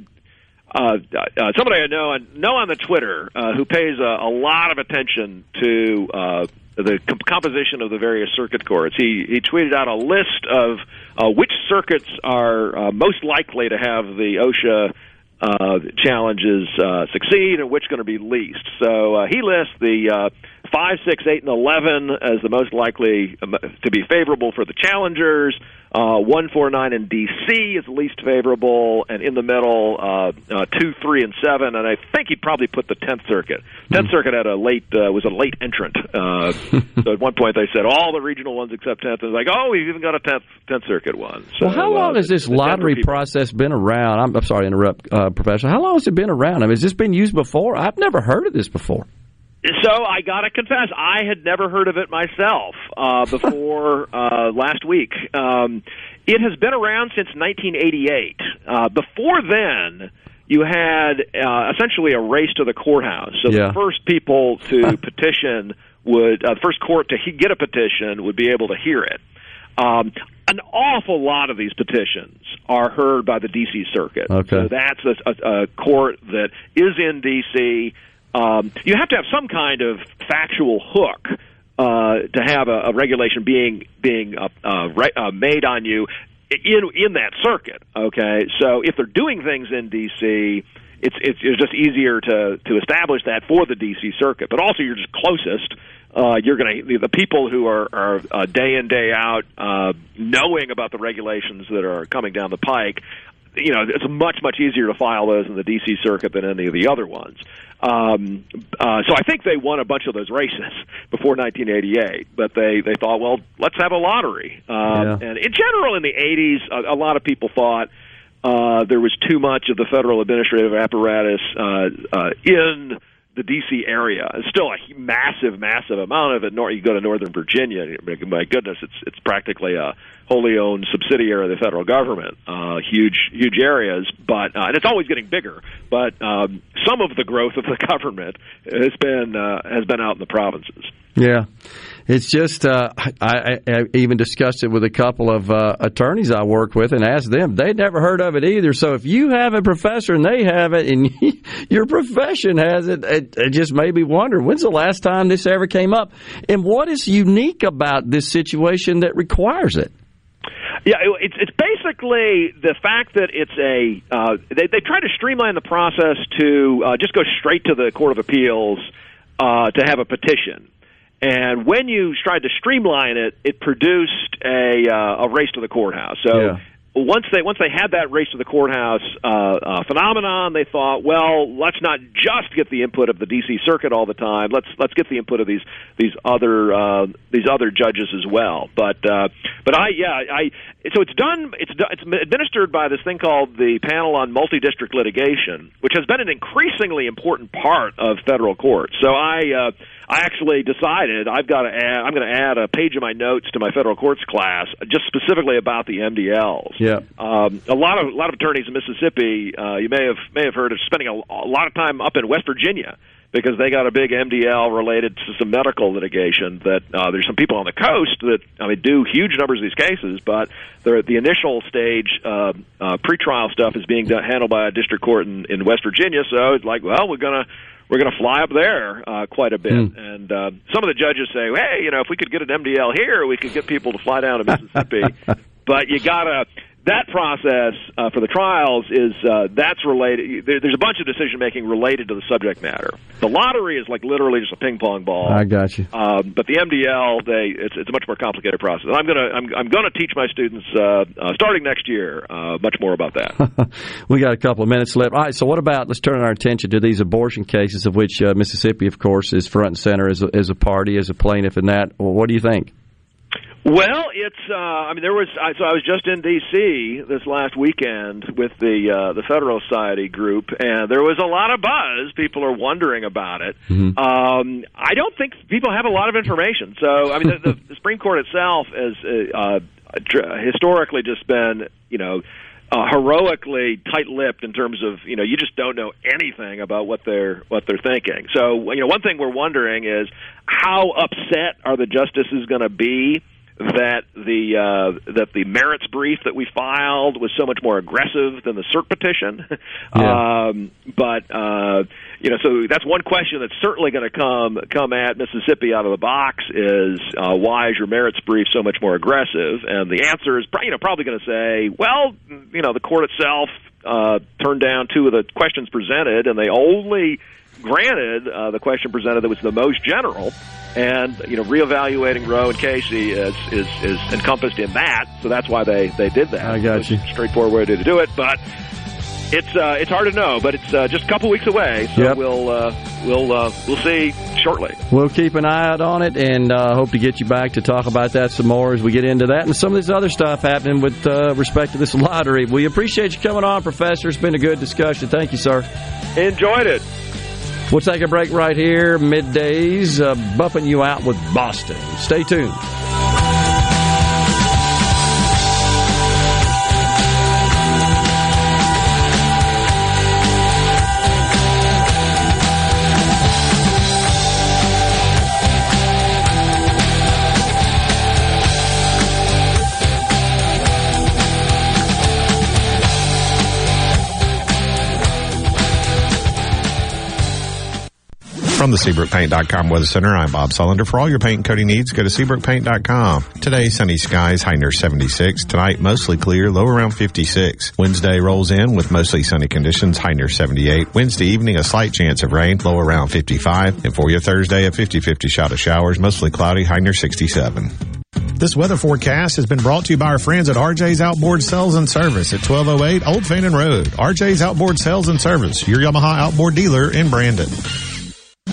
Uh, uh, somebody I know, I know on the Twitter uh, who pays a, a lot of attention to uh, the comp- composition of the various circuit courts. He he tweeted out a list of uh, which circuits are uh, most likely to have the OSHA uh, challenges uh, succeed and which going to be least. So uh, he lists the uh, five, six, eight, and eleven as the most likely to be favorable for the challengers. Uh, one, four, nine, and D C is least favorable, and in the middle, uh, uh, two, three, and seven. And I think he'd probably put the Tenth Circuit. Tenth mm-hmm. Circuit had a late uh, was a late entrant. Uh, so at one point they said all the regional ones except Tenth. And like, oh, we've even got a Tenth Tenth Circuit one. So, well, how long uh, has this lottery process been around? I'm, I'm sorry to interrupt, uh, Professor. How long has it been around? I mean, has this been used before? I've never heard of this before. So I got to confess, I had never heard of it myself uh, before uh, last week. Um, it has been around since nineteen eighty-eight. Uh, before then, you had uh, essentially a race to the courthouse. So yeah. the first people to petition would, uh, the first court to get a petition would be able to hear it. Um, an awful lot of these petitions are heard by the D C. Circuit. Okay. So that's a, a, a court that is in D C, Um, you have to have some kind of factual hook uh, to have a, a regulation being being uh, uh, right, uh, made on you in in that circuit. Okay, so if they're doing things in D C, it's it's, it's just easier to, to establish that for the D C circuit. But also, you're just closest. Uh, you're going to the people who are, are uh, day in day out uh, knowing about the regulations that are coming down the pike. You know, it's much, much easier to file those in the D C circuit than any of the other ones. Um, uh, so I think they won a bunch of those races before nineteen eighty-eight, but they, they thought, well, let's have a lottery. Um, yeah. And in general, in the eighties, a, a lot of people thought uh, there was too much of the federal administrative apparatus uh, uh, in the D C area. It's still a massive, massive amount of it. You go to Northern Virginia, my goodness, it's it's practically a wholly owned subsidiary of the federal government. Uh, huge, huge areas, but uh, and it's always getting bigger. But um, some of the growth of the government has been uh, has been out in the provinces. Yeah, it's just uh, I, I even discussed it with a couple of uh, attorneys I work with and asked them. They'd never heard of it either. So if you have a professor and they have it and your profession has it, it, it just made me wonder, when's the last time this ever came up? And what is unique about this situation that requires it? Yeah, it's it's basically the fact that it's a uh, they they try to streamline the process to uh, just go straight to the Court of Appeals uh, to have a petition. And when you tried to streamline it, it produced a uh, a race to the courthouse. So yeah. once they once they had that race to the courthouse uh, uh, phenomenon, they thought, well, let's not just get the input of the D C Circuit all the time. Let's let's get the input of these these other uh, these other judges as well. But uh, but I yeah I so it's done it's it's administered by this thing called the Panel on Multidistrict Litigation, which has been an increasingly important part of federal court. So I. Uh, I actually decided I've got to add, I'm going to add a page of my notes to my federal courts class just specifically about the M D Ls. Yeah, um, a lot of a lot of attorneys in Mississippi, uh, you may have may have heard of, spending a, a lot of time up in West Virginia because they got a big M D L related to some medical litigation. That uh, there's some people on the coast that I mean do huge numbers of these cases, but the the initial stage uh, uh, pretrial stuff is being done, handled by a district court in, in West Virginia. So it's like, well, we're gonna. We're going to fly up there uh, quite a bit. Mm. And uh, some of the judges say, hey, you know, if we could get an M D L here, we could get people to fly down to Mississippi. But you got to, that process uh, for the trials is, uh, that's related, there, there's a bunch of decision-making related to the subject matter. The lottery is like literally just a ping-pong ball. I got you. Um, but the M D L, they it's, it's a much more complicated process. And I'm going to I'm, I'm gonna teach my students, uh, uh, starting next year, uh, much more about that. We got a couple of minutes left. All right, so what about, let's turn our attention to these abortion cases, of which uh, Mississippi, of course, is front and center as a, as a party, as a plaintiff in that. Well, what do you think? Well, it's. Uh, I mean, there was. I, so I was just in D C this last weekend with the uh, the Federal Society group, and there was a lot of buzz. People are wondering about it. Mm-hmm. Um, I don't think people have a lot of information. So, I mean, the, the Supreme Court itself has uh, historically just been, you know, uh, heroically tight-lipped in terms of, you know, you just don't know anything about what they're what they're thinking. So, you know, one thing we're wondering is how upset are the justices going to be that the uh, that the merits brief that we filed was so much more aggressive than the cert petition. Yeah. Um, but, uh, you know, so that's one question that's certainly going to come come at Mississippi out of the box is, uh, why is your merits brief so much more aggressive? And the answer is, you know, probably going to say, well, you know, the court itself uh, turned down two of the questions presented, and they only granted uh, the question presented that was the most general. And, you know, reevaluating Roe and Casey is, is, is encompassed in that. So that's why they, they did that. I got you. Straightforward way to do it. But it's uh, it's hard to know. But it's uh, just a couple weeks away. So yep. we'll uh, we'll uh, we'll see shortly. We'll keep an eye out on it and uh, hope to get you back to talk about that some more as we get into that and some of this other stuff happening with uh, respect to this lottery. We appreciate you coming on, Professor. It's been a good discussion. Thank you, sir. Enjoyed it. We'll take a break right here, middays, uh, buffing you out with Boston. Stay tuned. From the Seabrook Paint dot com Weather Center, I'm Bob Sullender. For all your paint and coating needs, go to Seabrook Paint dot com. Today, sunny skies, high near seventy-six. Tonight, mostly clear, low around fifty-six. Wednesday rolls in with mostly sunny conditions, high near seventy-eight. Wednesday evening, a slight chance of rain, low around fifty-five. And for your Thursday, a fifty-fifty shot of showers, mostly cloudy, high near sixty-seven. This weather forecast has been brought to you by our friends at R J's Outboard Sales and Service at twelve oh eight Old Fannin Road. R J's Outboard Sales and Service, your Yamaha outboard dealer in Brandon.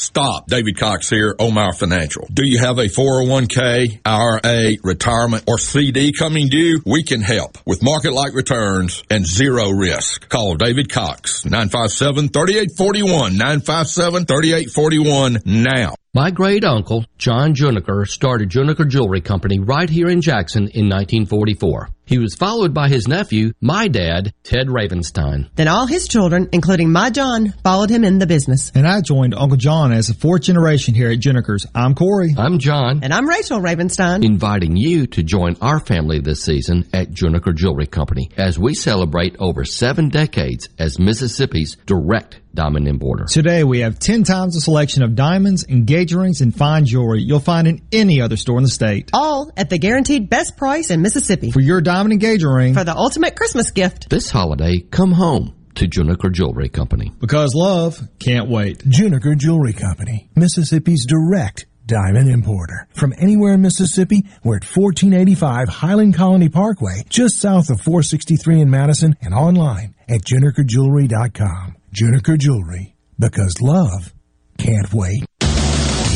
Stop. David Cox here, Omar Financial. Do you have a four oh one k, I R A, retirement, or C D coming due? We can help with market-like returns and zero risk. Call David Cox, nine five seven, three eight four one, nine five seven, three eight four one now. My great uncle, John Juniker, started Juniker Jewelry Company right here in Jackson in nineteen forty-four. He was followed by his nephew, my dad, Ted Ravenstein. Then all his children, including my John, followed him in the business. And I joined Uncle John as the fourth generation here at Jennikers. I'm Corey. I'm John. And I'm Rachel Ravenstein. Inviting you to join our family this season at Jenniker Jewelry Company as we celebrate over seven decades as Mississippi's direct diamond importer. Today we have ten times the selection of diamonds, engagement rings, and fine jewelry you'll find in any other store in the state. All at the guaranteed best price in Mississippi. For your diamond engagement ring. For the ultimate Christmas gift. This holiday, come home to Juniker Jewelry Company. Because love can't wait. Juniker Jewelry Company, Mississippi's direct diamond importer. From anywhere in Mississippi, we're at fourteen eighty-five Highland Colony Parkway, just south of four sixty-three in Madison, and online at juniker jewelry dot com. Juniker Jewelry, because love can't wait.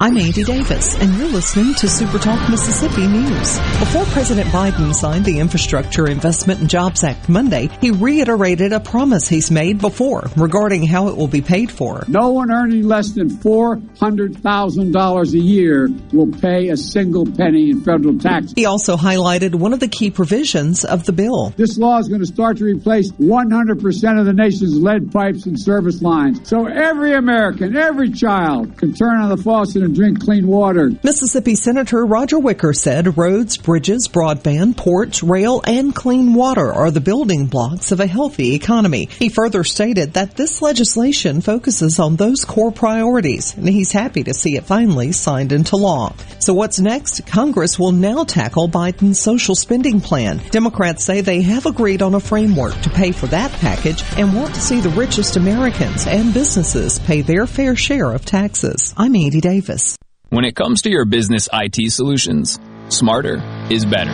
I'm Andy Davis, and you're listening to Super Talk Mississippi News. Before President Biden signed the Infrastructure Investment and Jobs Act Monday, he reiterated a promise he's made before regarding how it will be paid for. No one earning less than four hundred thousand dollars a year will pay a single penny in federal tax. He also highlighted one of the key provisions of the bill. This law is going to start to replace one hundred percent of the nation's lead pipes and service lines. So every American, every child can turn on the faucet and drink clean water. Mississippi Senator Roger Wicker said roads, bridges, broadband, ports, rail, and clean water are the building blocks of a healthy economy. He further stated that this legislation focuses on those core priorities, and he's happy to see it finally signed into law. So what's next? Congress will now tackle Biden's social spending plan. Democrats say they have agreed on a framework to pay for that package and want to see the richest Americans and businesses pay their fair share of taxes. I'm Andy Davis. When it comes to your business I T solutions, smarter is better.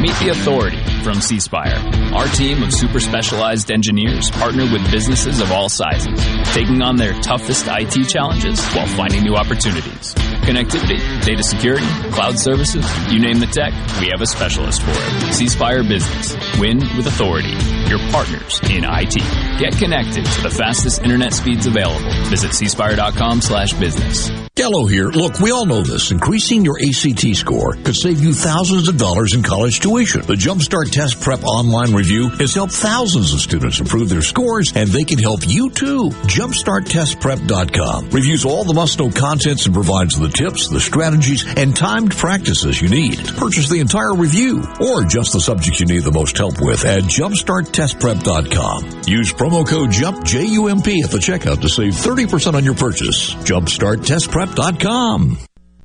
Meet the authority from C-Spire. Our team of super specialized engineers partner with businesses of all sizes, taking on their toughest I T challenges while finding new opportunities. Connectivity, data security, cloud services, you name the tech, we have a specialist for it. C-Spire Business. Win with authority. Your partners in I T. Get connected to the fastest internet speeds available. Visit c spire dot com slash business. Dello here. Look, we all know this. Increasing your A C T score could save you thousands of dollars in college tuition. The Jumpstart Test Prep Online Review has helped thousands of students improve their scores, and they can help you too. jumpstart test prep dot com reviews all the must-know contents and provides the tips, the strategies, and timed practices you need. Purchase the entire review or just the subject you need the most help with at jumpstart test prep dot com. Use promo code JUMP, J U M P, at the checkout to save thirty percent on your purchase. jumpstart test prep dot com.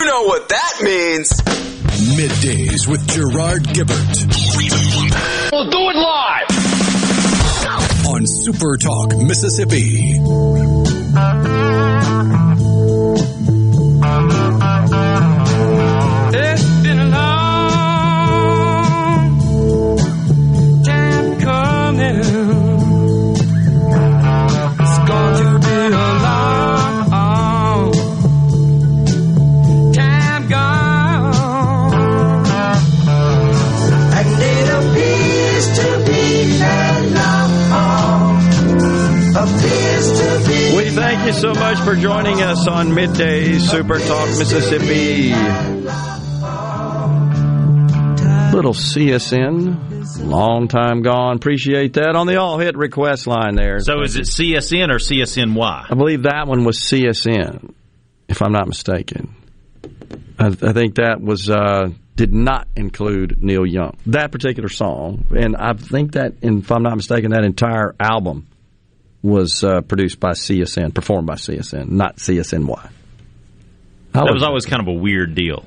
You know what that means. Middays with Gerard Gibert. We'll do it live on Super Talk Mississippi. It's been a long time coming. It's going to be a time gone. I need a piece. for joining us on Midday Super Talk Mississippi. Little C S N, long time gone. Appreciate that on the all-hit request line there. So is it C S N or C S N Y? I believe that one was C S N, if I'm not mistaken. I, I think that was uh, did not include Neil Young, that particular song. And I think that, if I'm not mistaken, that entire album was uh, produced by C S N, performed by C S N, not C S N Y. That was always kind of a weird deal.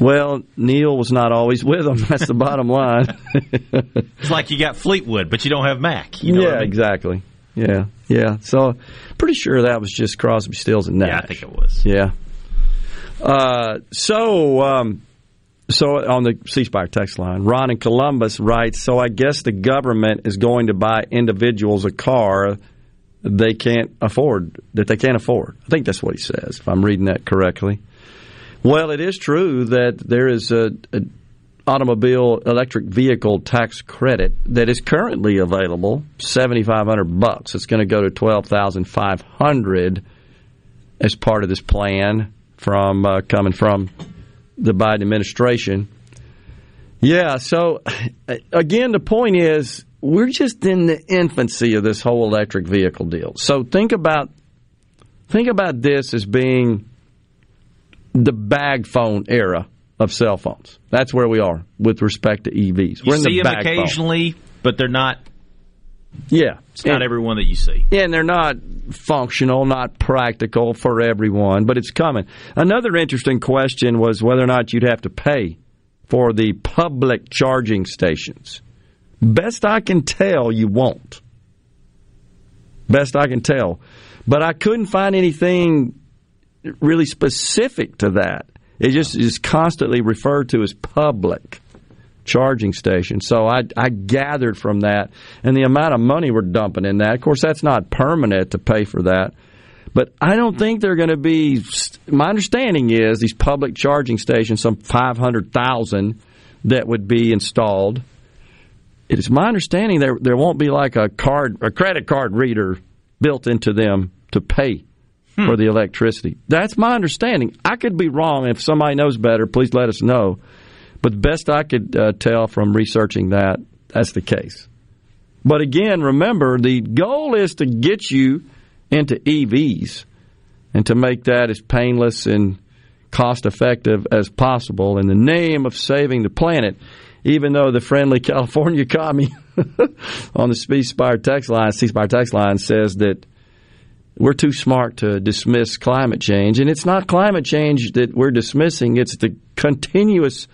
Well, Neil was not always with them. That's the bottom line. It's like you got Fleetwood, but you don't have Mac. You know yeah, what I mean? Exactly. Yeah, yeah. So pretty sure that was just Crosby, Stills, and Nash. Yeah, I think it was. Yeah. Uh, so, um, so on the C-Spire text line, Ron in Columbus writes, so I guess the government is going to buy individuals a car they can't afford, that they can't afford. I think that's what he says, if I'm reading that correctly. Well, it is true that there is an automobile electric vehicle tax credit that is currently available, seven thousand five hundred dollars. It's going to go to twelve thousand five hundred dollars as part of this plan from uh, coming from the Biden administration. Yeah, so, again, the point is we're just in the infancy of this whole electric vehicle deal. So think about think about this as being the bag phone era of cell phones. That's where we are with respect to E Vs. We're you in see the them bag occasionally, phone. But they're not... Yeah. It's not and, everyone that you see. And they're not functional, not practical for everyone, but it's coming. Another interesting question was whether or not you'd have to pay for the public charging stations. Best I can tell, you won't. Best I can tell. But I couldn't find anything really specific to that. It just is constantly referred to as public charging station. So I, I gathered from that, and the amount of money we're dumping in that. Of course, that's not permanent to pay for that. But I don't think they're going to be – my understanding is these public charging stations, some five hundred thousand that would be installed. It is my understanding there there won't be like a card, a credit card reader built into them to pay hmm. for the electricity. That's my understanding. I could be wrong. If somebody knows better, please let us know. But the best I could uh, tell from researching that, that's the case. But again, remember, the goal is to get you into E Vs and to make that as painless and cost-effective as possible in the name of saving the planet, even though the friendly California commie on the C-Spire text line, C-Spire text line says that we're too smart to dismiss climate change. And it's not climate change that we're dismissing. It's the continuous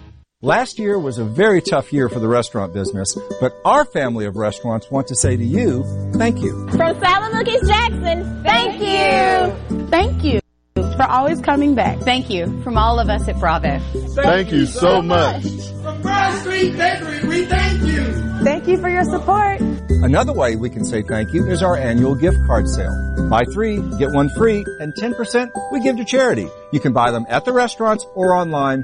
Last year was a very tough year for the restaurant business, but our family of restaurants want to say to you, thank you. From Silent Lucas Jackson, thank you. Thank you for always coming back. Thank you from all of us at Bravo. Thank, thank you so much. From Broad Street Bakery, we thank you. Thank you for your support. Another way we can say thank you is our annual gift card sale. Buy three, get one free, and ten percent we give to charity. You can buy them at the restaurants or online.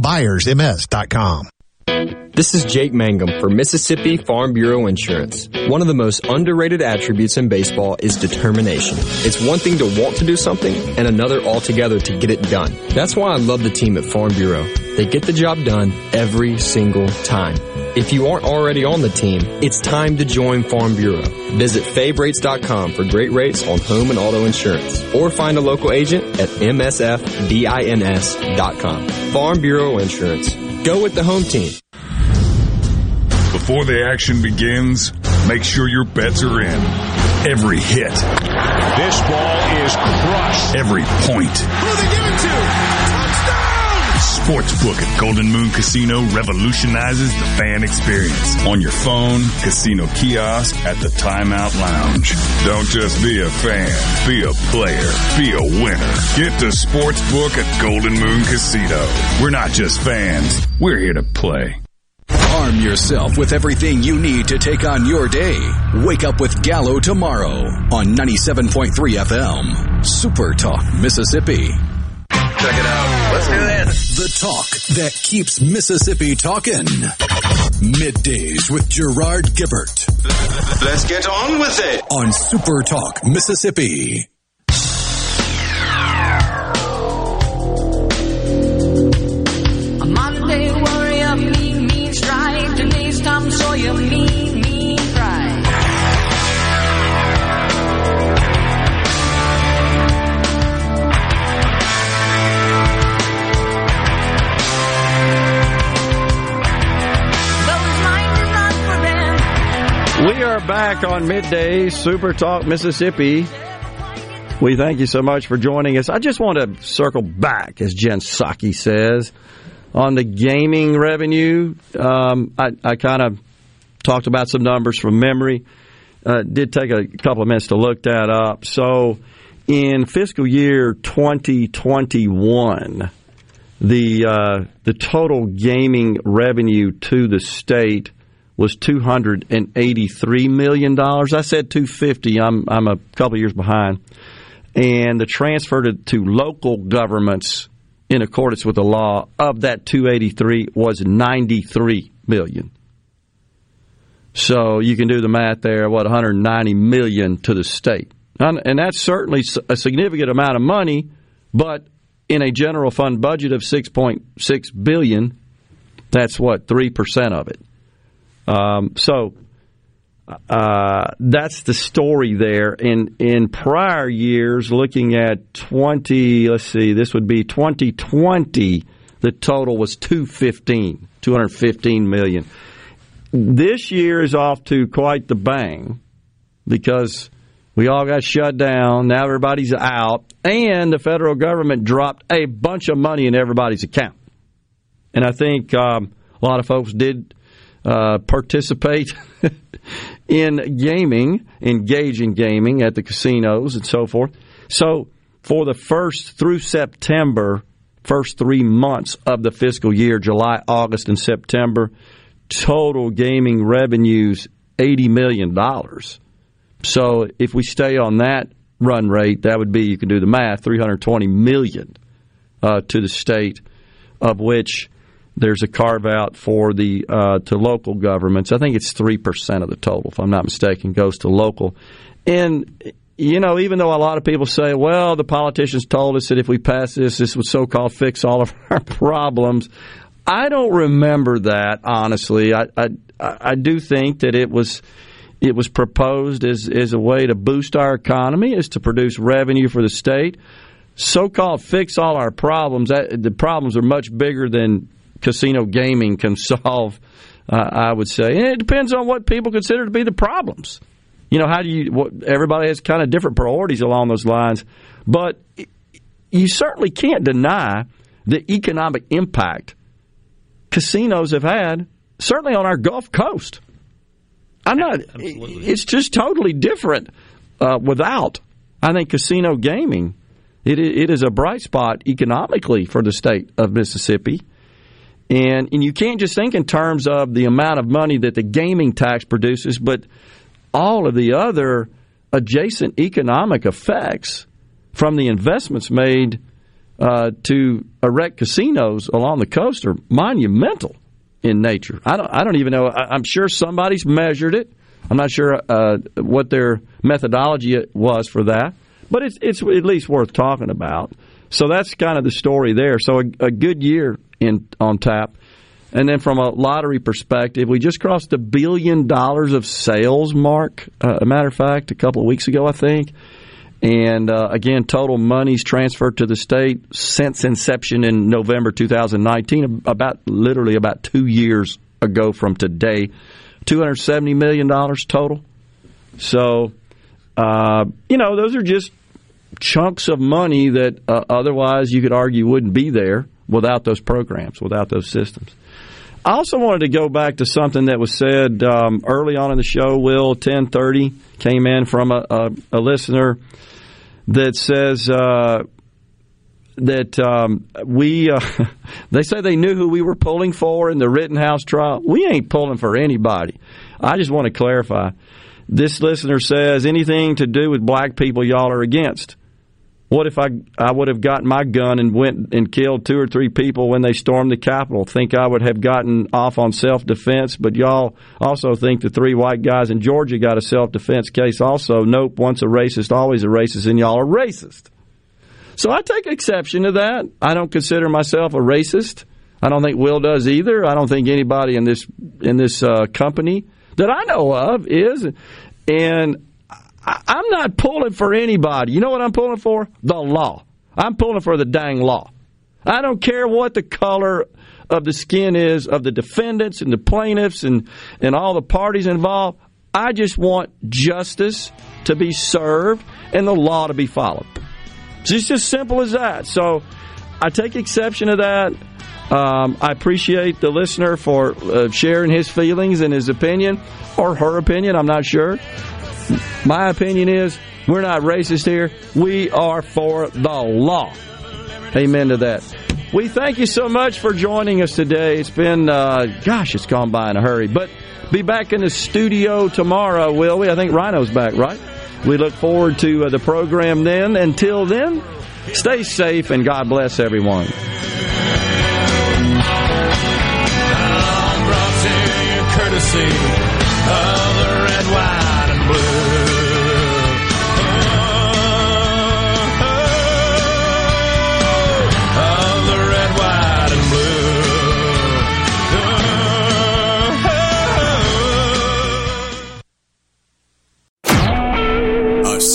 buyers m s dot com. This is Jake Mangum for Mississippi Farm Bureau Insurance. One of the most underrated attributes in baseball is determination. It's one thing to want to do something and another altogether to get it done. That's why I love the team at Farm Bureau. They get the job done every single time. If you aren't already on the team, it's time to join Farm Bureau. Visit fave rates dot com for great rates on home and auto insurance, or find a local agent at m s f b ins dot com. Farm Bureau Insurance. Go with the home team. Before the action begins, make sure your bets are in. Every hit. This ball is crushed. Every point. Who they give it to? Touchdown! Sportsbook at Golden Moon Casino revolutionizes the fan experience. On your phone, casino kiosk, at the Timeout Lounge. Don't just be a fan. Be a player. Be a winner. Get to Sportsbook at Golden Moon Casino. We're not just fans. We're here to play. Arm yourself with everything you need to take on your day. Wake up with Gallo tomorrow on ninety-seven point three F M. Super Talk, Mississippi. Check it out. Let's do this. The talk that keeps Mississippi talking. Middays with Gerard Gibert. Let's get on with it. On Super Talk Mississippi. A Monday worry of me, mean strife. Today's Tom Sawyer, me, me, pride. We are back on Midday Super Talk Mississippi. We thank you so much for joining us. I just want to circle back, as Jen Psaki says, on the gaming revenue. Um, I, I kind of talked about some numbers from memory. Uh, did take a couple of minutes to look that up. So in fiscal year twenty twenty-one, the uh, the total gaming revenue to the state was two hundred eighty-three million dollars. I said two hundred fifty. I'm I'm a couple years behind. And the transfer to, to local governments in accordance with the law of that two hundred eighty-three was ninety-three million dollars. So you can do the math there, what, one hundred ninety million dollars to the state. And, and that's certainly a significant amount of money, but in a general fund budget of six point six billion dollars, that's what, three percent of it. Um, so uh, that's the story there. In in prior years, looking at twenty, let's see, this would be twenty twenty. The total was two hundred fifteen million dollars. This year is off to quite the bang because we all got shut down. Now everybody's out, and the federal government dropped a bunch of money in everybody's account. And I think um, a lot of folks did. Uh, participate in gaming, engage in gaming at the casinos and so forth. So for the first through September, first three months of the fiscal year, July, August, and September, total gaming revenues, eighty million dollars. So if we stay on that run rate, that would be, you can do the math, three hundred twenty million dollars uh, to the state, of which there's a carve-out for the uh, to local governments. I think it's three percent of the total, if I'm not mistaken, goes to local. And, you know, even though a lot of people say, well, the politicians told us that if we pass this, this would so-called fix all of our problems, I don't remember that, honestly. I I, I do think that it was it was proposed as, as a way to boost our economy, is to produce revenue for the state. So-called fix all our problems, that, the problems are much bigger than casino gaming can solve, uh, I would say. And it depends on what people consider to be the problems. You know, how do you, what, everybody has kind of different priorities along those lines. But you certainly can't deny the economic impact casinos have had, certainly on our Gulf Coast. I'm not, Absolutely. It's just totally different uh, without, I think, casino gaming. It, it is a bright spot economically for the state of Mississippi. And and you can't just think in terms of the amount of money that the gaming tax produces, but all of the other adjacent economic effects from the investments made uh, to erect casinos along the coast are monumental in nature. I don't I don't even know. I, I'm sure somebody's measured it. I'm not sure uh, what their methodology was for that, but it's it's at least worth talking about. So that's kind of the story there. So a, a good year in on tap. And then from a lottery perspective, we just crossed a billion dollars of sales mark, uh, a matter of fact, a couple of weeks ago, I think. And, uh, again, total monies transferred to the state since inception in November two thousand nineteen, about literally about two years ago from today, two hundred seventy million dollars total. So, uh, you know, those are just chunks of money that uh, otherwise you could argue wouldn't be there without those programs, without those systems. I also wanted to go back to something that was said um, early on in the show. Will, ten thirty, came in from a, a, a listener that says uh, that um, we, uh, they say they knew who we were pulling for in the Rittenhouse trial. We ain't pulling for anybody. I just want to clarify. This listener says anything to do with black people y'all are against. What if I I would have gotten my gun and went and killed two or three people when they stormed the Capitol? Think I would have gotten off on self-defense, but y'all also think the three white guys in Georgia got a self-defense case also. Nope, once a racist, always a racist, and y'all are racist. So I take exception to that. I don't consider myself a racist. I don't think Will does either. I don't think anybody in this in this uh, company that I know of is. And I'm not pulling for anybody. You know what I'm pulling for? The law. I'm pulling for the dang law. I don't care what the color of the skin is of the defendants and the plaintiffs and, and all the parties involved. I just want justice to be served and the law to be followed. It's just as simple as that. So I take exception to that. Um, I appreciate the listener for uh, sharing his feelings and his opinion, or her opinion, I'm not sure. My opinion is we're not racist here. We are for the law. Amen to that. We thank you so much for joining us today. It's been, uh, gosh, it's gone by in a hurry. But be back in the studio tomorrow, will we? I think Rhino's back, right? We look forward to uh, the program then. Until then, stay safe and God bless everyone. Courtesy of the red, white, and blue. Oh, oh, oh, of the red, white, and blue. Oh, oh, oh. A